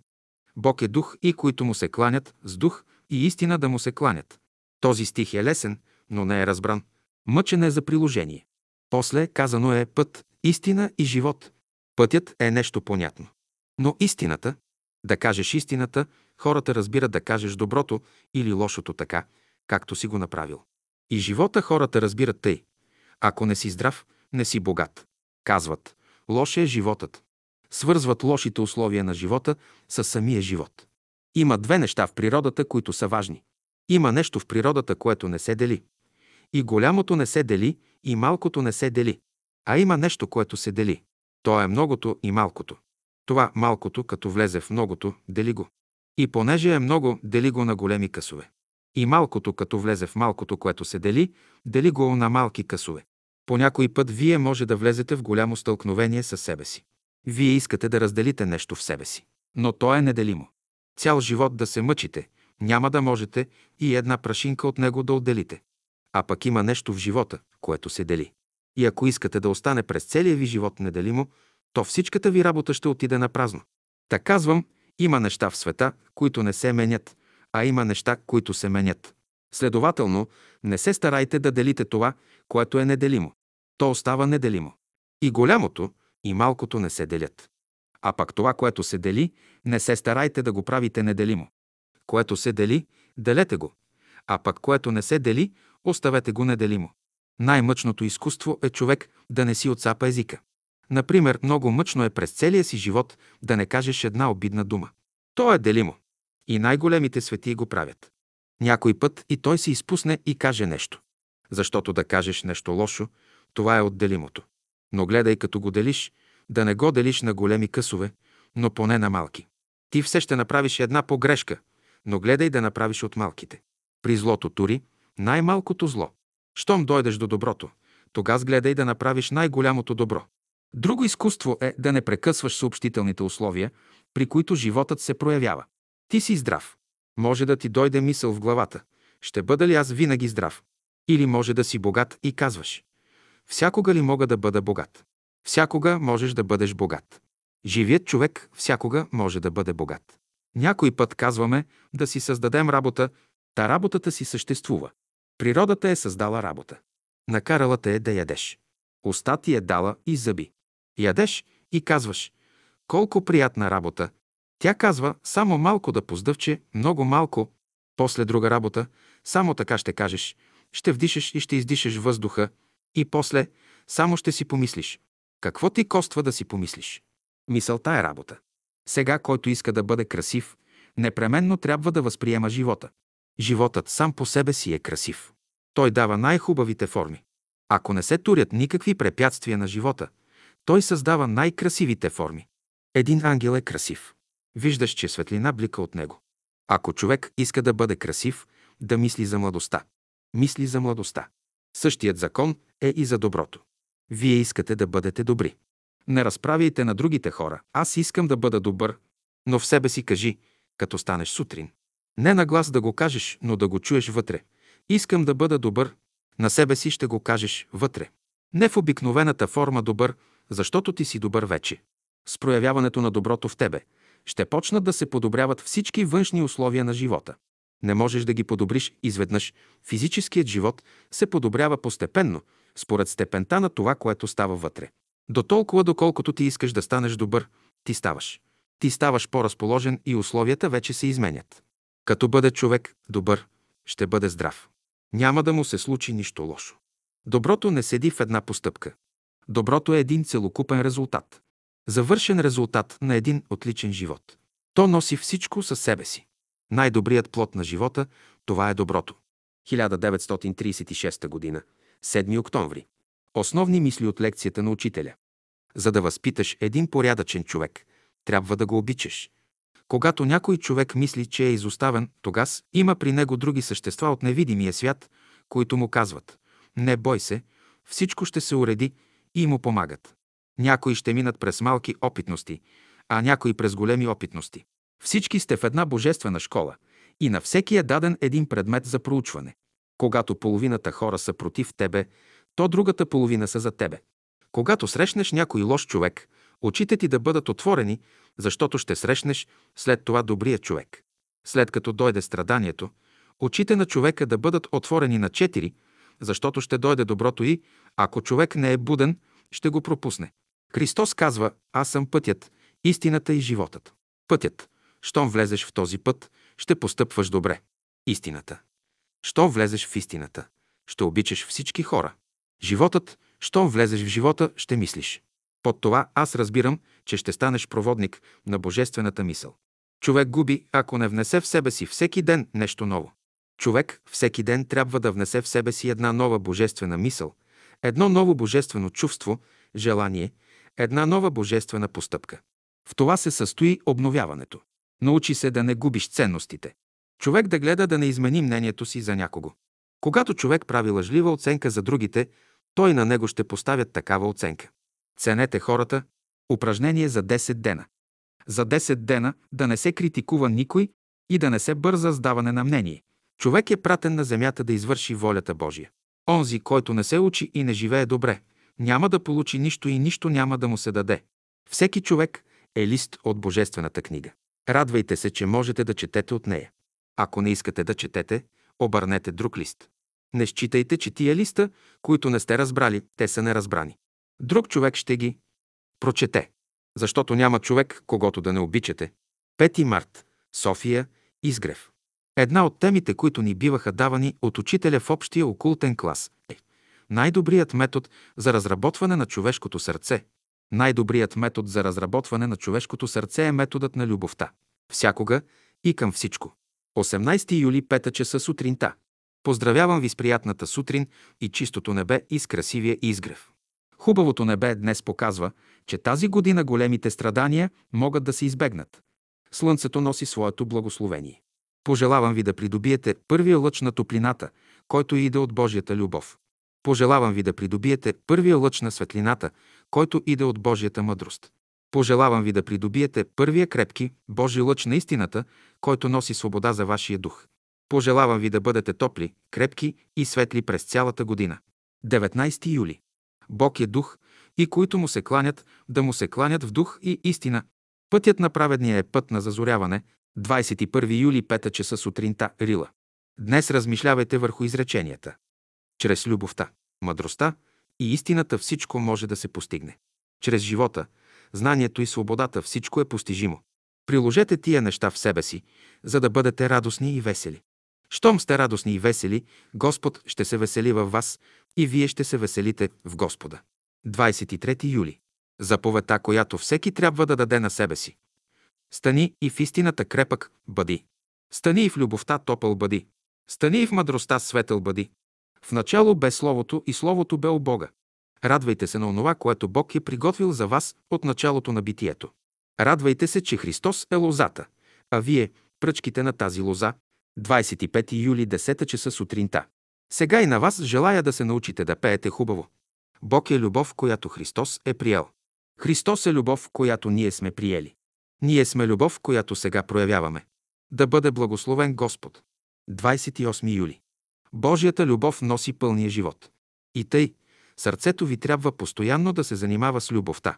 Бог е дух и които му се кланят с дух и истина да му се кланят. Този стих е лесен, но не е разбран. Мъчен е за приложение. После казано е път, истина и живот. Пътят е нещо понятно. Но истината, да кажеш истината, хората разбират да кажеш доброто или лошото така, както си го направил. И живота хората разбират тъй. Ако не си здрав, не си богат. Казват, лош е животът. Свързват лошите условия на живота с самия живот. Има две неща в природата, които са важни. Има нещо в природата, което не се дели. И голямото не се дели, и малкото не се дели. А има нещо, което се дели. То е многото и малкото. Това малкото, като влезе в многото, дели го. И понеже е много, дели го на големи късове. И малкото, като влезе в малкото, което се дели, дели го на малки късове. По някой път вие може да влезете в голямо стълкновение със себе си. Вие искате да разделите нещо в себе си, но то е неделимо. Цял живот да се мъчите, няма да можете и една прашинка от него да отделите. А пък има нещо в живота, което се дели. И ако искате да остане през целия ви живот неделимо, то всичката ви работа ще отиде на празно. Та казвам, има неща в света, които не се менят, а има неща, които се менят. Следователно, не се старайте да делите това, което е неделимо. То остава неделимо. И голямото, и малкото не се делят. А пък това, което се дели, не се старайте да го правите неделимо. Което се дели, делете го. А пък което не се дели, оставете го неделимо. Най-мъчното изкуство е човек да не си отцапа езика. Например, много мъчно е през целия си живот да не кажеш една обидна дума. То е делимо. И най-големите светии го правят. Някой път и той се изпусне и каже нещо. Защото да кажеш нещо лошо, това е от делимото. Но гледай като го делиш, да не го делиш на големи късове, но поне на малки. Ти все ще направиш една погрешка, но гледай да направиш от малките. При злото тури най-малкото зло. Щом дойдеш до доброто, тогаз гледай да направиш най-голямото добро. Друго изкуство е да не прекъсваш съобщителните условия, при които животът се проявява. Ти си здрав. Може да ти дойде мисъл в главата. Ще бъда ли аз винаги здрав? Или може да си богат и казваш. Всякога ли мога да бъда богат? Всякога можеш да бъдеш богат. Живият човек всякога може да бъде богат. Някой път казваме да си създадем работа, та работата си съществува. Природата е създала работа. Накарала те е да ядеш. Уста ти е дала и зъби. Ядеш и казваш, колко приятна работа. Тя казва, само малко да поздъвче, много малко. После друга работа, само така ще кажеш, ще вдишаш и ще издишаш въздуха. И после, само ще си помислиш. Какво ти коства да си помислиш? Мисълта е работа. Сега, който иска да бъде красив, непременно трябва да възприема живота. Животът сам по себе си е красив. Той дава най-хубавите форми. Ако не се турят никакви препятствия на живота, той създава най-красивите форми. Един ангел е красив. Виждаш, че светлина блика от него. Ако човек иска да бъде красив, да мисли за младостта. Мисли за младостта. Същият закон е и за доброто. Вие искате да бъдете добри. Не разправяйте на другите хора. Аз искам да бъда добър, но в себе си кажи, като станеш сутрин. Не на глас да го кажеш, но да го чуеш вътре. Искам да бъда добър, на себе си ще го кажеш вътре. Не в обикновената форма добър, защото ти си добър вече. С проявяването на доброто в тебе ще почнат да се подобряват всички външни условия на живота. Не можеш да ги подобриш изведнъж. Физическият живот се подобрява постепенно, според степента на това, което става вътре. До толкова, доколкото ти искаш да станеш добър, ти ставаш. Ти ставаш по-разположен и условията вече се изменят. Като бъде човек добър, ще бъде здрав. Няма да му се случи нищо лошо. Доброто не седи в една постъпка. Доброто е един целокупен резултат. Завършен резултат на един отличен живот. То носи всичко със себе си. Най-добрият плод на живота, това е доброто. хиляда деветстотин трийсет и шеста година, седми октомври. Основни мисли от лекцията на учителя. За да възпиташ един порядъчен човек, трябва да го обичаш. Когато някой човек мисли, че е изоставен, тогас има при него други същества от невидимия свят, които му казват: не бой се, всичко ще се уреди, и му помагат. Някои ще минат през малки опитности, а някои през големи опитности. Всички сте в една божествена школа и на всеки е даден един предмет за проучване. Когато половината хора са против тебе, то другата половина са за тебе. Когато срещнеш някой лош човек, очите ти да бъдат отворени, защото ще срещнеш след това добрия човек. След като дойде страданието, очите на човека да бъдат отворени на четири, защото ще дойде доброто и, ако човек не е буден, ще го пропусне. Христос казва: аз съм пътят, истината и животът. Пътят. Щом влезеш в този път, ще постъпваш добре. Истината. Щом влезеш в истината, ще обичаш всички хора. Животът. Щом влезеш в живота, ще мислиш. Под това аз разбирам, че ще станеш проводник на божествената мисъл. Човек губи, ако не внесе в себе си всеки ден нещо ново. Човек всеки ден трябва да внесе в себе си една нова божествена мисъл, едно ново божествено чувство, желание, една нова божествена постъпка. В това се състои обновяването. Научи се да не губиш ценностите. Човек да гледа да не измени мнението си за някого. Когато човек прави лъжлива оценка за другите, той на него ще поставят такава оценка. Ценете хората. Упражнение за десет дена. За десет дена да не се критикува никой и да не се бърза с даване на мнение. Човек е пратен на земята да извърши волята Божия. Онзи, който не се учи и не живее добре, няма да получи нищо и нищо няма да му се даде. Всеки човек е лист от Божествената книга. Радвайте се, че можете да четете от нея. Ако не искате да четете, обърнете друг лист. Не считайте, че тия листа, които не сте разбрали, те са неразбрани. Друг човек ще ги прочете, защото няма човек, когото да не обичате. пети март, София, Изгрев. Една от темите, които ни биваха давани от учителя в общия окултен клас, е най-добрият метод за разработване на човешкото сърце. Най-добрият метод за разработване на човешкото сърце е методът на любовта. Всякога и към всичко. осемнайсети юли, пет часа сутринта. Поздравявам ви с приятната сутрин и чистото небе и с красивия Изгрев. Хубавото небе днес показва, че тази година големите страдания могат да се избегнат. Слънцето носи своето благословение. Пожелавам ви да придобиете първия лъч на топлината, който иде от Божията любов. Пожелавам ви да придобиете първия лъч на светлината, който иде от Божията мъдрост. Пожелавам ви да придобиете първия крепки Божи лъч на истината, който носи свобода за вашия дух. Пожелавам ви да бъдете топли, крепки и светли през цялата година. деветнайсети юли. Бог е дух и които му се кланят, да му се кланят в дух и истина. Пътят на праведния е път на зазоряване. двайсет и първи юли, пет часа сутринта, Рила. Днес размишлявайте върху изреченията. Чрез любовта, мъдростта и истината всичко може да се постигне. Чрез живота, знанието и свободата всичко е постижимо. Приложете тия неща в себе си, за да бъдете радостни и весели. Щом сте радостни и весели, Господ ще се весели във вас и вие ще се веселите в Господа. двайсет и трети юли. Заповедта, която всеки трябва да даде на себе си. Стани и в истината крепък бъди. Стани и в любовта топъл бъди. Стани и в мъдростта светъл бъди. В начало бе Словото и Словото бе у Бога. Радвайте се на онова, което Бог е приготвил за вас от началото на битието. Радвайте се, че Христос е лозата, а вие – пръчките на тази лоза. двайсет и пети юли, десет часа сутринта. Сега и на вас желая да се научите да пеете хубаво. Бог е любов, която Христос е приел. Христос е любов, която ние сме приели. Ние сме любов, която сега проявяваме. Да бъде благословен Господ. двайсет и осми юли. Божията любов носи пълния живот. И тъй, сърцето ви трябва постоянно да се занимава с любовта,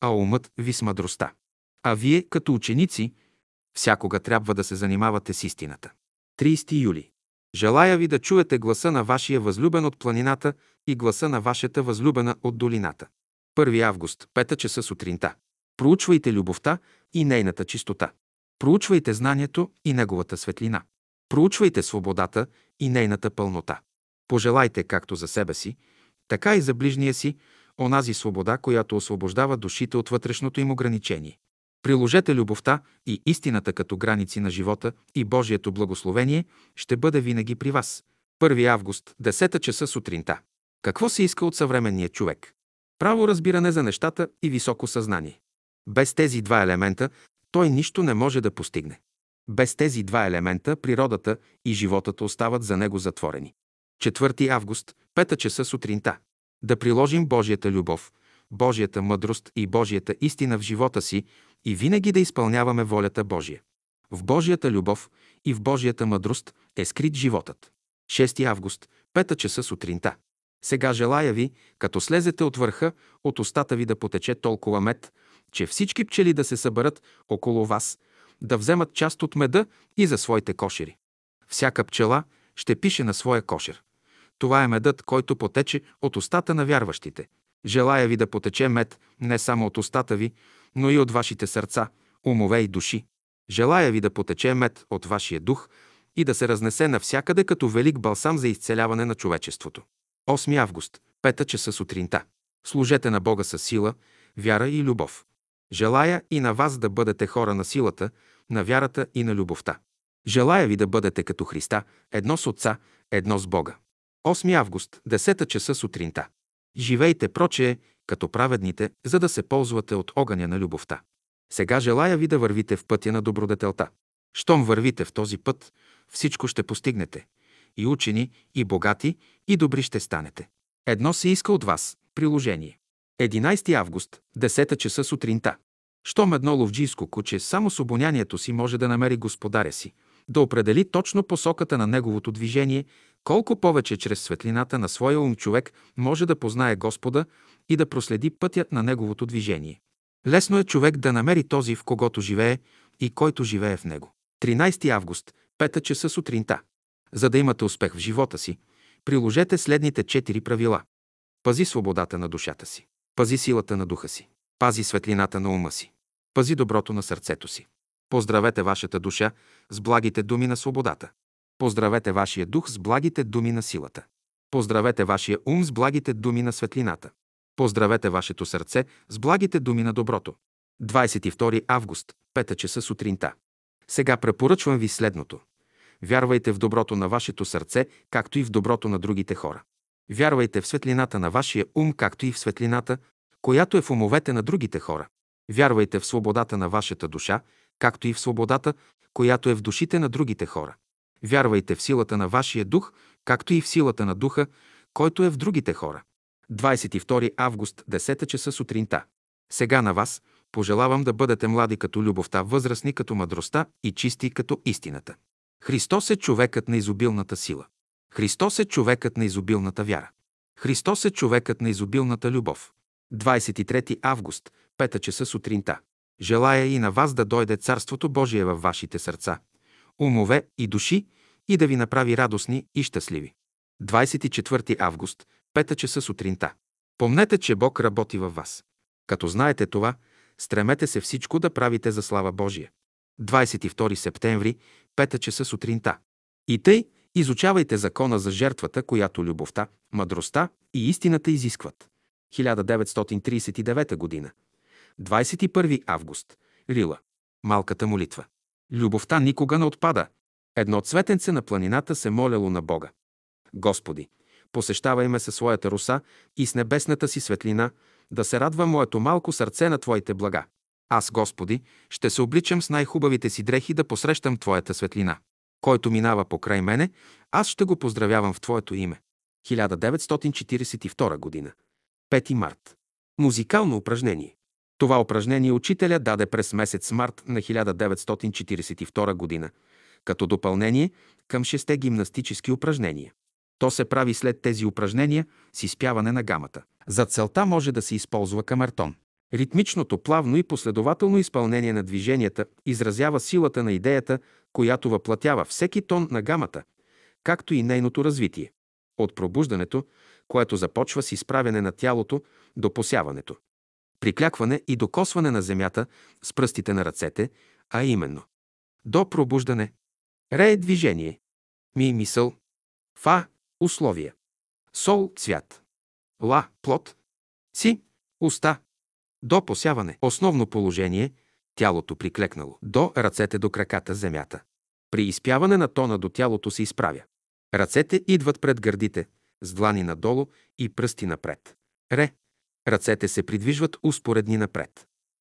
а умът ви с мъдростта. А вие, като ученици, всякога трябва да се занимавате с истината. трийсети юли. Желая ви да чуете гласа на вашия възлюбен от планината и гласа на вашата възлюбена от долината. първи август, пет часа сутринта. Проучвайте любовта и нейната чистота. Проучвайте знанието и неговата светлина. Проучвайте свободата и нейната пълнота. Пожелайте както за себе си, така и за ближния си, онази свобода, която освобождава душите от вътрешното им ограничение. Приложете любовта и истината като граници на живота и Божието благословение ще бъде винаги при вас. първи август, десет часа сутринта. Какво се иска от съвременния човек? Право разбиране за нещата и високо съзнание. Без тези два елемента той нищо не може да постигне. Без тези два елемента природата и животът остават за него затворени. четвърти август, пет часа сутринта. Да приложим Божията любов, Божията мъдрост и Божията истина в живота си и винаги да изпълняваме волята Божия. В Божията любов и в Божията мъдрост е скрит животът. шести август, пет часа сутринта. Сега желая ви, като слезете от върха, от устата ви да потече толкова мед, че всички пчели да се съберат около вас, да вземат част от меда и за своите кошери. Всяка пчела ще пише на своя кошер. Това е медът, който потече от устата на вярващите. Желая ви да потече мед не само от устата ви, но и от вашите сърца, умове и души. Желая ви да потече мед от вашия дух и да се разнесе навсякъде като велик балсам за изцеляване на човечеството. осми август, пет часа сутринта. Служете на Бога със сила, вяра и любов. Желая и на вас да бъдете хора на силата, на вярата и на любовта. Желая ви да бъдете като Христа, едно с Отца, едно с Бога. осми август, десет часа сутринта. Живейте прочее, като праведните, за да се ползвате от огъня на любовта. Сега желая ви да вървите в пътя на добродетелта. Щом вървите в този път, всичко ще постигнете. И учени, и богати, и добри ще станете. Едно се иска от вас – приложение. единайсети август, десет часа сутринта. Щом едно ловджийско куче само с обонянието си може да намери господаря си, да определи точно посоката на неговото движение, колко повече чрез светлината на своя ум човек може да познае Господа и да проследи пътя на неговото движение. Лесно е човек да намери този, в когото живее и който живее в него. тринайсети август, пет часа сутринта. За да имате успех в живота си, приложете следните четири правила. Пази свободата на душата си. Пази силата на духа си. Пази светлината на ума си. Пази доброто на сърцето си. Поздравете вашата душа с благите думи на свободата. Поздравете вашия дух с благите думи на силата. Поздравете вашия ум с благите думи на светлината. Поздравете вашето сърце с благите думи на доброто. двайсет и втори август, пет часа сутринта. Сега препоръчвам ви следното. Вярвайте в доброто на вашето сърце, както и в доброто на другите хора. Вярвайте в светлината на вашия ум, както и в светлината, която е в умовете на другите хора. Вярвайте в свободата на вашата душа, както и в свободата, която е в душите на другите хора. Вярвайте в силата на вашия дух, както и в силата на духа, който е в другите хора. двайсет и втори август, десет часа сутринта. Сега на вас пожелавам да бъдете млади като любовта, възрастни като мъдростта и чисти като истината. Христос е човекът на изобилната сила. Христос е човекът на изобилната вяра. Христос е човекът на изобилната любов. двайсет и трети август, пет часа сутринта. Желая и на вас да дойде Царството Божие във вашите сърца, умове и души и да ви направи радостни и щастливи. двайсет и четвърти август, пет часа сутринта. Помнете, че Бог работи във вас. Като знаете това, стремете се всичко да правите за слава Божия. двайсет и втори септември, пет часа сутринта. И тъй, изучавайте закона за жертвата, която любовта, мъдростта и истината изискват. хиляда деветстотин трийсет и девета година. двайсет и първи август. Рила. Малката молитва. Любовта никога не отпада. Едно цветенце на планината се моляло на Бога. Господи, посещавай ме със своята руса и с небесната си светлина, да се радва моето малко сърце на Твоите блага. Аз, Господи, ще се обличам с най-хубавите си дрехи да посрещам Твоята светлина. Който минава покрай мене, аз ще го поздравявам в Твоето име. хиляда деветстотин четирийсет и втора година. пети март. Музикално упражнение. Това упражнение учителя даде през месец март на хиляда деветстотин четирийсет и втора година, като допълнение към шесте гимнастически упражнения. То се прави след тези упражнения с изпяване на гамата. За целта може да се използва камертон. Ритмичното, плавно и последователно изпълнение на движенията изразява силата на идеята, която въплатява всеки тон на гамата, както и нейното развитие. От пробуждането, което започва с изправяне на тялото, до посяването. Приклякване и докосване на земята с пръстите на ръцете, а именно. До пробуждане. Ре е движение. Ми мисъл. Фа – условия. Сол – цвят. Ла – плод. Си – уста. До посяване. Основно положение – тялото приклекнало. До ръцете до краката земята. При изпяване на тона до тялото се изправя. Ръцете идват пред гърдите, с длани надолу и пръсти напред. Ре. Ръцете се придвижват успоредни напред.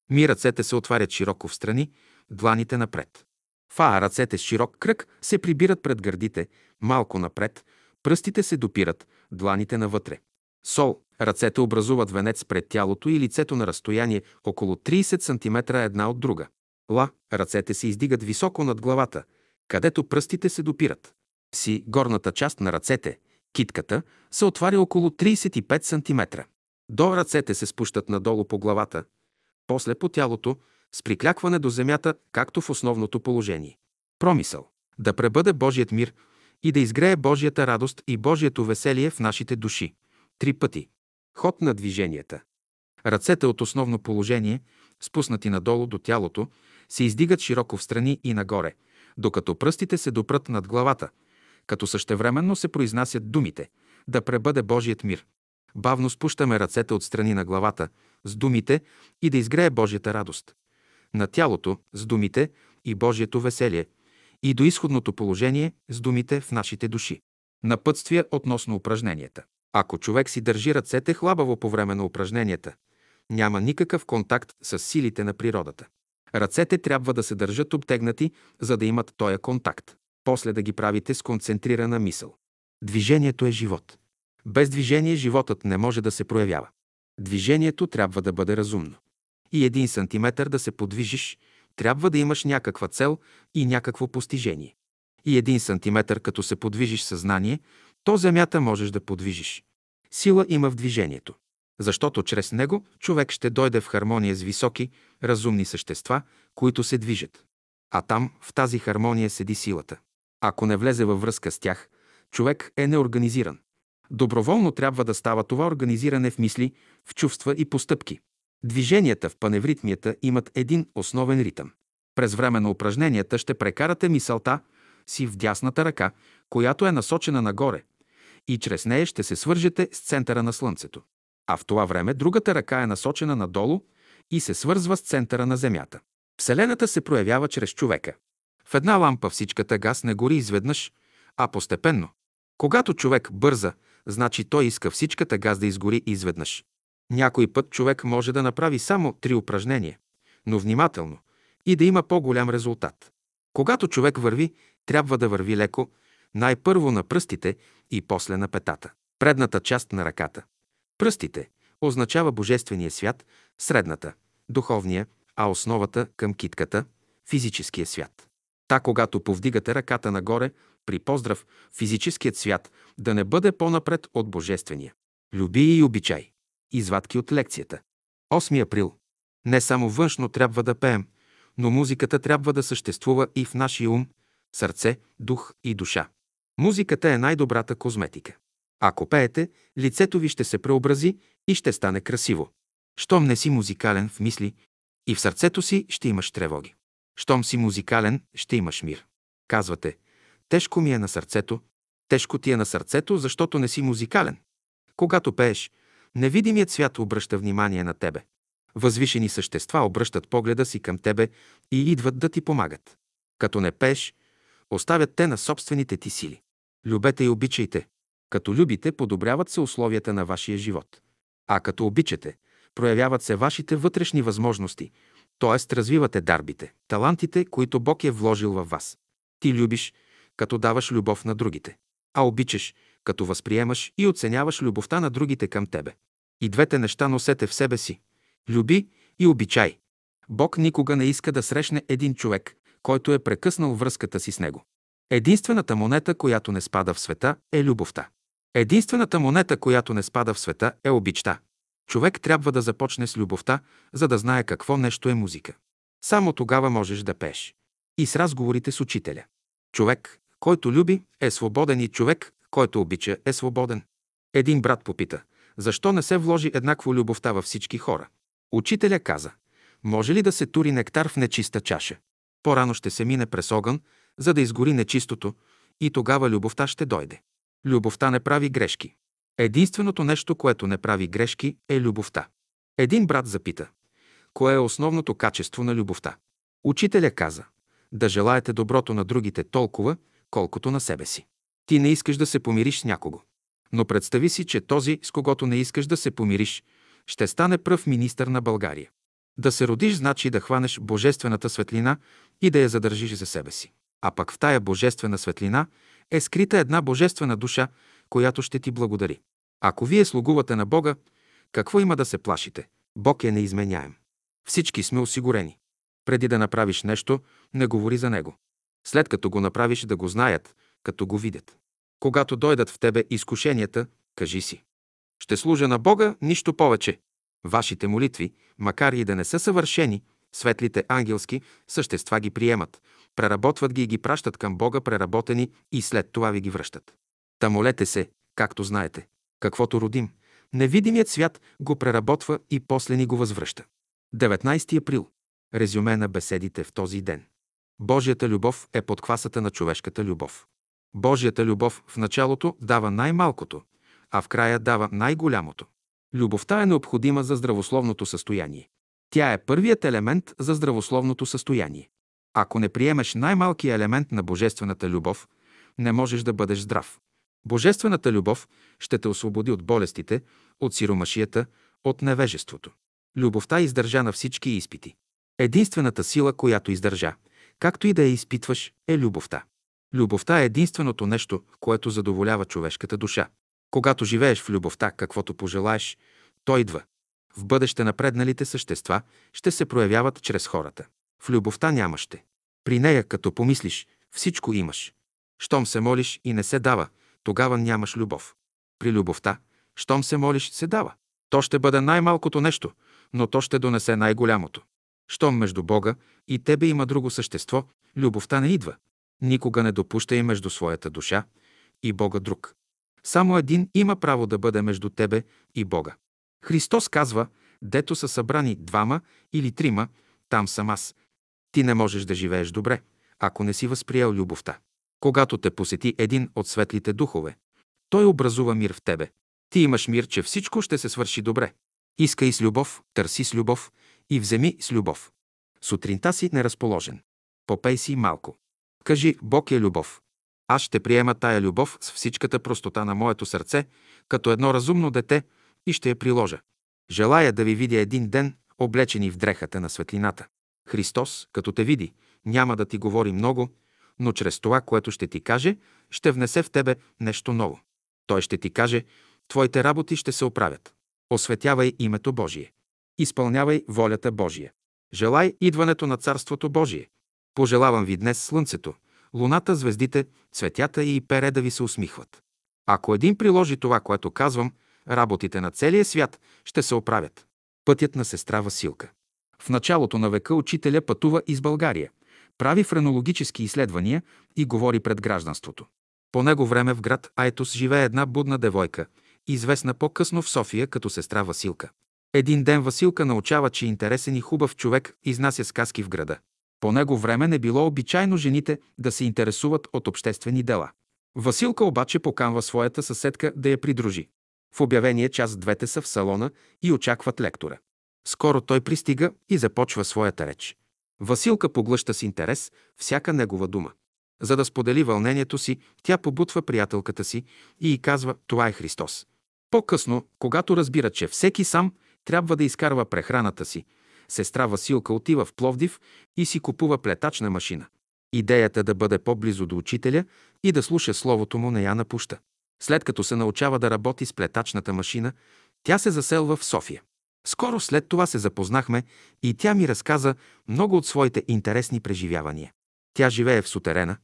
Ми. Ръцете се отварят широко встрани, дланите напред. Фа. Ръцете с широк кръг се прибират пред гърдите, малко напред, пръстите се допират, дланите навътре. Сол. Ръцете образуват венец пред тялото и лицето на разстояние около трийсет сантиметра една от друга. Ла. Ръцете се издигат високо над главата, където пръстите се допират. Си. Горната част на ръцете, Китката се отваря около трийсет и пет сантиметра. До ръцете се спущат надолу по главата, после по тялото, с приклякване до земята, както в основното положение. Промисъл. Да пребъде Божият мир и да изгрее Божията радост и Божието веселие в нашите души. Три пъти. Ход на движенията. Ръцете от основно положение, спуснати надолу до тялото, се издигат широко встрани и нагоре, докато пръстите се допрат над главата, като същевременно се произнасят думите «Да пребъде Божият мир». Бавно спущаме ръцете от страни на главата с думите «И да изгрее Божията радост», на тялото с думите «И Божието веселие», и до изходното положение с думите «В нашите души». Напътствия относно упражненията. Ако човек си държи ръцете хлабаво по време на упражненията, няма никакъв контакт с силите на природата. Ръцете трябва да се държат обтегнати, за да имат този контакт. После да ги правите с концентрирана мисъл. Движението е живот. Без движение животът не може да се проявява. Движението трябва да бъде разумно. И един сантиметър да се подвижиш, трябва да имаш някаква цел и някакво постижение. И един сантиметър, като се подвижиш съзнание, то земята можеш да подвижиш. Сила има в движението, защото чрез него човек ще дойде в хармония с високи, разумни същества, които се движат. А там, в тази хармония, седи силата. Ако не влезе във връзка с тях, човек е неорганизиран. Доброволно трябва да става това организиране в мисли, в чувства и постъпки. Движенията в паневритмията имат един основен ритъм. През време на упражненията ще прекарате мисълта си в дясната ръка, която е насочена нагоре, и чрез нея ще се свържете с центъра на Слънцето. А в това време другата ръка е насочена надолу и се свързва с центъра на Земята. Вселената се проявява чрез човека. В една лампа всичката газ не гори изведнъж, а постепенно. Когато човек бърза, значи той иска всичката газ да изгори изведнъж. Някой път човек може да направи само три упражнения, но внимателно, и да има по-голям резултат. Когато човек върви, трябва да върви леко, най-първо на пръстите и после на петата. Предната част на ръката. Пръстите означава божествения свят, средната – духовния, а основата към китката – физическия свят. Та, когато повдигате ръката нагоре, при поздрав, физическият свят да не бъде по-напред от божествения. Люби и обичай. Извадки от лекцията. осми април. Не само външно трябва да пеем, но музиката трябва да съществува и в нашия ум, сърце, дух и душа. Музиката е най-добрата козметика. Ако пеете, лицето ви ще се преобрази и ще стане красиво. Щом не си музикален в мисли, и в сърцето си ще имаш тревоги. Щом си музикален, ще имаш мир. Казвате, тежко ми е на сърцето, тежко ти е на сърцето, защото не си музикален. Когато пееш, невидимият свят обръща внимание на тебе. Възвишени същества обръщат погледа си към тебе и идват да ти помагат. Като не пееш, оставят те на собствените ти сили. Любете и обичайте. Като любите, подобряват се условията на вашия живот. А като обичате, проявяват се вашите вътрешни възможности, т.е. развивате дарбите, талантите, които Бог е вложил във вас. Ти любиш, като даваш любов на другите, а обичаш, като възприемаш и оценяваш любовта на другите към тебе. И двете неща носете в себе си. Люби и обичай. Бог никога не иска да срещне един човек, който е прекъснал връзката си с него. Единствената монета, която не спада в света, е любовта. Единствената монета, която не спада в света, е обичта. Човек трябва да започне с любовта, за да знае какво нещо е музика. Само тогава можеш да пееш. И с разговорите с учителя. Човек, който люби, е свободен, и човек, който обича, е свободен. Един брат попита, защо не се вложи еднакво любовта във всички хора? Учителя каза, може ли да се тури нектар в нечиста чаша? По-рано ще се мине през огън, за да изгори нечистото, и тогава любовта ще дойде. Любовта не прави грешки. Единственото нещо, което не прави грешки, е любовта. Един брат запита, кое е основното качество на любовта? Учителя каза, да желаете доброто на другите толкова, колкото на себе си. Ти не искаш да се помириш с някого. Но представи си, че този, с когото не искаш да се помириш, ще стане пръв министър на България. Да се родиш значи да хванеш божествената светлина и да я задържиш за себе си. А пък в тая божествена светлина е скрита една божествена душа, която ще ти благодари. Ако вие слугувате на Бога, какво има да се плашите? Бог е неизменяем. Всички сме осигурени. Преди да направиш нещо, не говори за него. След като го направиш, да го знаят, като го видят. Когато дойдат в тебе изкушенията, кажи си: ще служа на Бога, нищо повече. Вашите молитви, макар и да не са съвършени, светлите ангелски същества ги приемат, преработват ги и ги пращат към Бога преработени и след това ви ги връщат. Та молете се, както знаете. Каквото родим, невидимият свят го преработва и после ни го възвръща. деветнайсети април. Резюме на беседите в този ден. Божията любов е подхвасата на човешката любов. Божията любов в началото дава най-малкото, а в края дава най-голямото. Любовта е необходима за здравословното състояние. Тя е първият елемент за здравословното състояние. Ако не приемеш най-малкия елемент на божествената любов, не можеш да бъдеш здрав. Божествената любов ще те освободи от болестите, от сиромашията, от невежеството. Любовта издържа на всички изпити. Единствената сила, която издържа, както и да я изпитваш, е любовта. Любовта е единственото нещо, което задоволява човешката душа. Когато живееш в любовта, каквото пожелаеш, то идва. В бъдеще напредналите същества ще се проявяват чрез хората. В любовта нямаш те. При нея, като помислиш, всичко имаш. Щом се молиш и не се дава, тогава нямаш любов. При любовта, щом се молиш, се дава. То ще бъде най-малкото нещо, но то ще донесе най-голямото. Щом между Бога и тебе има друго същество, любовта не идва. Никога не допуща и между своята душа и Бога друг. Само един има право да бъде между тебе и Бога. Христос казва: дето са събрани двама или трима, там съм аз. Ти не можеш да живееш добре, ако не си възприел любовта. Когато те посети един от светлите духове, той образува мир в тебе. Ти имаш мир, че всичко ще се свърши добре. Искай с любов, търси с любов и вземи с любов. Сутринта си неразположен. Попей си малко. Кажи: Бог е любов. Аз ще приема тая любов с всичката простота на моето сърце, като едно разумно дете, и ще я приложа. Желая да ви видя един ден облечени в дрехата на светлината. Христос, като те види, няма да ти говори много, но чрез това, което ще ти каже, ще внесе в тебе нещо ново. Той ще ти каже: твоите работи ще се оправят. Осветявай името Божие. Изпълнявай волята Божия. Желай идването на Царството Божие. Пожелавам ви днес слънцето, луната, звездите, цветята и пере да ви се усмихват. Ако един приложи това, което казвам, работите на целия свят ще се оправят. Пътят на сестра Василка. В началото на века учителя пътува из България, прави френологически изследвания и говори пред гражданството. По него време в град Айтос живее една будна девойка, известна по-късно в София като сестра Василка. Един ден Василка научава, че интересен и хубав човек изнася сказки в града. По него време не било обичайно жените да се интересуват от обществени дела. Василка обаче поканва своята съседка да я придружи. В обявения час двете са в салона и очакват лектора. Скоро той пристига и започва своята реч. Василка поглъща с интерес всяка негова дума. За да сподели вълнението си, тя побутва приятелката си и й казва: това е Христос. По-късно, когато разбира, че всеки сам трябва да изкарва прехраната си, сестра Василка отива в Пловдив и си купува плетачна машина. Идеята да бъде по-близо до учителя и да слуша словото му не я напуща. След като се научава да работи с плетачната машина, тя се заселва в София. Скоро след това се запознахме и тя ми разказа много от своите интересни преживявания. Тя живее в сутерена,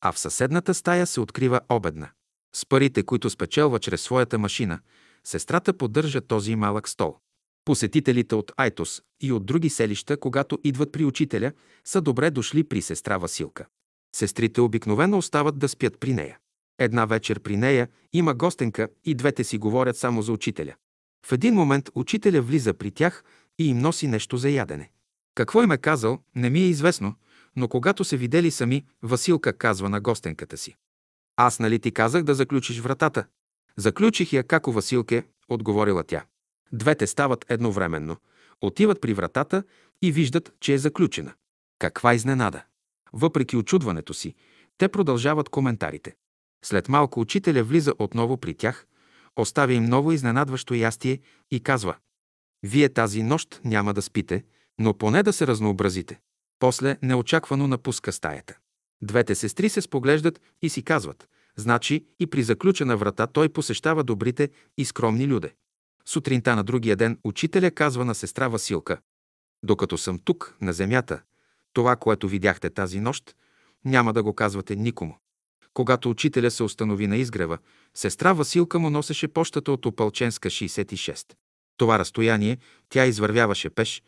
а в съседната стая се открива обедна. С парите, които спечелва чрез своята машина, сестрата поддържа този малък стол. Посетителите от Айтос и от други селища, когато идват при учителя, са добре дошли при сестра Василка. Сестрите обикновено остават да спят при нея. Една вечер при нея има гостенка и двете си говорят само за учителя. В един момент учителя влиза при тях и им носи нещо за ядене. Какво им е казал, не ми е известно, но когато се видели сами, Василка казва на гостенката си: аз нали ти казах да заключиш вратата? Заключих я, како Василке, отговорила тя. Двете стават едновременно, отиват при вратата и виждат, че е заключена. Каква изненада! Въпреки очудването си, те продължават коментарите. След малко учителя влиза отново при тях, оставя им ново изненадващо ястие и казва: вие тази нощ няма да спите, но поне да се разнообразите. После неочаквано напуска стаята. Двете сестри се споглеждат и си казват: значи и при заключена врата той посещава добрите и скромни люде. Сутринта на другия ден учителя казва на сестра Василка: докато съм тук, на земята, това, което видяхте тази нощ, няма да го казвате никому. Когато учителя се установи на Изгрева, сестра Василка му носеше пощата от Опалченска шейсет и шест. Това разстояние тя извървяваше пеш,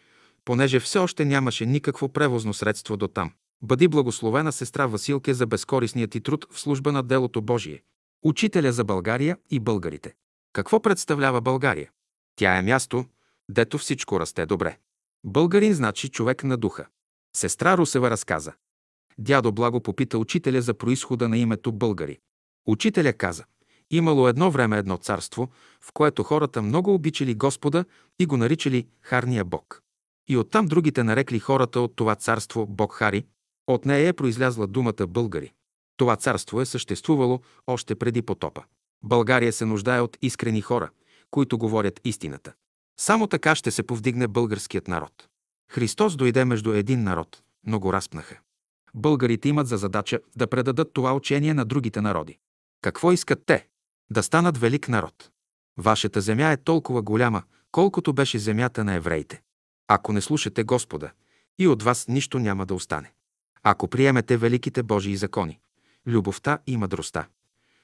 понеже все още нямаше никакво превозно средство до там. Бъди благословена, сестра Василке, за безкорисният ти труд в служба на делото Божие. Учителя за България и българите. Какво представлява България? Тя е място, дето всичко расте добре. Българин значи човек на духа. Сестра Русева разказа. Дядо Благо попита учителя за произхода на името българи. Учителя каза: имало едно време едно царство, в което хората много обичали Господа и го наричали Харния Бог. И оттам другите нарекли хората от това царство Бог Хари, от нея е произлязла думата българи. Това царство е съществувало още преди потопа. България се нуждае от искрени хора, които говорят истината. Само така ще се повдигне българският народ. Христос дойде между един народ, но го разпнаха. Българите имат за задача да предадат това учение на другите народи. Какво искат те? Да станат велик народ. Вашата земя е толкова голяма, колкото беше земята на евреите. Ако не слушате Господа, и от вас нищо няма да остане. Ако приемете великите Божии закони, любовта и мъдростта,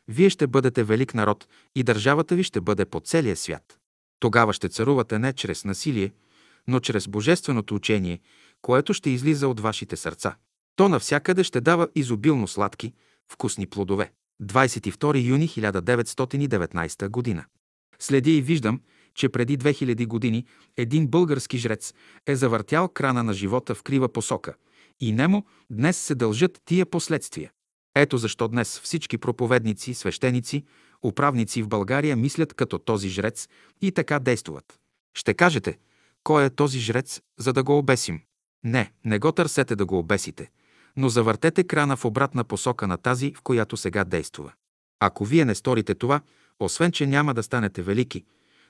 вие ще бъдете велик народ и държавата ви ще бъде по целия свят. Тогава ще царувате не чрез насилие, но чрез божественото учение, което ще излиза от вашите сърца. То навсякъде ще дава изобилно сладки, вкусни плодове. двадесет и втори юни хиляда деветстотин и деветнадесета година. Следя и виждам, че преди две хиляди години един български жрец е завъртял крана на живота в крива посока и нему днес се дължат тия последствия. Ето защо днес всички проповедници, свещеници, управници в България мислят като този жрец и така действуват. Ще кажете: кой е този жрец, за да го обесим? Не, не го търсете да го обесите, но завъртете крана в обратна посока на тази, в която сега действува. Ако вие не сторите това, освен че няма да станете велики,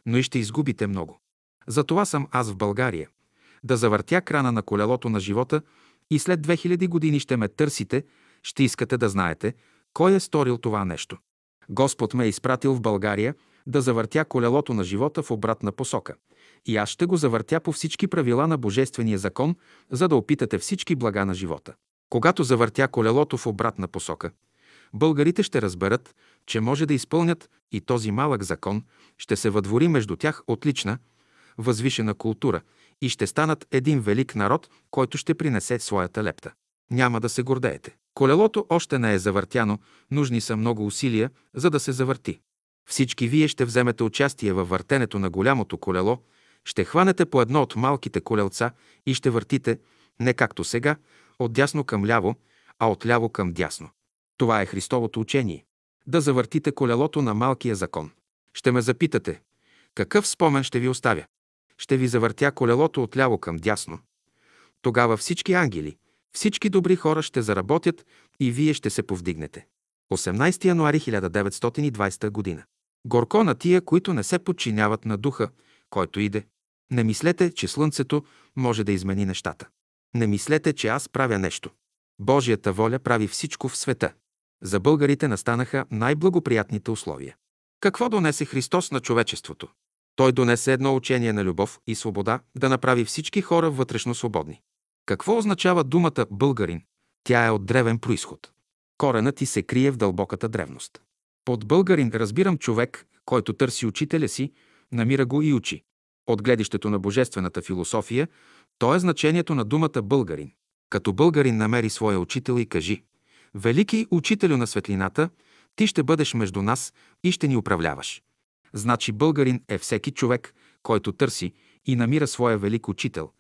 но и ще изгубите много. Затова съм аз в България. Да завъртя крана на колелото на живота и след две хиляди години ще ме търсите, ще искате да знаете кой е сторил това нещо. Господ ме е изпратил в България да завъртя колелото на живота в обратна посока. И аз ще го завъртя по всички правила на Божествения закон, за да опитате всички блага на живота. Когато завъртя колелото в обратна посока, българите ще разберат, че може да изпълнят и този малък закон, ще се въдвори между тях отлична, възвишена култура и ще станат един велик народ, който ще принесе своята лепта. Няма да се гордеете. Колелото още не е завъртяно, нужни са много усилия, за да се завърти. Всички вие ще вземете участие във въртенето на голямото колело, ще хванете по едно от малките колелца и ще въртите, не както сега, от дясно към ляво, а от ляво към дясно. Това е Христовото учение. Да завъртите колелото на малкия закон. Ще ме запитате: какъв спомен ще ви оставя? Ще ви завъртя колелото от ляво към дясно. Тогава всички ангели, всички добри хора ще заработят и вие ще се повдигнете. осемнадесети януари хиляда деветстотин и двадесета година. Горко на тия, които не се подчиняват на духа, който иде. Не мислете, че слънцето може да измени нещата. Не мислете, че аз правя нещо. Божията воля прави всичко в света. За българите настанаха най-благоприятните условия. Какво донесе Христос на човечеството? Той донесе едно учение на любов и свобода, да направи всички хора вътрешно свободни. Какво означава думата българин? Тя е от древен происход. Коренът ѝ се крие в дълбоката древност. Под българин разбирам човек, който търси учителя си, намира го и учи. От гледището на божествената философия, то е значението на думата българин. Като българин намери своя учител и кажи: велики учителю на светлината, ти ще бъдеш между нас и ще ни управляваш. Значи българин е всеки човек, който търси и намира своя велик учител,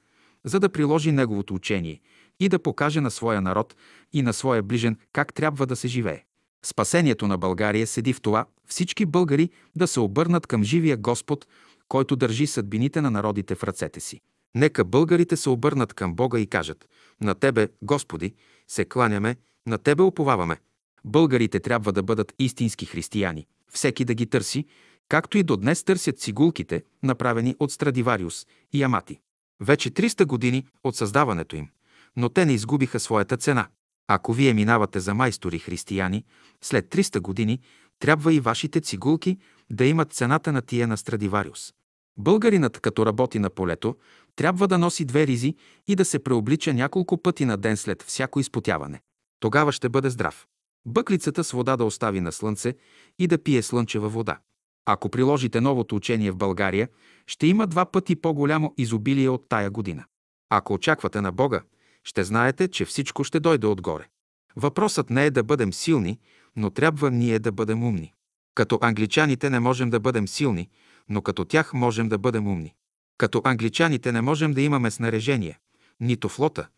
за да приложи неговото учение и да покаже на своя народ и на своя ближен как трябва да се живее. Спасението на България седи в това всички българи да се обърнат към живия Господ, който държи съдбините на народите в ръцете си. Нека българите се обърнат към Бога и кажат: на Тебе, Господи, се кланяме, на Тебе уповаваме. Българите трябва да бъдат истински християни, всеки да ги търси, както и до днес търсят цигулките, направени от Страдивариус и Ямати. Вече триста години от създаването им, но те не изгубиха своята цена. Ако вие минавате за майстори християни, след триста години трябва и вашите цигулки да имат цената на тия на Страдивариус. Българинът, като работи на полето, трябва да носи две ризи и да се преоблича няколко пъти на ден след всяко изпотяване. Тогава ще бъде здрав. бъклицата с вода да остави на слънце и да пие слънчева вода. Ако приложите новото учение в България, ще има два пъти по-голямо изобилие от тая година. Ако очаквате на Бога, ще знаете, че всичко ще дойде отгоре. Въпросът не е да бъдем силни, но трябва ние да бъдем умни. Като англичаните не можем да бъдем силни, но като тях можем да бъдем умни. Като англичаните не можем да имаме снаряжение, нито флота,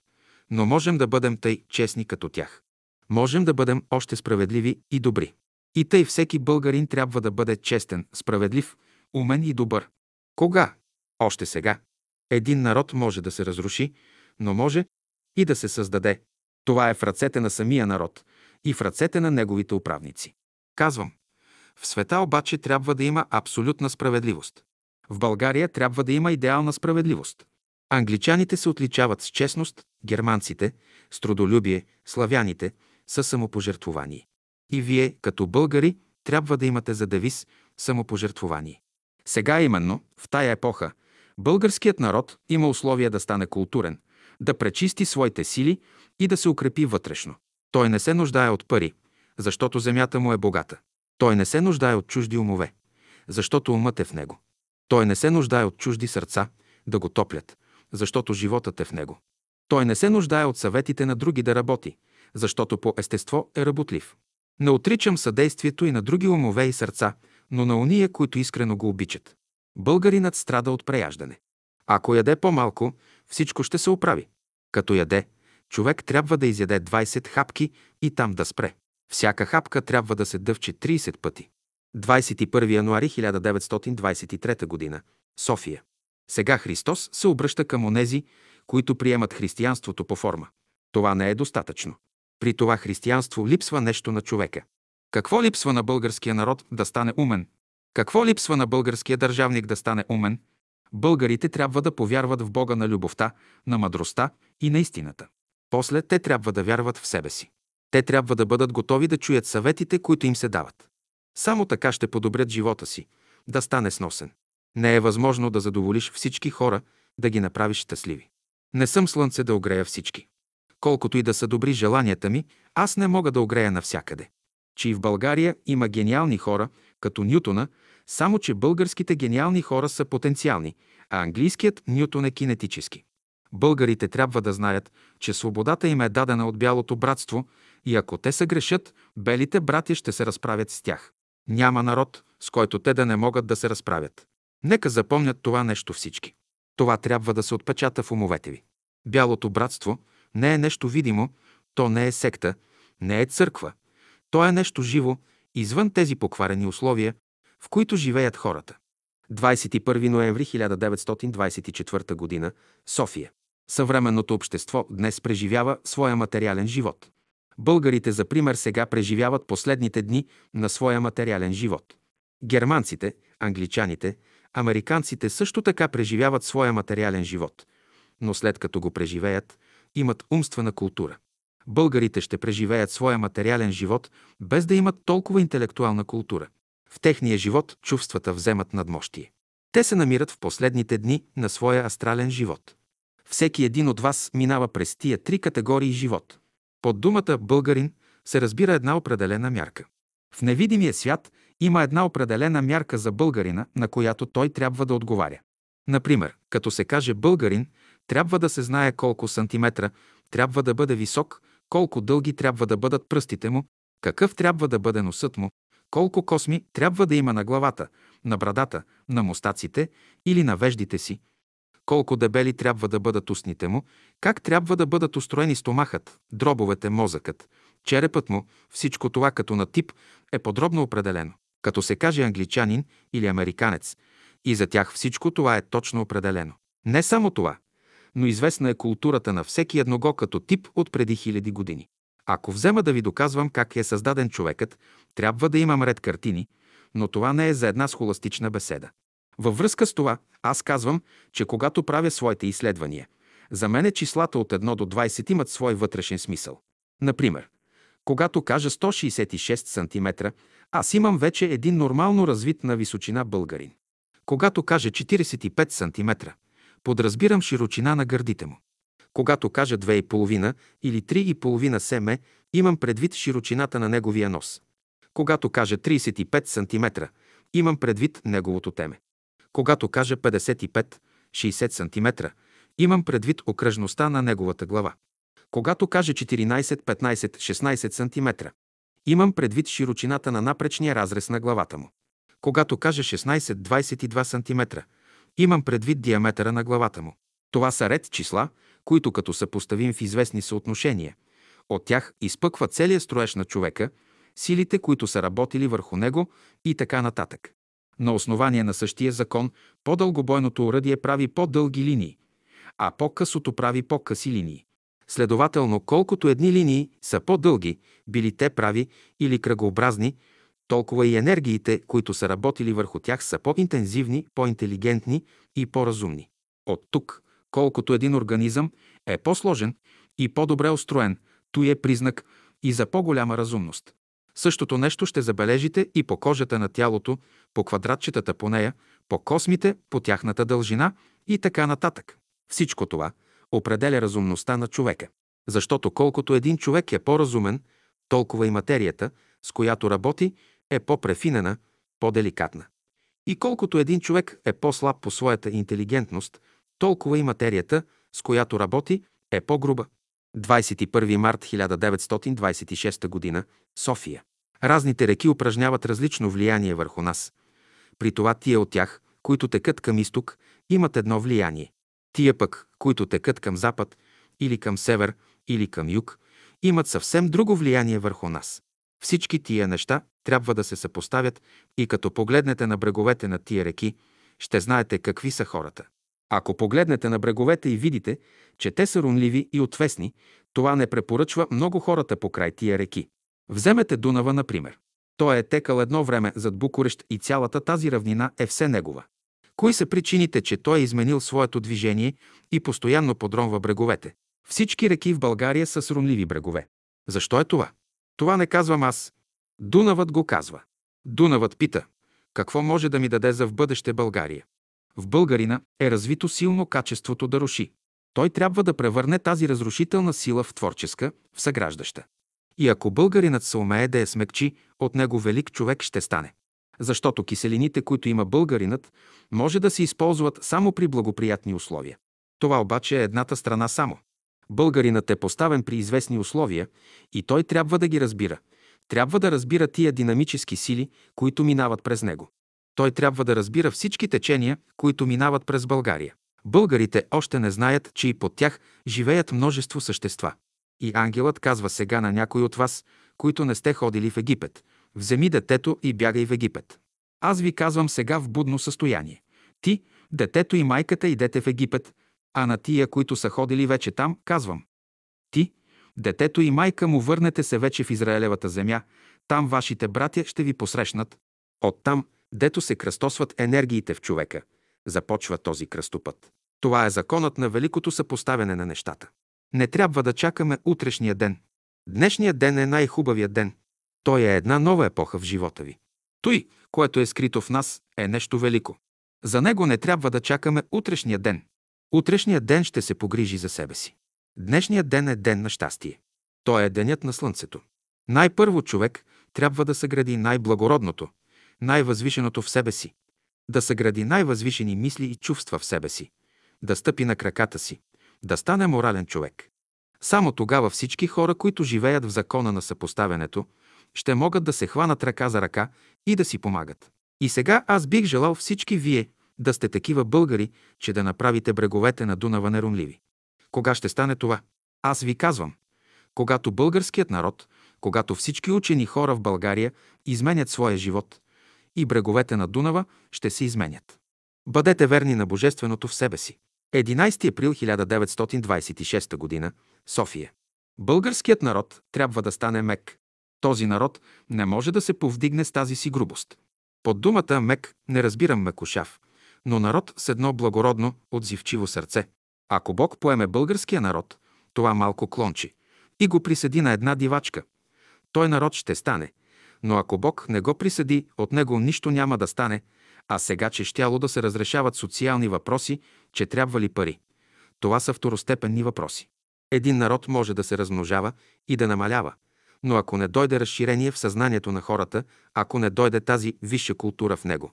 но можем да бъдем тъй честни като тях. Можем да бъдем още справедливи и добри. И тъй всеки българин трябва да бъде честен, справедлив, умен и добър. Кога? Още сега. Един народ може да се разруши, но може и да се създаде. Това е в ръцете на самия народ и в ръцете на неговите управници. Казвам, в света обаче трябва да има абсолютна справедливост. В България трябва да има идеална справедливост. Англичаните се отличават с честност, германците с трудолюбие, славяните с самопожертвование. И вие, като българи, трябва да имате за девиз самопожертвование. Сега именно, в тая епоха, българският народ има условия да стане културен, да пречисти своите сили и да се укрепи вътрешно. Той не се нуждае от пари, защото земята му е богата. Той не се нуждае от чужди умове, защото умът е в него. Той не се нуждае от чужди сърца да го топлят, защото животът е в него. Той не се нуждае от съветите на други да работи, защото по естество е работлив. Не отричам съдействието и на други умове и сърца, но на уния, които искрено го обичат. Българинът страда от преяждане. Ако яде по-малко, всичко ще се оправи. Като яде, човек трябва да изяде двайсет хапки и там да спре. Всяка хапка трябва да се дъвче трийсет пъти. двайсет и първи януари хиляда деветстотин двайсет и трета г. София. Сега Христос се обръща към онези, които приемат християнството по форма. Това не е достатъчно. При това християнство липсва нещо на човека. Какво липсва на българския народ да стане умен? Какво липсва на българския държавник да стане умен? Българите трябва да повярват в Бога на любовта, на мъдростта и на истината. После те трябва да вярват в себе си. Те трябва да бъдат готови да чуят съветите, които им се дават. Само така ще подобрят живота си, да стане сносен. Не е възможно да задоволиш всички хора, да ги направиш щастливи. Не съм слънце да огрея всички. Колкото и да са добри желанията ми, аз не мога да огрея навсякъде. Че и в България има гениални хора, като Нютона, само че българските гениални хора са потенциални, а английският Нютон е кинетически. Българите трябва да знаят, че свободата им е дадена от Бялото братство и ако те се грешат, белите братя ще се разправят с тях. Няма народ, с който те да не могат да се разправят. Нека запомнят това нещо всички. Това трябва да се отпечата в умовете ви. Бялото братство не е нещо видимо, то не е секта, не е църква. То е нещо живо, извън тези покварени условия, в които живеят хората. двайсет и първи ноември хиляда деветстотин двайсет и четвърта година, София. Съвременното общество днес преживява своя материален живот. Българите, за пример, сега преживяват последните дни на своя материален живот. Германците, англичаните, американците също така преживяват своя материален живот, но след като го преживеят, имат умствена култура. Българите ще преживеят своя материален живот, без да имат толкова интелектуална култура. В техния живот чувствата вземат надмощие. Те се намират в последните дни на своя астрален живот. Всеки един от вас минава през тия три категории живот. Под думата «българин» се разбира една определена мярка. В невидимия свят има една определена мярка за българина, на която той трябва да отговаря. Например, като се каже «българин», трябва да се знае колко сантиметра трябва да бъде висок, колко дълги трябва да бъдат пръстите му, какъв трябва да бъде носът му, колко косми трябва да има на главата, на брадата, на мустаците или на веждите си, колко дебели трябва да бъдат устните му, как трябва да бъдат устроени стомахът, дробовете, мозъкът, черепът му, всичко това като на тип е подробно определено. Като се каже англичанин или американец, и за тях всичко това е точно определено. Не само това, но известна е културата на всеки едного като тип от преди хиляди години. Ако взема да ви доказвам как е създаден човекът, трябва да имам ред картини, но това не е за една схоластична беседа. Във връзка с това, аз казвам, че когато правя своите изследвания, за мене числата от едно до двайсет имат свой вътрешен смисъл. Например, когато кажа сто шейсет и шест см, аз имам вече един нормално развит на височина българин. Когато кажа четирийсет и пет см, подразбирам широчина на гърдите му. Когато кажа две и половина или три и половина см, Имам предвид широчината на неговия нос. Когато кажа трийсет и пет сантиметра, имам предвид неговото теме. Когато кажа петдесет и пет до шейсет сантиметра, имам предвид окръжността на неговата глава. Когато кажа четиринайсет, петнайсет, шестнайсет сантиметра, имам предвид широчината на напречния разрез на главата му. Когато кажа шестнайсет, двайсет и два сантиметра, имам предвид диаметъра на главата му. Това са ред числа, които като съпоставим в известни съотношения, от тях изпъква целия строеж на човека, силите, които са работили върху него и така нататък. На основание на същия закон по-дългобойното оръдие прави по-дълги линии, а по-късото прави по-къси линии. Следователно, колкото едни линии са по-дълги, били те прави или кръгообразни, толкова и енергиите, които са работили върху тях, са по-интензивни, по-интелигентни и по-разумни. От тук, колкото един организъм е по-сложен и по-добре устроен, той е признак и за по-голяма разумност. Същото нещо ще забележите и по кожата на тялото, по квадратчетата по нея, по космите, по тяхната дължина и така нататък. Всичко това определя разумността на човека. Защото колкото един човек е по-разумен, толкова и материята, с която работи, е по-префинена, по-деликатна. И колкото един човек е по-слаб по своята интелигентност, толкова и материята, с която работи, е по-груба. двайсет и първи март хиляда деветстотин двайсет и шеста година, София. Разните реки упражняват различно влияние върху нас. При това тия от тях, които текат към изток, имат едно влияние. Тия пък, които текат към запад, или към север, или към юг, имат съвсем друго влияние върху нас. Всички тия неща трябва да се съпоставят и като погледнете на бреговете на тия реки, ще знаете какви са хората. Ако погледнете на бреговете и видите, че те са рунливи и отвесни, това не препоръчва много хората покрай тия реки. Вземете Дунава, например. Той е текал едно време зад Букурещ и цялата тази равнина е все негова. Кои са причините, че той е изменил своето движение и постоянно подронва бреговете? Всички реки в България са с рунливи брегове. Защо е това? Това не казвам аз. Дунавът го казва. Дунавът пита: какво може да ми даде за в бъдеще България? В българина е развито силно качеството да руши. Той трябва да превърне тази разрушителна сила в творческа, в съграждаща. И ако българинът се умее да я смекчи, от него велик човек ще стане. Защото киселините, които има българинът, може да се използват само при благоприятни условия. Това обаче е едната страна само. Българинът е поставен при известни условия и той трябва да ги разбира. Трябва да разбира тия динамически сили, които минават през него. Той трябва да разбира всички течения, които минават през България. Българите още не знаят, че и под тях живеят множество същества. И ангелът казва сега на някой от вас, които не сте ходили в Египет: вземи детето и бягай в Египет. Аз ви казвам сега в будно състояние: ти, детето и майката, идете в Египет, а на тия, които са ходили вече там, казвам: ти, детето и майка му, върнете се вече в Израелевата земя, там вашите братя ще ви посрещнат. Оттам, дето се кръстосват енергиите в човека, започва този кръстопът. Това е законът на великото съпоставяне на нещата. Не трябва да чакаме утрешния ден. Днешният ден е най-хубавият ден. Той е една нова епоха в живота ви. Той, което е скрито в нас, е нещо велико. За него не трябва да чакаме утрешния ден. Утрешният ден ще се погрижи за себе си. Днешният ден е ден на щастие. Той е денят на слънцето. Най-първо човек трябва да съгради най-благородното, най-възвишеното в себе си, да съгради най-възвишени мисли и чувства в себе си, да стъпи на краката си, да стане морален човек. Само тогава всички хора, които живеят в закона на съпоставянето, ще могат да се хванат ръка за ръка и да си помагат. И сега аз бих желал всички вие да сте такива българи, че да направите бреговете на Дунава нерумливи. Кога ще стане това? Аз ви казвам: когато българският народ, когато всички учени хора в България изменят своя живот, и бреговете на Дунава ще се изменят. Бъдете верни на божественото в себе си. единайсети април хиляда деветстотин двайсет и шеста година, София. Българският народ трябва да стане мек. Този народ не може да се повдигне с тази си грубост. Под думата мек не разбирам мекошав, но народ с едно благородно, отзивчиво сърце. Ако Бог поеме българския народ, това малко клонче, и го присъди на една дивачка, той народ ще стане. Но ако Бог не го присъди, от него нищо няма да стане, а сега че щяло да се разрешават социални въпроси, че трябва ли пари. Това са второстепенни въпроси. Един народ може да се размножава и да намалява, Но ако не дойде разширение в съзнанието на хората, ако не дойде тази висша култура в него,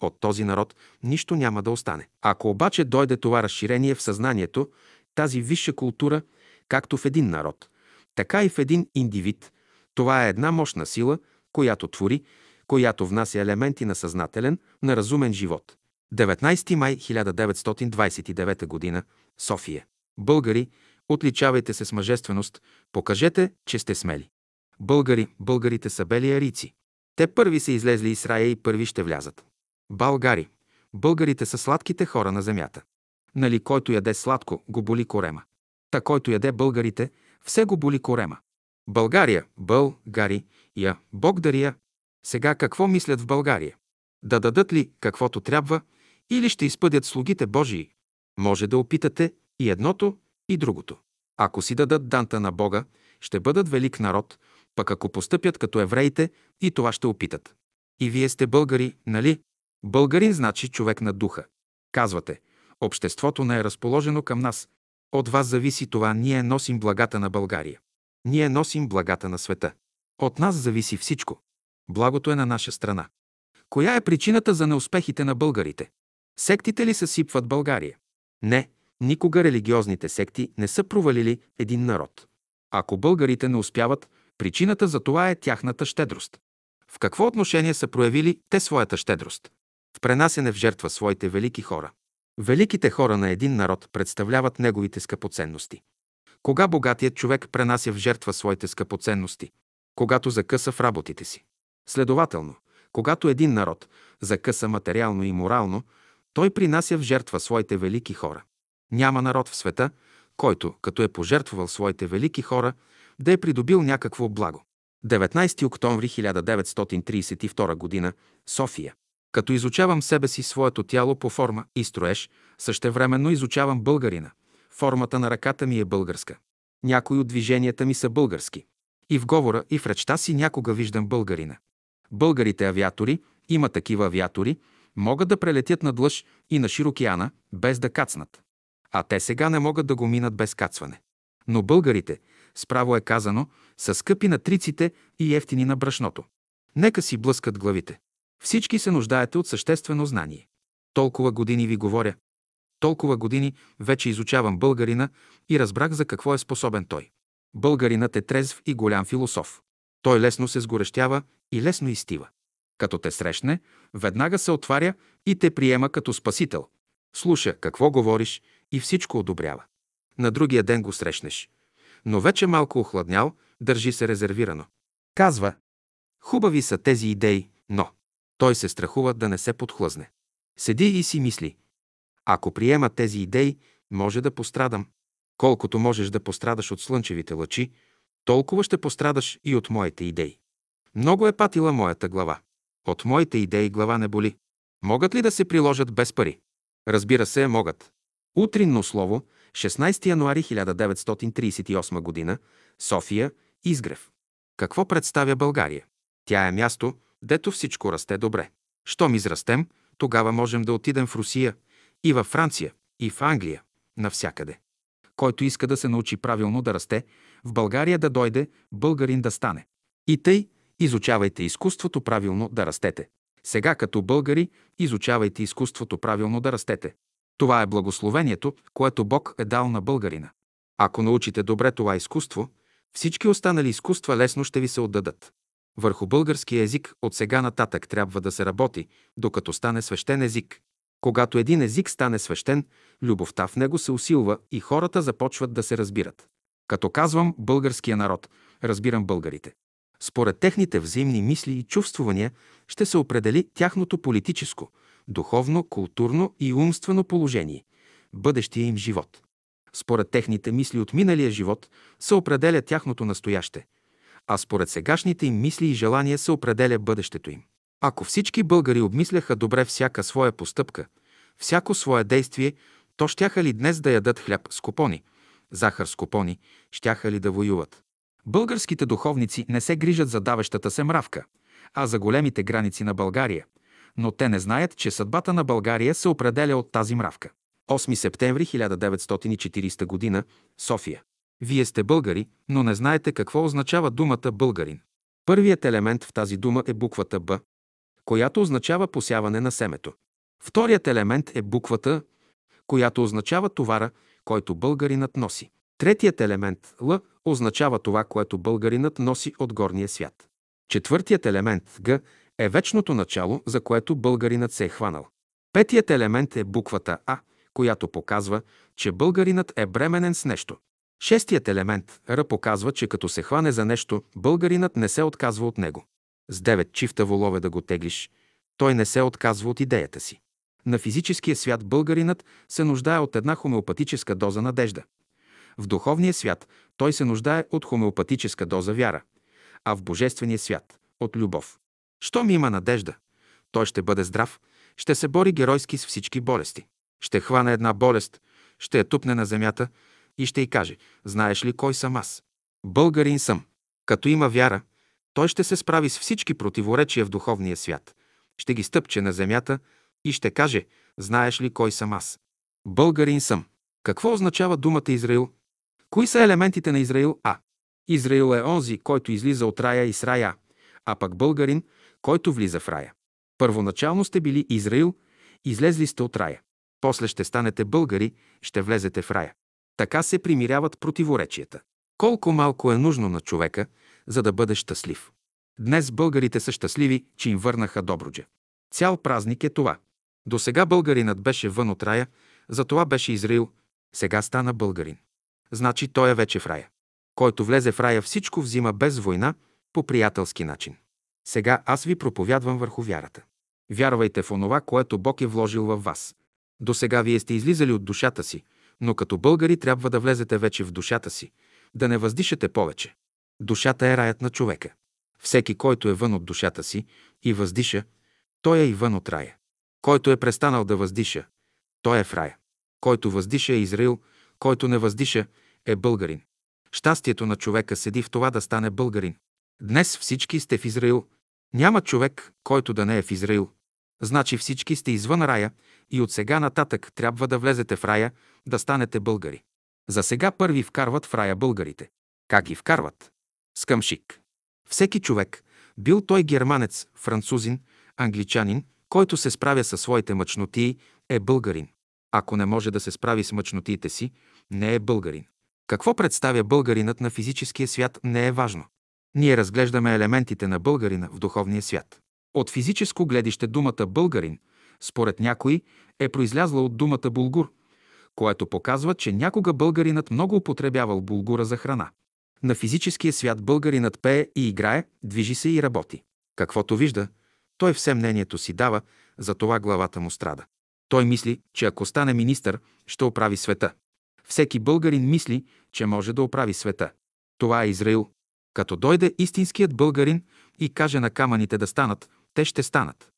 от този народ нищо няма да остане. Ако обаче дойде това разширение в съзнанието, тази висша култура, както в един народ, така и в един индивид, това е една мощна сила, която твори, която внася елементи на съзнателен, на разумен живот. деветнайсети май хиляда деветстотин двайсет и девета г. София. Българи, отличавайте се с мъжественост, покажете, че сте смели. Българи, българите са бели арийци. Те първи са излезли из рая и първи ще влязат. Българи, българите са сладките хора на земята. Нали който яде сладко, го боли корема. Та който яде българите, все го боли корема. България, Българи, я, Бог дария. Сега какво мислят в България? Да дадат ли каквото трябва или ще изпъдят слугите Божии? Може да опитате и едното, и другото. Ако си дадат данта на Бога, ще бъдат велик народ, пък ако постъпят като евреите, и това ще опитат. И вие сте българи, нали? Българин значи човек на духа. Казвате, обществото не е разположено към нас. От вас зависи това, ние носим благата на България. Ние носим благата на света. От нас зависи всичко. Благото е на наша страна. Коя е причината за неуспехите на българите? Сектите ли съсипват България? Не, никога религиозните секти не са провалили един народ. Ако българите не успяват, причината за това е тяхната щедрост. В какво отношение са проявили те своята щедрост? В пренасене в жертва своите велики хора. Великите хора на един народ представляват неговите скъпоценности. Кога богатият човек пренася в жертва своите скъпоценности? Когато закъса в работите си. Следователно, когато един народ закъса материално и морално, той принася в жертва своите велики хора. Няма народ в света, който, като е пожертвувал своите велики хора, да е придобил някакво благо. деветнайсети октомври хиляда деветстотин трийсет и втора г. София. Като изучавам себе си, своето тяло по форма и строеж, същевременно изучавам българина. Формата на ръката ми е българска. Някои от движенията ми са български. И в говора, и в речта си някога виждам българина. Българите авиатори, има такива авиатори, могат да прелетят надлъж и на шир океана, без да кацнат. А те сега не могат да го минат без кацване. Но българите, справо е казано, са скъпи на триците и ефтини на брашното. Нека си блъскат главите. Всички се нуждаете от съществено знание. Толкова години ви говоря. Толкова години вече изучавам българина и разбрах за какво е способен той. Българинът е трезв и голям философ. Той лесно се сгорещява и лесно изстива. Като те срещне, веднага се отваря и те приема като спасител. Слуша какво говориш и всичко одобрява. На другия ден го срещнеш. Но вече малко охладнял, държи се резервирано. Казва, хубави са тези идеи, но той се страхува да не се подхлъзне. Седи и си мисли, ако приема тези идеи, може да пострадам. Колкото можеш да пострадаш от слънчевите лъчи, толкова ще пострадаш и от моите идеи. Много е патила моята глава. От моите идеи глава не боли. Могат ли да се приложат без пари? Разбира се, могат. Утринно слово, шестнайсети януари хиляда деветстотин трийсет и осма година, София, Изгрев. Какво представя България? Тя е място, дето всичко расте добре. Щом израстем, тогава можем да отидем в Русия, и във Франция, и в Англия, навсякъде. Който иска да се научи правилно да расте, в България да дойде, българин да стане. И тъй, изучавайте изкуството правилно да растете. Сега като българи, изучавайте изкуството правилно да растете. Това е благословението, което Бог е дал на българина. Ако научите добре това изкуство, всички останали изкуства лесно ще ви се отдадат. Върху българския език от сега нататък трябва да се работи, докато стане свещен език. Когато един език стане свещен, любовта в него се усилва и хората започват да се разбират. Като казвам българския народ, разбирам българите. Според техните взаимни мисли и чувствувания ще се определи тяхното политическо, духовно, културно и умствено положение, бъдещия им живот. Според техните мисли от миналия живот се определя тяхното настояще, а според сегашните им мисли и желания се определя бъдещето им. Ако всички българи обмисляха добре всяка своя постъпка, всяко свое действие, то щяха ли днес да ядат хляб с купони, захар с купони, щяха ли да воюват? Българските духовници не се грижат за давещата се мравка, а за големите граници на България, но те не знаят, че съдбата на България се определя от тази мравка. осми септември хиляда деветстотин и четирийсета г. София. Вие сте българи, но не знаете какво означава думата българин. Първият елемент в тази дума е буквата Б, която означава посяване на семето. Вторият елемент е буквата, която означава товара, който българинът носи. Третият елемент Л означава това, което българинът носи от горния свят. Четвъртият елемент Г е вечното начало, за което българинът се е хванал. Петият елемент е буквата А, която показва, че българинът е бременен с нещо. Шестият елемент Р показва, че като се хване за нещо, българинът не се отказва от него. С девет чифта волове да го теглиш, той не се отказва от идеята си. На физическия свят българинът се нуждае от една хомеопатическа доза надежда. В духовния свят той се нуждае от хомеопатическа доза вяра, а в божествения свят – от любов. Щом има надежда, той ще бъде здрав, ще се бори геройски с всички болести. Ще хване една болест, ще я тупне на земята и ще й каже: знаеш ли кой съм аз? Българин съм. Като има вяра, той ще се справи с всички противоречия в духовния свят, ще ги стъпче на земята и ще каже: знаеш ли кой съм аз? Българин съм. Какво означава думата Израил? Кои са елементите на Израил? А. Израил е онзи, който излиза от рая и с рая, а пък българин, който влиза в рая. Първоначално сте били Израил, излезли сте от рая. После ще станете българи, ще влезете в рая. Така се примиряват противоречията. Колко малко е нужно на човека, за да бъде щастлив. Днес българите са щастливи, че им върнаха Добруджа. Цял празник е това. До сега българинът беше вън от рая, затова беше Израил, сега стана българин. Значи той е вече в рая. Който влезе в рая, всичко взима без война, по приятелски начин. Сега аз ви проповядвам върху вярата. Вярвайте в онова, което Бог е вложил във вас. До сега вие сте излизали от душата си, но като българи трябва да влезете вече в душата си, да не въздишате повече. Душата е раят на човека. Всеки, който е вън от душата си и въздиша, той е и вън от рая. Който е престанал да въздиша, той е в рая. Който въздиша е Израил, който не въздиша е българин. Щастието на човека седи в това да стане българин. Днес всички сте в Израил. Няма човек, който да не е в Израил. Значи всички сте извън рая и от сега нататък трябва да влезете в рая, да станете българи. За сега първи вкарват в рая българите. Как ги вкарват? С камшик. Всеки човек, бил той германец, французин, англичанин, който се справя със своите мъчнотии, е българин. Ако не може да се справи с мъчнотиите си, не е българин. Какво представя българинът на физическия свят, не е важно. Ние разглеждаме елементите на българина в духовния свят. От физическо гледище думата българин, според някои, е произлязла от думата булгур, което показва, че някога българинът много употребявал булгура за храна. На физическия свят българинът пее и играе, движи се и работи. Каквото вижда, той все мнението си дава, затова главата му страда. Той мисли, че ако стане министър, ще оправи света. Всеки българин мисли, че може да оправи света. Това е Израил. Като дойде истинският българин и каже на камъните да станат, те ще станат.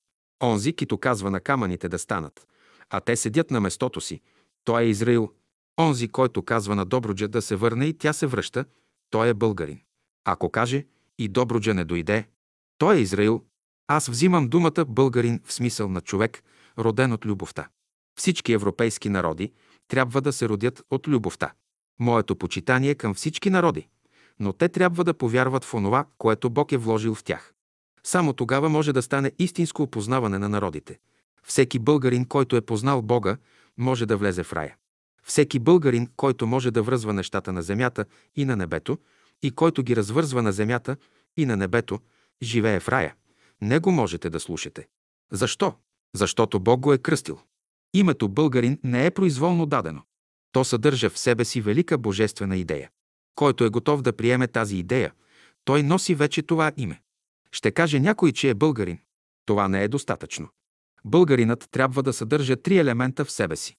Онзи, който казва на камъните да станат, а те седят на местото си, той е Израил. Онзи, който казва на Добруджа да се върне и тя се връща, той е българин. Ако каже и Добруджа не дойде, той е Израил. Аз взимам думата българин в смисъл на човек, роден от любовта. Всички европейски народи трябва да се родят от любовта. Моето почитание към всички народи, но те трябва да повярват в онова, което Бог е вложил в тях. Само тогава може да стане истинско опознаване на народите. Всеки българин, който е познал Бога, може да влезе в рая. Всеки българин, който може да връзва нещата на земята и на небето, и който ги развързва на земята и на небето, живее в рая. Него можете да слушате. Защо? Защото Бог го е кръстил. Името българин не е произволно дадено. То съдържа в себе си велика божествена идея. Който е готов да приеме тази идея, той носи вече това име. Ще каже някой, че е българин. Това не е достатъчно. Българинът трябва да съдържа три елемента в себе си.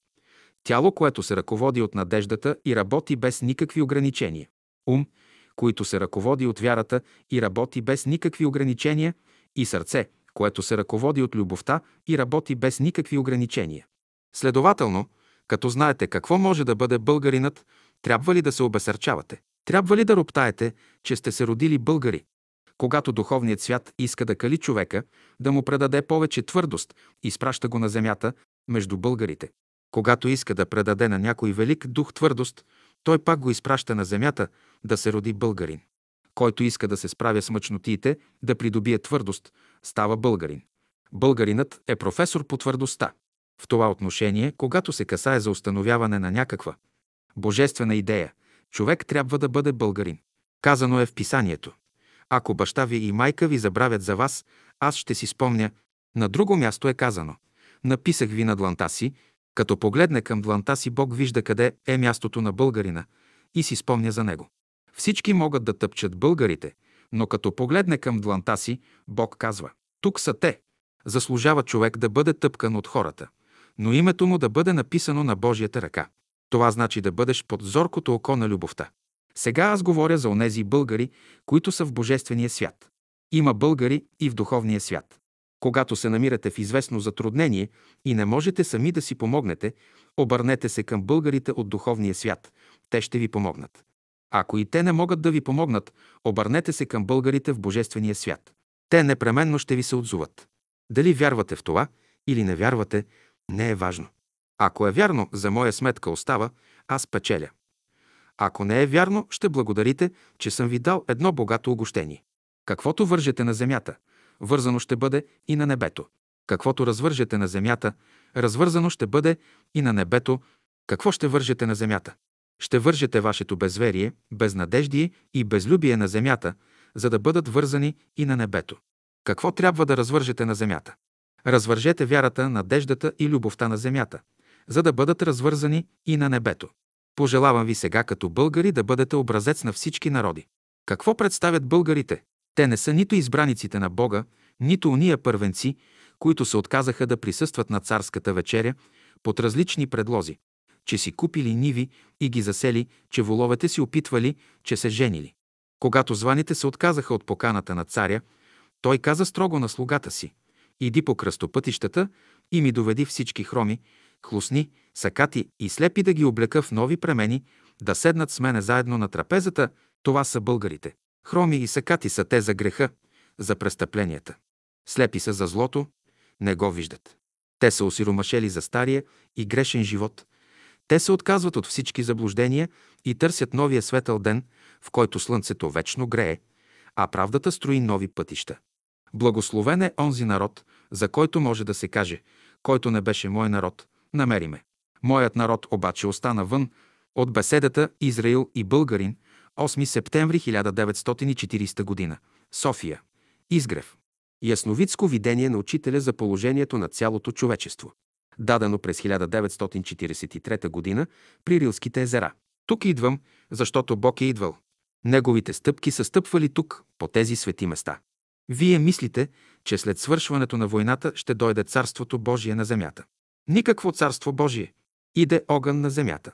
Тяло, което се ръководи от надеждата и работи без никакви ограничения. Ум, който се ръководи от вярата и работи без никакви ограничения. И сърце, което се ръководи от любовта и работи без никакви ограничения. Следователно, като знаете какво може да бъде българинът, трябва ли да се обесърчавате? Трябва ли да роптаете, че сте се родили българи? Когато духовният свят иска да кали човека, да му предаде повече твърдост, изпраща го на земята между българите. Когато иска да предаде на някой велик дух твърдост, Той пак го изпраща на земята да се роди българин. Който иска да се справя с мъчнотиите, да придобие твърдост, става българин. Българинът е професор по твърдостта. В това отношение, когато се касае за установяване на някаква божествена идея, човек трябва да бъде българин. Казано е в писанието: ако баща ви и майка ви забравят за вас, аз ще си спомня. На друго място е казано: написах ви на дланта си, като погледне към дланта си, Бог вижда къде е мястото на българина и си спомня за него. Всички могат да тъпчат българите, но като погледне към дланта си, Бог казва: тук са те. Заслужава човек да бъде тъпкан от хората, но името му да бъде написано на Божията ръка. Това значи да бъдеш под зоркото око на любовта. Сега аз говоря за онези българи, които са в божествения свят. Има българи и в духовния свят. Когато се намирате в известно затруднение и не можете сами да си помогнете, обърнете се към българите от духовния свят. Те ще ви помогнат. Ако и те не могат да ви помогнат, обърнете се към българите в божествения свят. Те непременно ще ви се отзоват. Дали вярвате в това или не вярвате, не е важно. Ако е вярно, за моя сметка остава, аз печеля. Ако не е вярно, ще благодарите, че съм ви дал едно богато огощение. Каквото вържете на земята, вързано ще бъде и на небето. Каквото развържете на земята, развързано ще бъде и на небето. Какво ще вържете на земята? Ще вържете вашето безверие, безнадеждие и безлюбие на земята, за да бъдат вързани и на небето. Какво трябва да развържете на земята? Развържете вярата, надеждата и любовта на земята, за да бъдат развързани и на небето. Пожелавам ви сега като българи да бъдете образец на всички народи. Какво представят българите? Те не са нито избраниците на Бога, нито уния първенци, които се отказаха да присъстват на царската вечеря под различни предлози, че си купили ниви и ги засели, че воловете си опитвали, че се женили. Когато званите се отказаха от поканата на царя, той каза строго на слугата си: иди по кръстопътищата и ми доведи всички хроми, хлусни, сакати и слепи да ги облека в нови премени, да седнат с мене заедно на трапезата. Това са българите. Хроми и сакати са те за греха, за престъпленията. Слепи са за злото, не го виждат. Те са осиромашели за стария и грешен живот. Те се отказват от всички заблуждения и търсят новия светъл ден, в който слънцето вечно грее, а правдата строи нови пътища. Благословен е онзи народ, за който може да се каже: който не беше мой народ, намери ме. Моят народ обаче остана вън от беседата Израил и българин. осми септември хиляда деветстотин и четиридесета година. София. Изгрев. Ясновидско видение на учителя за положението на цялото човечество. Дадено през хиляда деветстотин четиридесет и трета година при Рилските езера. Тук идвам, защото Бог е идвал. Неговите стъпки са стъпвали тук, по тези свети места. Вие мислите, че след свършването на войната ще дойде Царството Божие на земята. Никакво Царство Божие. Иде огън на земята.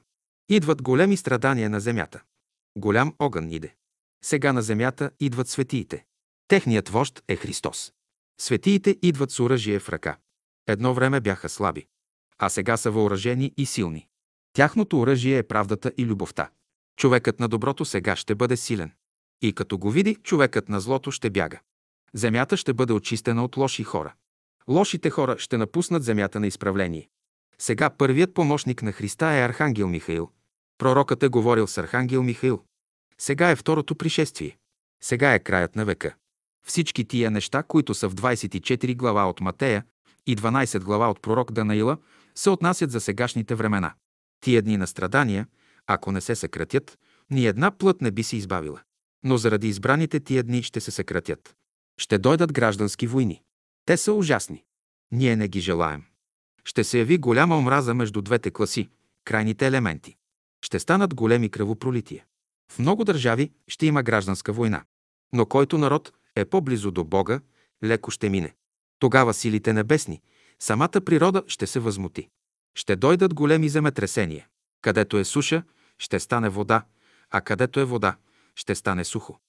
Идват големи страдания на земята. Голям огън иде. Сега на земята идват светиите. Техният вожд е Христос. Светиите идват с оръжие в ръка. Едно време бяха слаби, а сега са въоръжени и силни. Тяхното оръжие е правдата и любовта. Човекът на доброто сега ще бъде силен. И като го види, човекът на злото ще бяга. Земята ще бъде очистена от лоши хора. Лошите хора ще напуснат земята на изправление. Сега първият помощник на Христа е Архангел Михаил. Пророкът е говорил с Архангел Михаил. Сега е второто пришествие. Сега е краят на века. Всички тия неща, които са в двадесет и четири глава от Матея и дванадесет глава от пророк Данаила, се отнасят за сегашните времена. Тия дни на страдания, ако не се съкратят, ни една плът не би се избавила. Но заради избраните тия дни ще се съкратят. Ще дойдат граждански войни. Те са ужасни. Ние не ги желаем. Ще се яви голяма омраза между двете класи, крайните елементи. Ще станат големи кръвопролития. В много държави ще има гражданска война. Но който народ е по-близо до Бога, леко ще мине. Тогава силите небесни, самата природа ще се възмути. Ще дойдат големи земетресения. Където е суша, ще стане вода, а където е вода, ще стане сухо.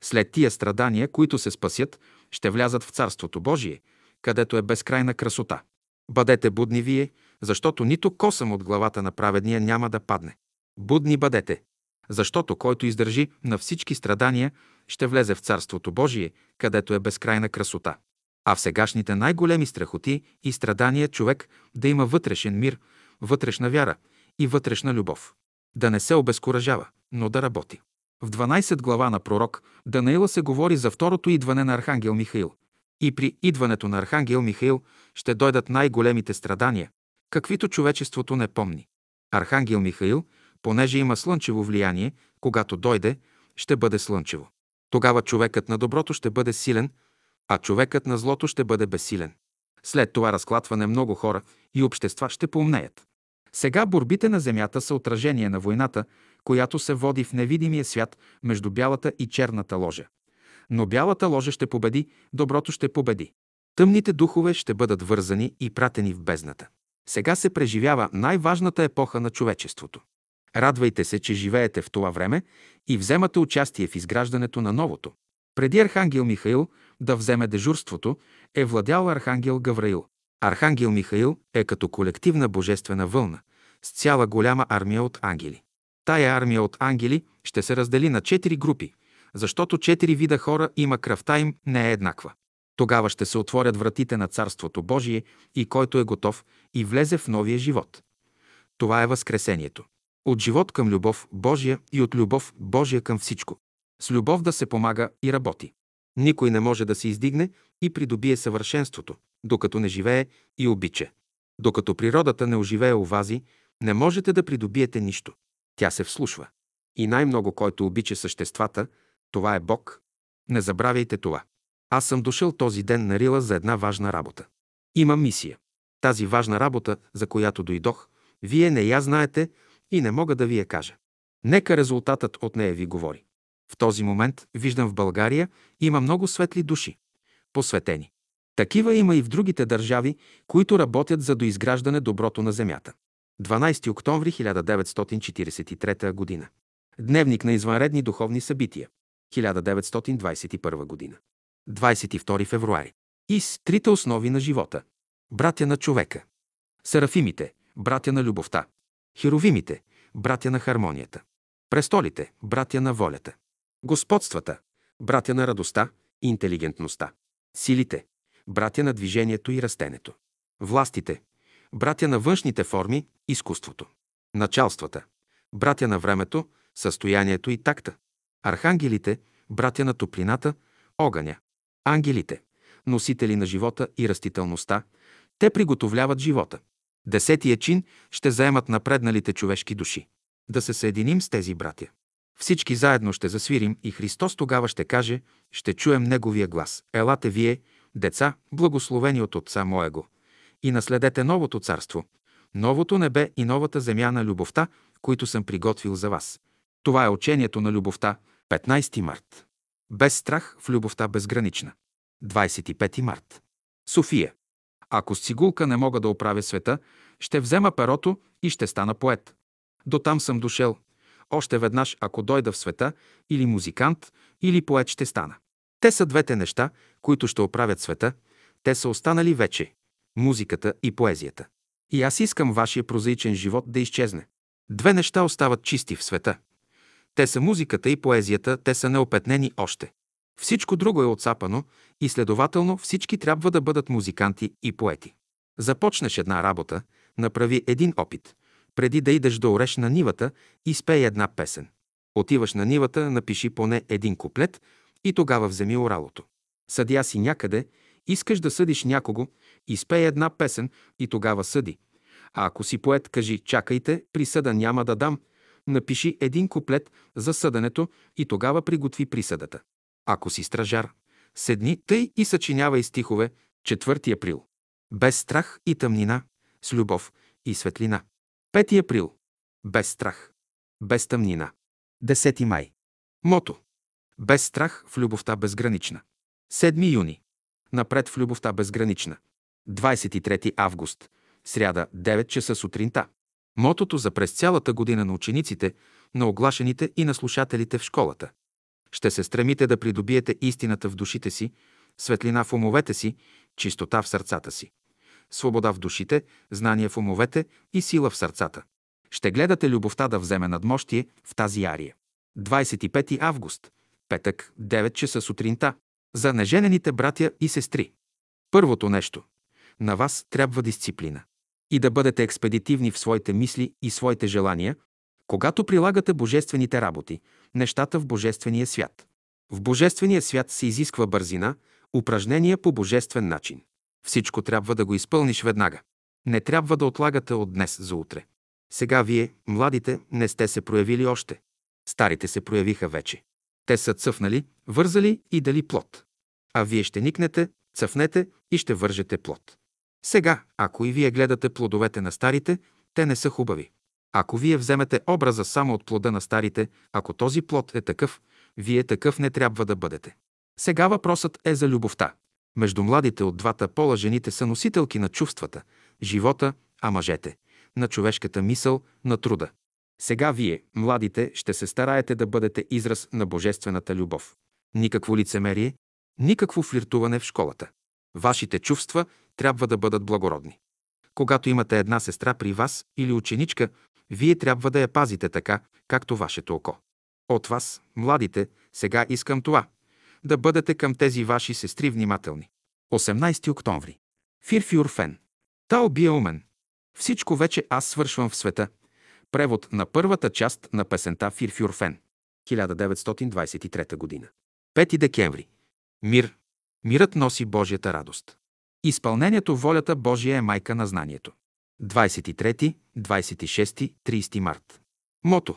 След тия страдания, които се спасят, ще влязат в Царството Божие, където е безкрайна красота. Бъдете будни вие, защото нито косъм от главата на праведния няма да падне. Будни бъдете, защото който издържи на всички страдания, ще влезе в Царството Божие, където е безкрайна красота. А в сегашните най-големи страхоти и страдания човек да има вътрешен мир, вътрешна вяра и вътрешна любов. да не се обезкуражава, но да работи. В дванайсет глава на пророк Данаила се говори за второто идване на Архангел Михаил. И при идването на Архангел Михаил ще дойдат най-големите страдания, каквито човечеството не помни. Архангел Михаил, понеже има слънчево влияние, когато дойде, ще бъде слънчево. Тогава човекът на доброто ще бъде силен, а човекът на злото ще бъде безсилен. След това разклатване много хора и общества ще поумнеят. Сега борбите на земята са отражение на войната, която се води в невидимия свят между бялата и черната ложа. Но бялата ложа ще победи, доброто ще победи. Тъмните духове ще бъдат вързани и пратени в бездната. Сега се преживява най-важната епоха на човечеството. Радвайте се, че живеете в това време и вземате участие в изграждането на новото. Преди Архангел Михаил да вземе дежурството, е владял Архангел Гавраил. Архангел Михаил е като колективна божествена вълна, с цяла голяма армия от ангели. Тая армия от ангели ще се раздели на четири групи, защото четири вида хора има, кръвта им не е еднаква. Тогава ще се отворят вратите на Царството Божие и който е готов и влезе в новия живот. Това е възкресението. От живот към любов Божия и от любов Божия към всичко. С любов да се помага и работи. Никой не може да се издигне и придобие съвършенството, докато не живее и обича. Докато природата не оживее овази, не можете да придобиете нищо. Тя се вслушва. И най-много, който обича съществата, това е Бог. Не забравяйте това. Аз съм дошъл този ден на Рила за една важна работа. Има мисия. Тази важна работа, за която дойдох, вие не я знаете и не мога да ви я кажа. Нека резултатът от нея ви говори. В този момент виждам в България има много светли души, посветени. Такива има и в другите държави, които работят за доизграждане доброто на земята. дванайсети октомври хиляда деветстотин четирийсет и трета година. Дневник на извънредни духовни събития. хиляда деветстотин двайсет и първа година. двайсет и втори февруари. Из трите основи на живота. Братя на човека. Серафимите, братя на любовта. Херовимите, братя на хармонията. Престолите, братя на волята. Господствата, братя на радостта и интелигентността. Силите, братя на движението и растенето. Властите, братя на външните форми, изкуството. Началствата, братя на времето, състоянието и такта. Архангелите, братя на топлината, огъня. Ангелите, носители на живота и растителността, те приготовляват живота. Десетия чин ще заемат напредналите човешки души. Да се съединим с тези братя. Всички заедно ще засвирим и Христос тогава ще каже, ще чуем Неговия глас. Елате вие, деца, благословени от Отца Моего, и наследете новото царство, новото небе и новата земя на любовта, които съм приготвил за вас. Това е учението на любовта, петнайсети март. Без страх в любовта безгранична. двайсет и пети март. София. Ако с цигулка не мога да оправя света, ще взема перото и ще стана поет. Дотам съм дошел. Още веднъж, ако дойда в света, или музикант, или поет ще стана. Те са двете неща, които ще оправят света. Те са останали вече. Музиката и поезията. И аз искам вашия прозаичен живот да изчезне. Две неща остават чисти в света. Те са музиката и поезията, те са неопетнени още. Всичко друго е отцапано и следователно всички трябва да бъдат музиканти и поети. Започнеш една работа, направи един опит. Преди да идеш да ореш на нивата, изпей една песен. Отиваш на нивата, напиши поне един куплет и тогава вземи оралото. Съдия си някъде, искаш да съдиш някого, изпей една песен и тогава съди. А ако си поет, кажи, чакайте, присъда няма да дам. Напиши един куплет за съденето и тогава приготви присъдата. Ако си стражар, седни тъй и съчинявай стихове. Четвърти април. Без страх и тъмнина, с любов и светлина. пети април. Без страх, без тъмнина. десети май. Мото. Без страх в любовта безгранична. седми юни. Напред в любовта безгранична. двайсет и трети август. Сряда, девет часа сутринта. Мотото за през цялата година на учениците, на оглашените и на слушателите в школата. Ще се стремите да придобиете истината в душите си, светлина в умовете си, чистота в сърцата си, свобода в душите, знание в умовете и сила в сърцата. Ще гледате любовта да вземе надмощие в тази ария. двайсет и пети август, петък, девет часа сутринта. За неженените братя и сестри. Първото нещо. На вас трябва дисциплина. И да бъдете експедитивни в своите мисли и своите желания, когато прилагате божествените работи, нещата в божествения свят. В божествения свят се изисква бързина, упражнения по божествен начин. Всичко трябва да го изпълниш веднага. Не трябва да отлагате от днес за утре. Сега вие, младите, не сте се проявили още. Старите се проявиха вече. Те са цъфнали, вързали и дали плод. А вие ще никнете, цъфнете и ще вържете плод. Сега, ако и вие гледате плодовете на старите, те не са хубави. Ако вие вземете образа само от плода на старите, ако този плод е такъв, вие такъв не трябва да бъдете. Сега въпросът е за любовта. Между младите от двата пола жените са носителки на чувствата, живота, а мъжете – на човешката мисъл, на труда. Сега вие, младите, ще се стараете да бъдете израз на божествената любов. Никакво лицемерие, никакво флиртуване в школата. Вашите чувства трябва да бъдат благородни. Когато имате една сестра при вас или ученичка, вие трябва да я пазите така, както вашето око. От вас, младите, сега искам това – да бъдете към тези ваши сестри внимателни. осемнайсети октомври. Фирфюрфен. Тал бие умен. Всичко вече аз свършвам в света. Превод на първата част на песента Фирфюрфен. хиляда деветстотин двадесет и трета година. пети декември. Мир. Мирът носи Божията радост. Изпълнението волята Божия е майка на знанието. двадесет и трети, двадесет и шести, тридесети март. Мото.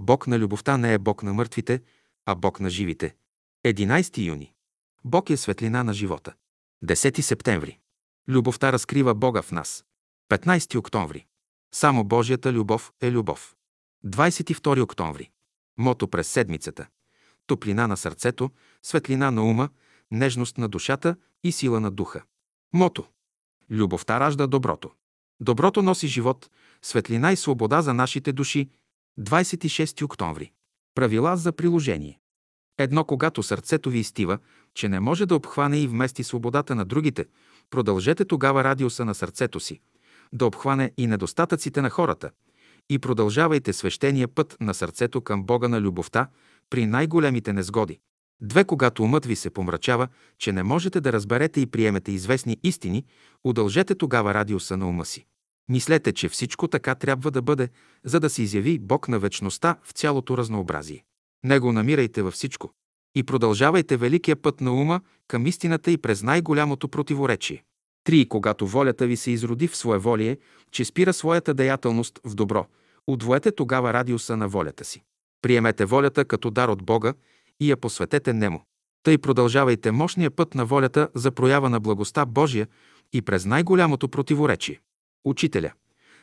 Бог на любовта не е Бог на мъртвите, а Бог на живите. единадесети юни. Бог е светлина на живота. десети септември. Любовта разкрива Бога в нас. петнадесети октомври. Само Божията любов е любов. двадесет и втори октомври. Мото през седмицата. Топлина на сърцето, светлина на ума, нежност на душата и сила на духа. Мото. Любовта ражда доброто. Доброто носи живот, светлина и свобода за нашите души. двадесет и шести октомври. Правила за приложение. Едно, когато сърцето ви изтива, че не може да обхване и вмести свободата на другите, продължете тогава радиуса на сърцето си, да обхване и недостатъците на хората, и продължавайте свещения път на сърцето към Бога на любовта при най-големите незгоди. Две, когато умът ви се помрачава, че не можете да разберете и приемете известни истини, удължете тогава радиуса на ума си. Мислете, че всичко така трябва да бъде, за да се изяви Бог на вечността в цялото разнообразие. Него намирайте във всичко и продължавайте великия път на ума към истината и през най-голямото противоречие. Три, когато волята ви се изроди в своеволие, че спира своята деятелност в добро, удвоете тогава радиуса на волята си. Приемете волята като дар от Бога и я посветете Нему. Тъй продължавайте мощния път на волята за проява на благостта Божия и през най-голямото противоречие. Учителя,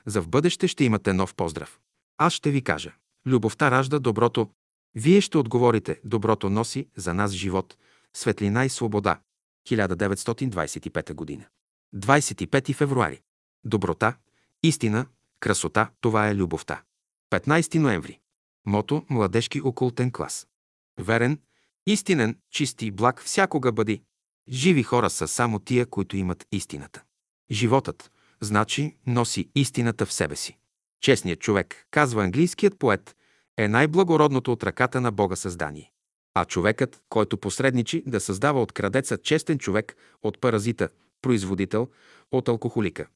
за в бъдеще ще имате нов поздрав. Аз ще ви кажа, любовта ражда доброто. Вие ще отговорите, доброто носи за нас живот, светлина и свобода. хиляда деветстотин двадесет и пета година. двадесет и пети февруари. Доброта, истина, красота, това е любовта. петнадесети ноември. Мото младежки окултен клас. Верен, истинен, чист и благ всякога бъди. Живи хора са само тия, които имат истината. Животът, значи, носи истината в себе си. Честният човек, казва английският поет, е най-благородното от ръката на Бога създание. А човекът, който посредничи да създава от крадеца честен човек, от паразита, производител, от алкохолика,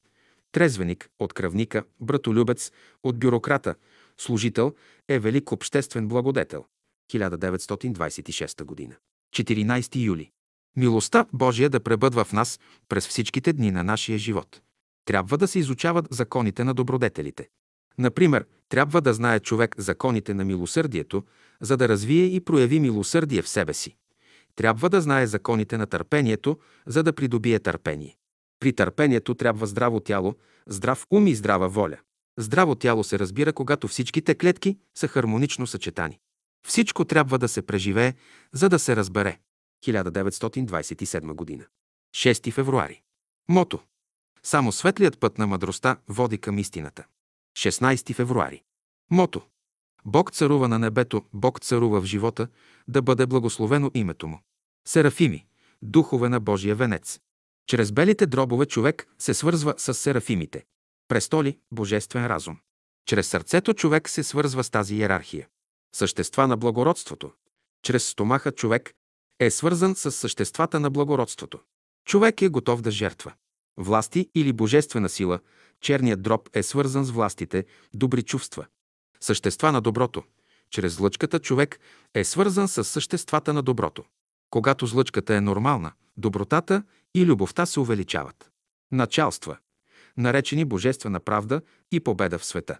трезвеник, от кръвника, братолюбец, от бюрократа, служител, е велик обществен благодетел. хиляда деветстотин двадесет и шеста година. четиринадесети юли. Милостта Божия да пребъдва в нас през всичките дни на нашия живот. Трябва да се изучават законите на добродетелите. Например, трябва да знае човек законите на милосърдието, за да развие и прояви милосърдие в себе си. Трябва да знае законите на търпението, за да придобие търпение. При търпението трябва здраво тяло, здрав ум и здрава воля. Здраво тяло се разбира, когато всичките клетки са хармонично съчетани. Всичко трябва да се преживее, за да се разбере. хиляда деветстотин двадесет и седма година. шести февруари. Мото. Само светлият път на мъдростта води към истината. шестнадесети февруари. Мото. Бог царува на небето, Бог царува в живота, да бъде благословено името му. Серафими, духове на Божия венец. Чрез белите дробове човек се свързва с серафимите. Престоли, божествен разум. Чрез сърцето човек се свързва с тази иерархия. Същества на благородството. Чрез стомаха човек е свързан с съществата на благородството. Човек е готов да жертва. Власти или божествена сила, черният дроб е свързан с властите, добри чувства. същества на доброто. Чрез лъчката човек е свързан с съществата на доброто. Когато злъчката е нормална, добротата и любовта се увеличават. Началства, наречени божествена правда и победа в света.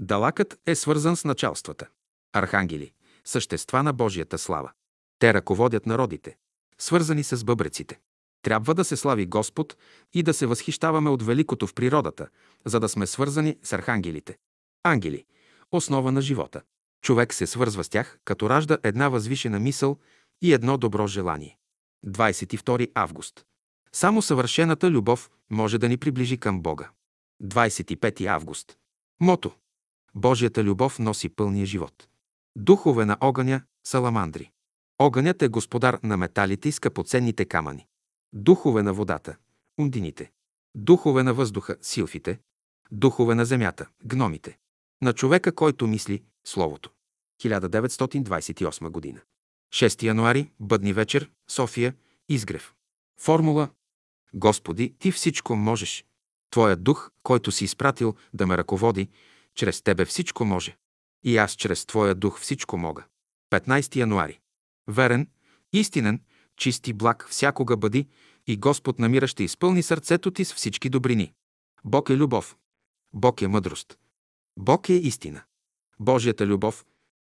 Далакът е свързан с началствата. Архангели, същества на Божията слава. Те ръководят народите, свързани с бъбреците. Трябва да се слави Господ и да се възхищаваме от великото в природата, за да сме свързани с архангелите. Ангели – основа на живота. Човек се свързва с тях, като ражда една възвишена мисъл и едно добро желание. двадесет и втори август. Само съвършената любов може да ни приближи към Бога. двадесет и пети август. Мото. Божията любов носи пълния живот. Духове на огъня – саламандри. Огънят е господар на металите и скъпоценните камъни. Духове на водата – ундините. Духове на въздуха – силфите. Духове на земята – гномите. На човека, който мисли Словото. хиляда деветстотин двадесет и осма година. шести януари, Бъдни вечер, София, Изгрев. Формула: Господи, Ти всичко можеш. Твоя дух, който си изпратил да ме ръководи, чрез Тебе всичко може. И аз чрез Твоя дух всичко мога. петнадесети януари. Верен, истинен, чист и благ всякога бъди и Господ намира ще изпълни сърцето ти с всички добрини. Бог е любов. Бог е мъдрост. Бог е истина. Божията любов,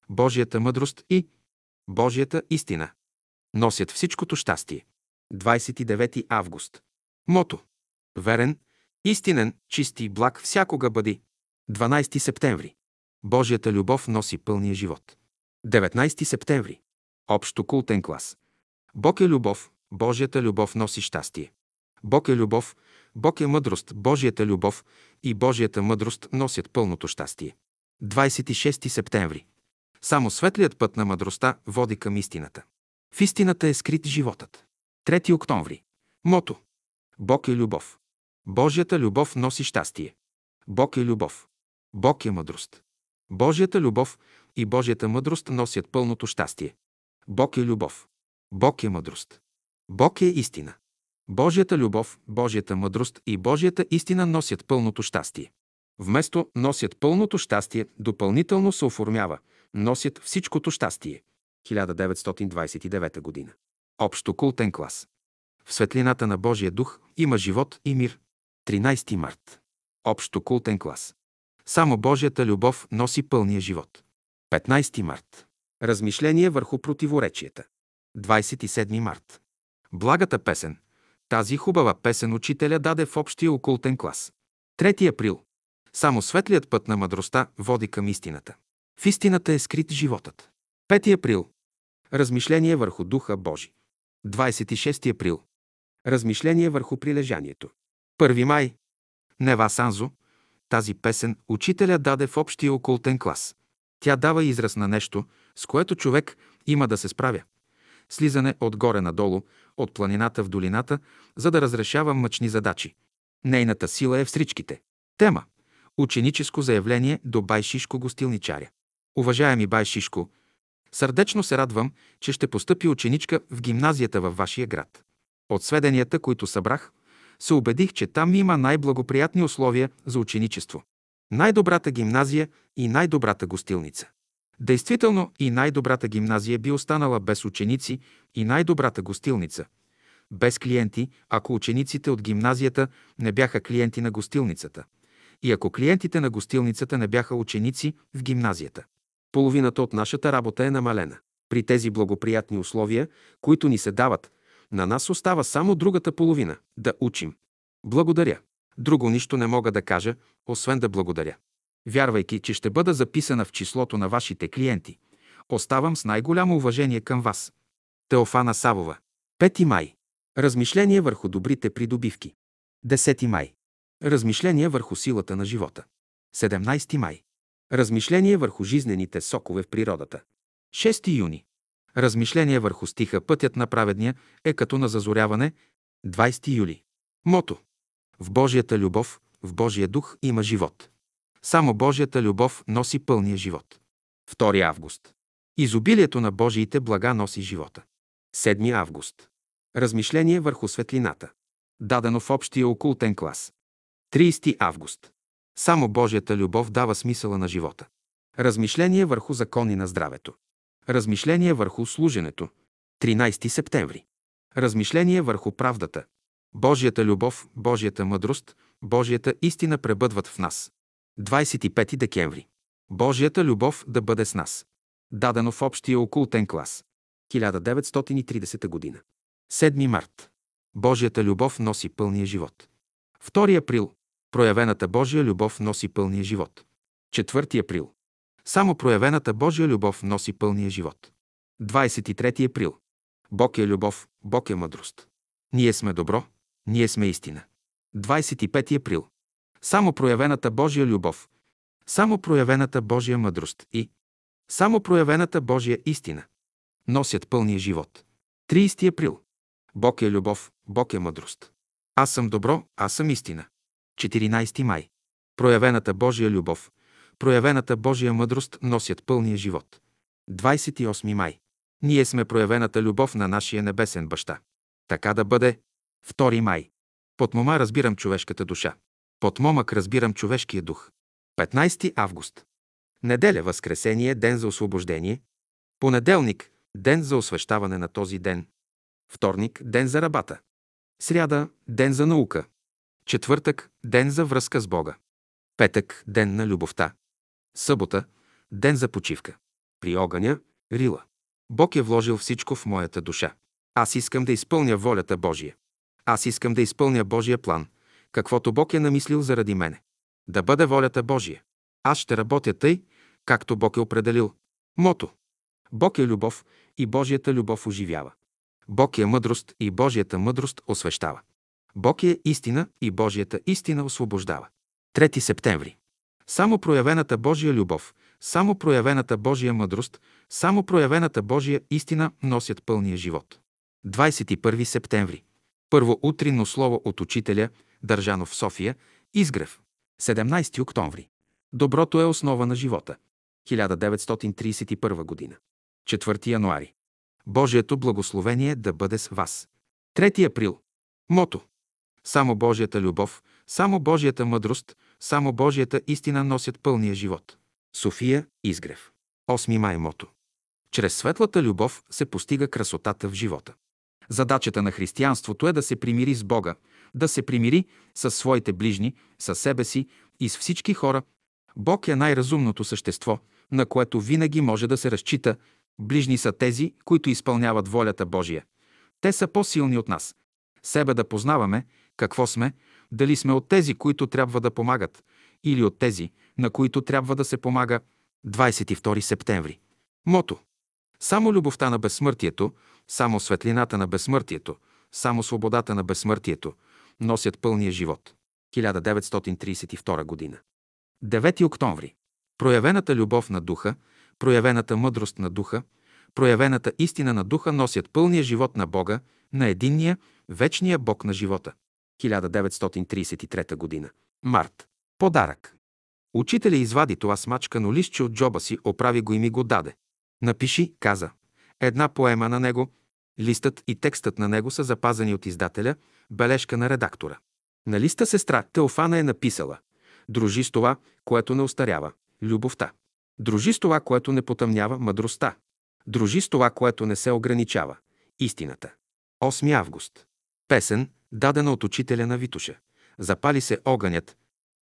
Божията мъдрост и Божията истина носят всичкото щастие. двадесет и девети август. Мото. Верен, истинен, чист и благ всякога бъди. дванадесети септември. Божията любов носи пълния живот. деветнадесети септември. Общо култен клас. Бог е любов, Божията любов носи щастие. Бог е любов, Бог е мъдрост, Божията любов и Божията мъдрост носят пълното щастие. двадесет и шести септември. Само светлият път на мъдростта води към истината. В истината е скрит животът. трети октомври. Мото. Бог е любов. Божията любов носи щастие. Бог е любов. Бог е мъдрост. Божията любов и Божията мъдрост носят пълното щастие. Бог е любов. Бог е мъдрост. Бог е истина. Божията любов, Божията мъдрост и Божията истина носят пълното щастие. Вместо носят пълното щастие, допълнително се оформява носят всичкото щастие. хиляда деветстотин двадесет и девета година. Общо култен клас. В светлината на Божия дух има живот и мир. тринадесети март. Общо култен клас. Само Божията любов носи пълния живот. петнадесети март. Размишление върху противоречията. двадесет и седми март. Благата песен. Тази хубава песен учителя даде в общия окултен клас. трети април. Само светлият път на мъдростта води към истината. В истината е скрит животът. пети април. Размишление върху Духа Божи. двадесет и шести април. Размишление върху прилежанието. първи май. Нева Санзо. Тази песен учителя даде в общия окултен клас. Тя дава израз на нещо, с което човек има да се справя. Слизане отгоре надолу, от планината в долината, за да разрешава мъчни задачи. Нейната сила е в сричките. Тема: ученическо заявление до бай Шишко гостилничаря. Уважаеми бай Шишко, сърдечно се радвам, че ще постъпи ученичка в гимназията във вашия град. От сведенията, които събрах, се убедих, че там има най-благоприятни условия за ученичество. Най-добрата гимназия и най-добрата гостилница. Действително и най-добрата гимназия би останала без ученици и най-добрата гостилница без клиенти, ако учениците от гимназията не бяха клиенти на гостилницата и ако клиентите на гостилницата не бяха ученици в гимназията. Половината от нашата работа е намалена. При тези благоприятни условия, които ни се дават, на нас остава само другата половина – да учим. Благодаря. Друго нищо не мога да кажа, освен да благодаря. Вярвайки, че ще бъда записана в числото на вашите клиенти, оставам с най-голямо уважение към вас. Теофана Савова. пети май. Размишление върху добрите придобивки. десети май. Размишление върху силата на живота. седемнадесети май. Размишление върху жизнените сокове в природата. шести юни. Размишление върху стиха «Пътят на праведния е като на зазоряване». двадесети юли. Мото. В Божията любов, в Божия дух има живот. Само Божията любов носи пълния живот. втори август. Изобилието на Божиите блага носи живота. седми август. Размишление върху светлината. Дадено в общия окултен клас. тридесети август. Само Божията любов дава смисъла на живота. Размишление върху закони на здравето. Размишление върху служенето. тринайсети септември. Размишление върху правдата. Божията любов, Божията мъдрост, Божията истина пребъдват в нас. двайсет и пети декември. Божията любов да бъде с нас. Дадено в общия окултен клас. хиляда деветстотин и тридесета година. седми март. Божията любов носи пълния живот. втори април. Проявената Божия любов носи пълния живот. четвърти април. Само проявената Божия любов носи пълния живот. двайсет и трети април. Бог е любов, Бог е мъдрост. Ние сме добро, ние сме истина. двайсет и пети април. Само проявената Божия любов, само проявената Божия мъдрост и само проявената Божия истина носят пълния живот. трийсети април. Бог е любов, Бог е мъдрост. Аз съм добро, аз съм истина. четиринайсети май. Проявената Божия любов, проявената Божия мъдрост носят пълния живот. двайсет и осми май. Ние сме проявената любов на нашия небесен баща. Така да бъде. втори май. Под мома разбирам човешката душа. Под момък разбирам човешкия дух. петнайсети август. Неделя, възкресение, ден за освобождение. Понеделник, ден за освещаване на този ден. Вторник, ден за работа. Сряда, ден за наука. Четвъртък, ден за връзка с Бога. Петък, ден на любовта. Събота, ден за почивка. При огъня, Рила. Бог е вложил всичко в моята душа. Аз искам да изпълня волята Божия. Аз искам да изпълня Божия план, каквото Бог е намислил заради мене. Да бъде волята Божия. Аз ще работя тъй, както Бог е определил. Мото. Бог е любов и Божията любов оживява. Бог е мъдрост и Божията мъдрост освещава. Бог е истина и Божията истина освобождава. трети септември. Само проявената Божия любов, само проявената Божия мъдрост, само проявената Божия истина носят пълния живот. двайсет и първи септември. Първо утринно слово от учителя, държано в София, Изгрев. седемнайсети октомври. Доброто е основа на живота. хиляда деветстотин трийсет и първа година. четвърти януари. Божието благословение да бъде с вас. трети април. Мото. Само Божията любов, само Божията мъдрост, само Божията истина носят пълния живот. София, Изгрев. осми май мото. Чрез светлата любов се постига красотата в живота. Задачата на християнството е да се примири с Бога, да се примири с своите ближни, с себе си и с всички хора. Бог е най-разумното същество, на което винаги може да се разчита. Ближни са тези, които изпълняват волята Божия. Те са по-силни от нас. Себе да познаваме, какво сме, дали сме от тези, които трябва да помагат, или от тези, на които трябва да се помага. двайсет и втори септември. Мото. Само любовта на безсмъртието, само светлината на безсмъртието, само свободата на безсмъртието носят пълния живот. хиляда деветстотин трийсет и втора година. девети октомври. Проявената любов на духа, проявената мъдрост на духа, проявената истина на духа носят пълния живот на Бога, на единния, вечния Бог на живота. хиляда деветстотин трийсет и трета година. Март. Подарък. Учителя извади това смачкано листче от джоба си, оправи го и ми го даде. Напиши, каза. Една поема на него, листът и текстът на него са запазени от издателя, бележка на редактора. На листа сестра Теофана е написала: Дружи с това, което не остарява – любовта. Дружи с това, което не потъмнява – мъдростта. Дружи с това, което не се ограничава – истината. осми август. Песен, дадена от учителя на Витоша. Запали се огънят,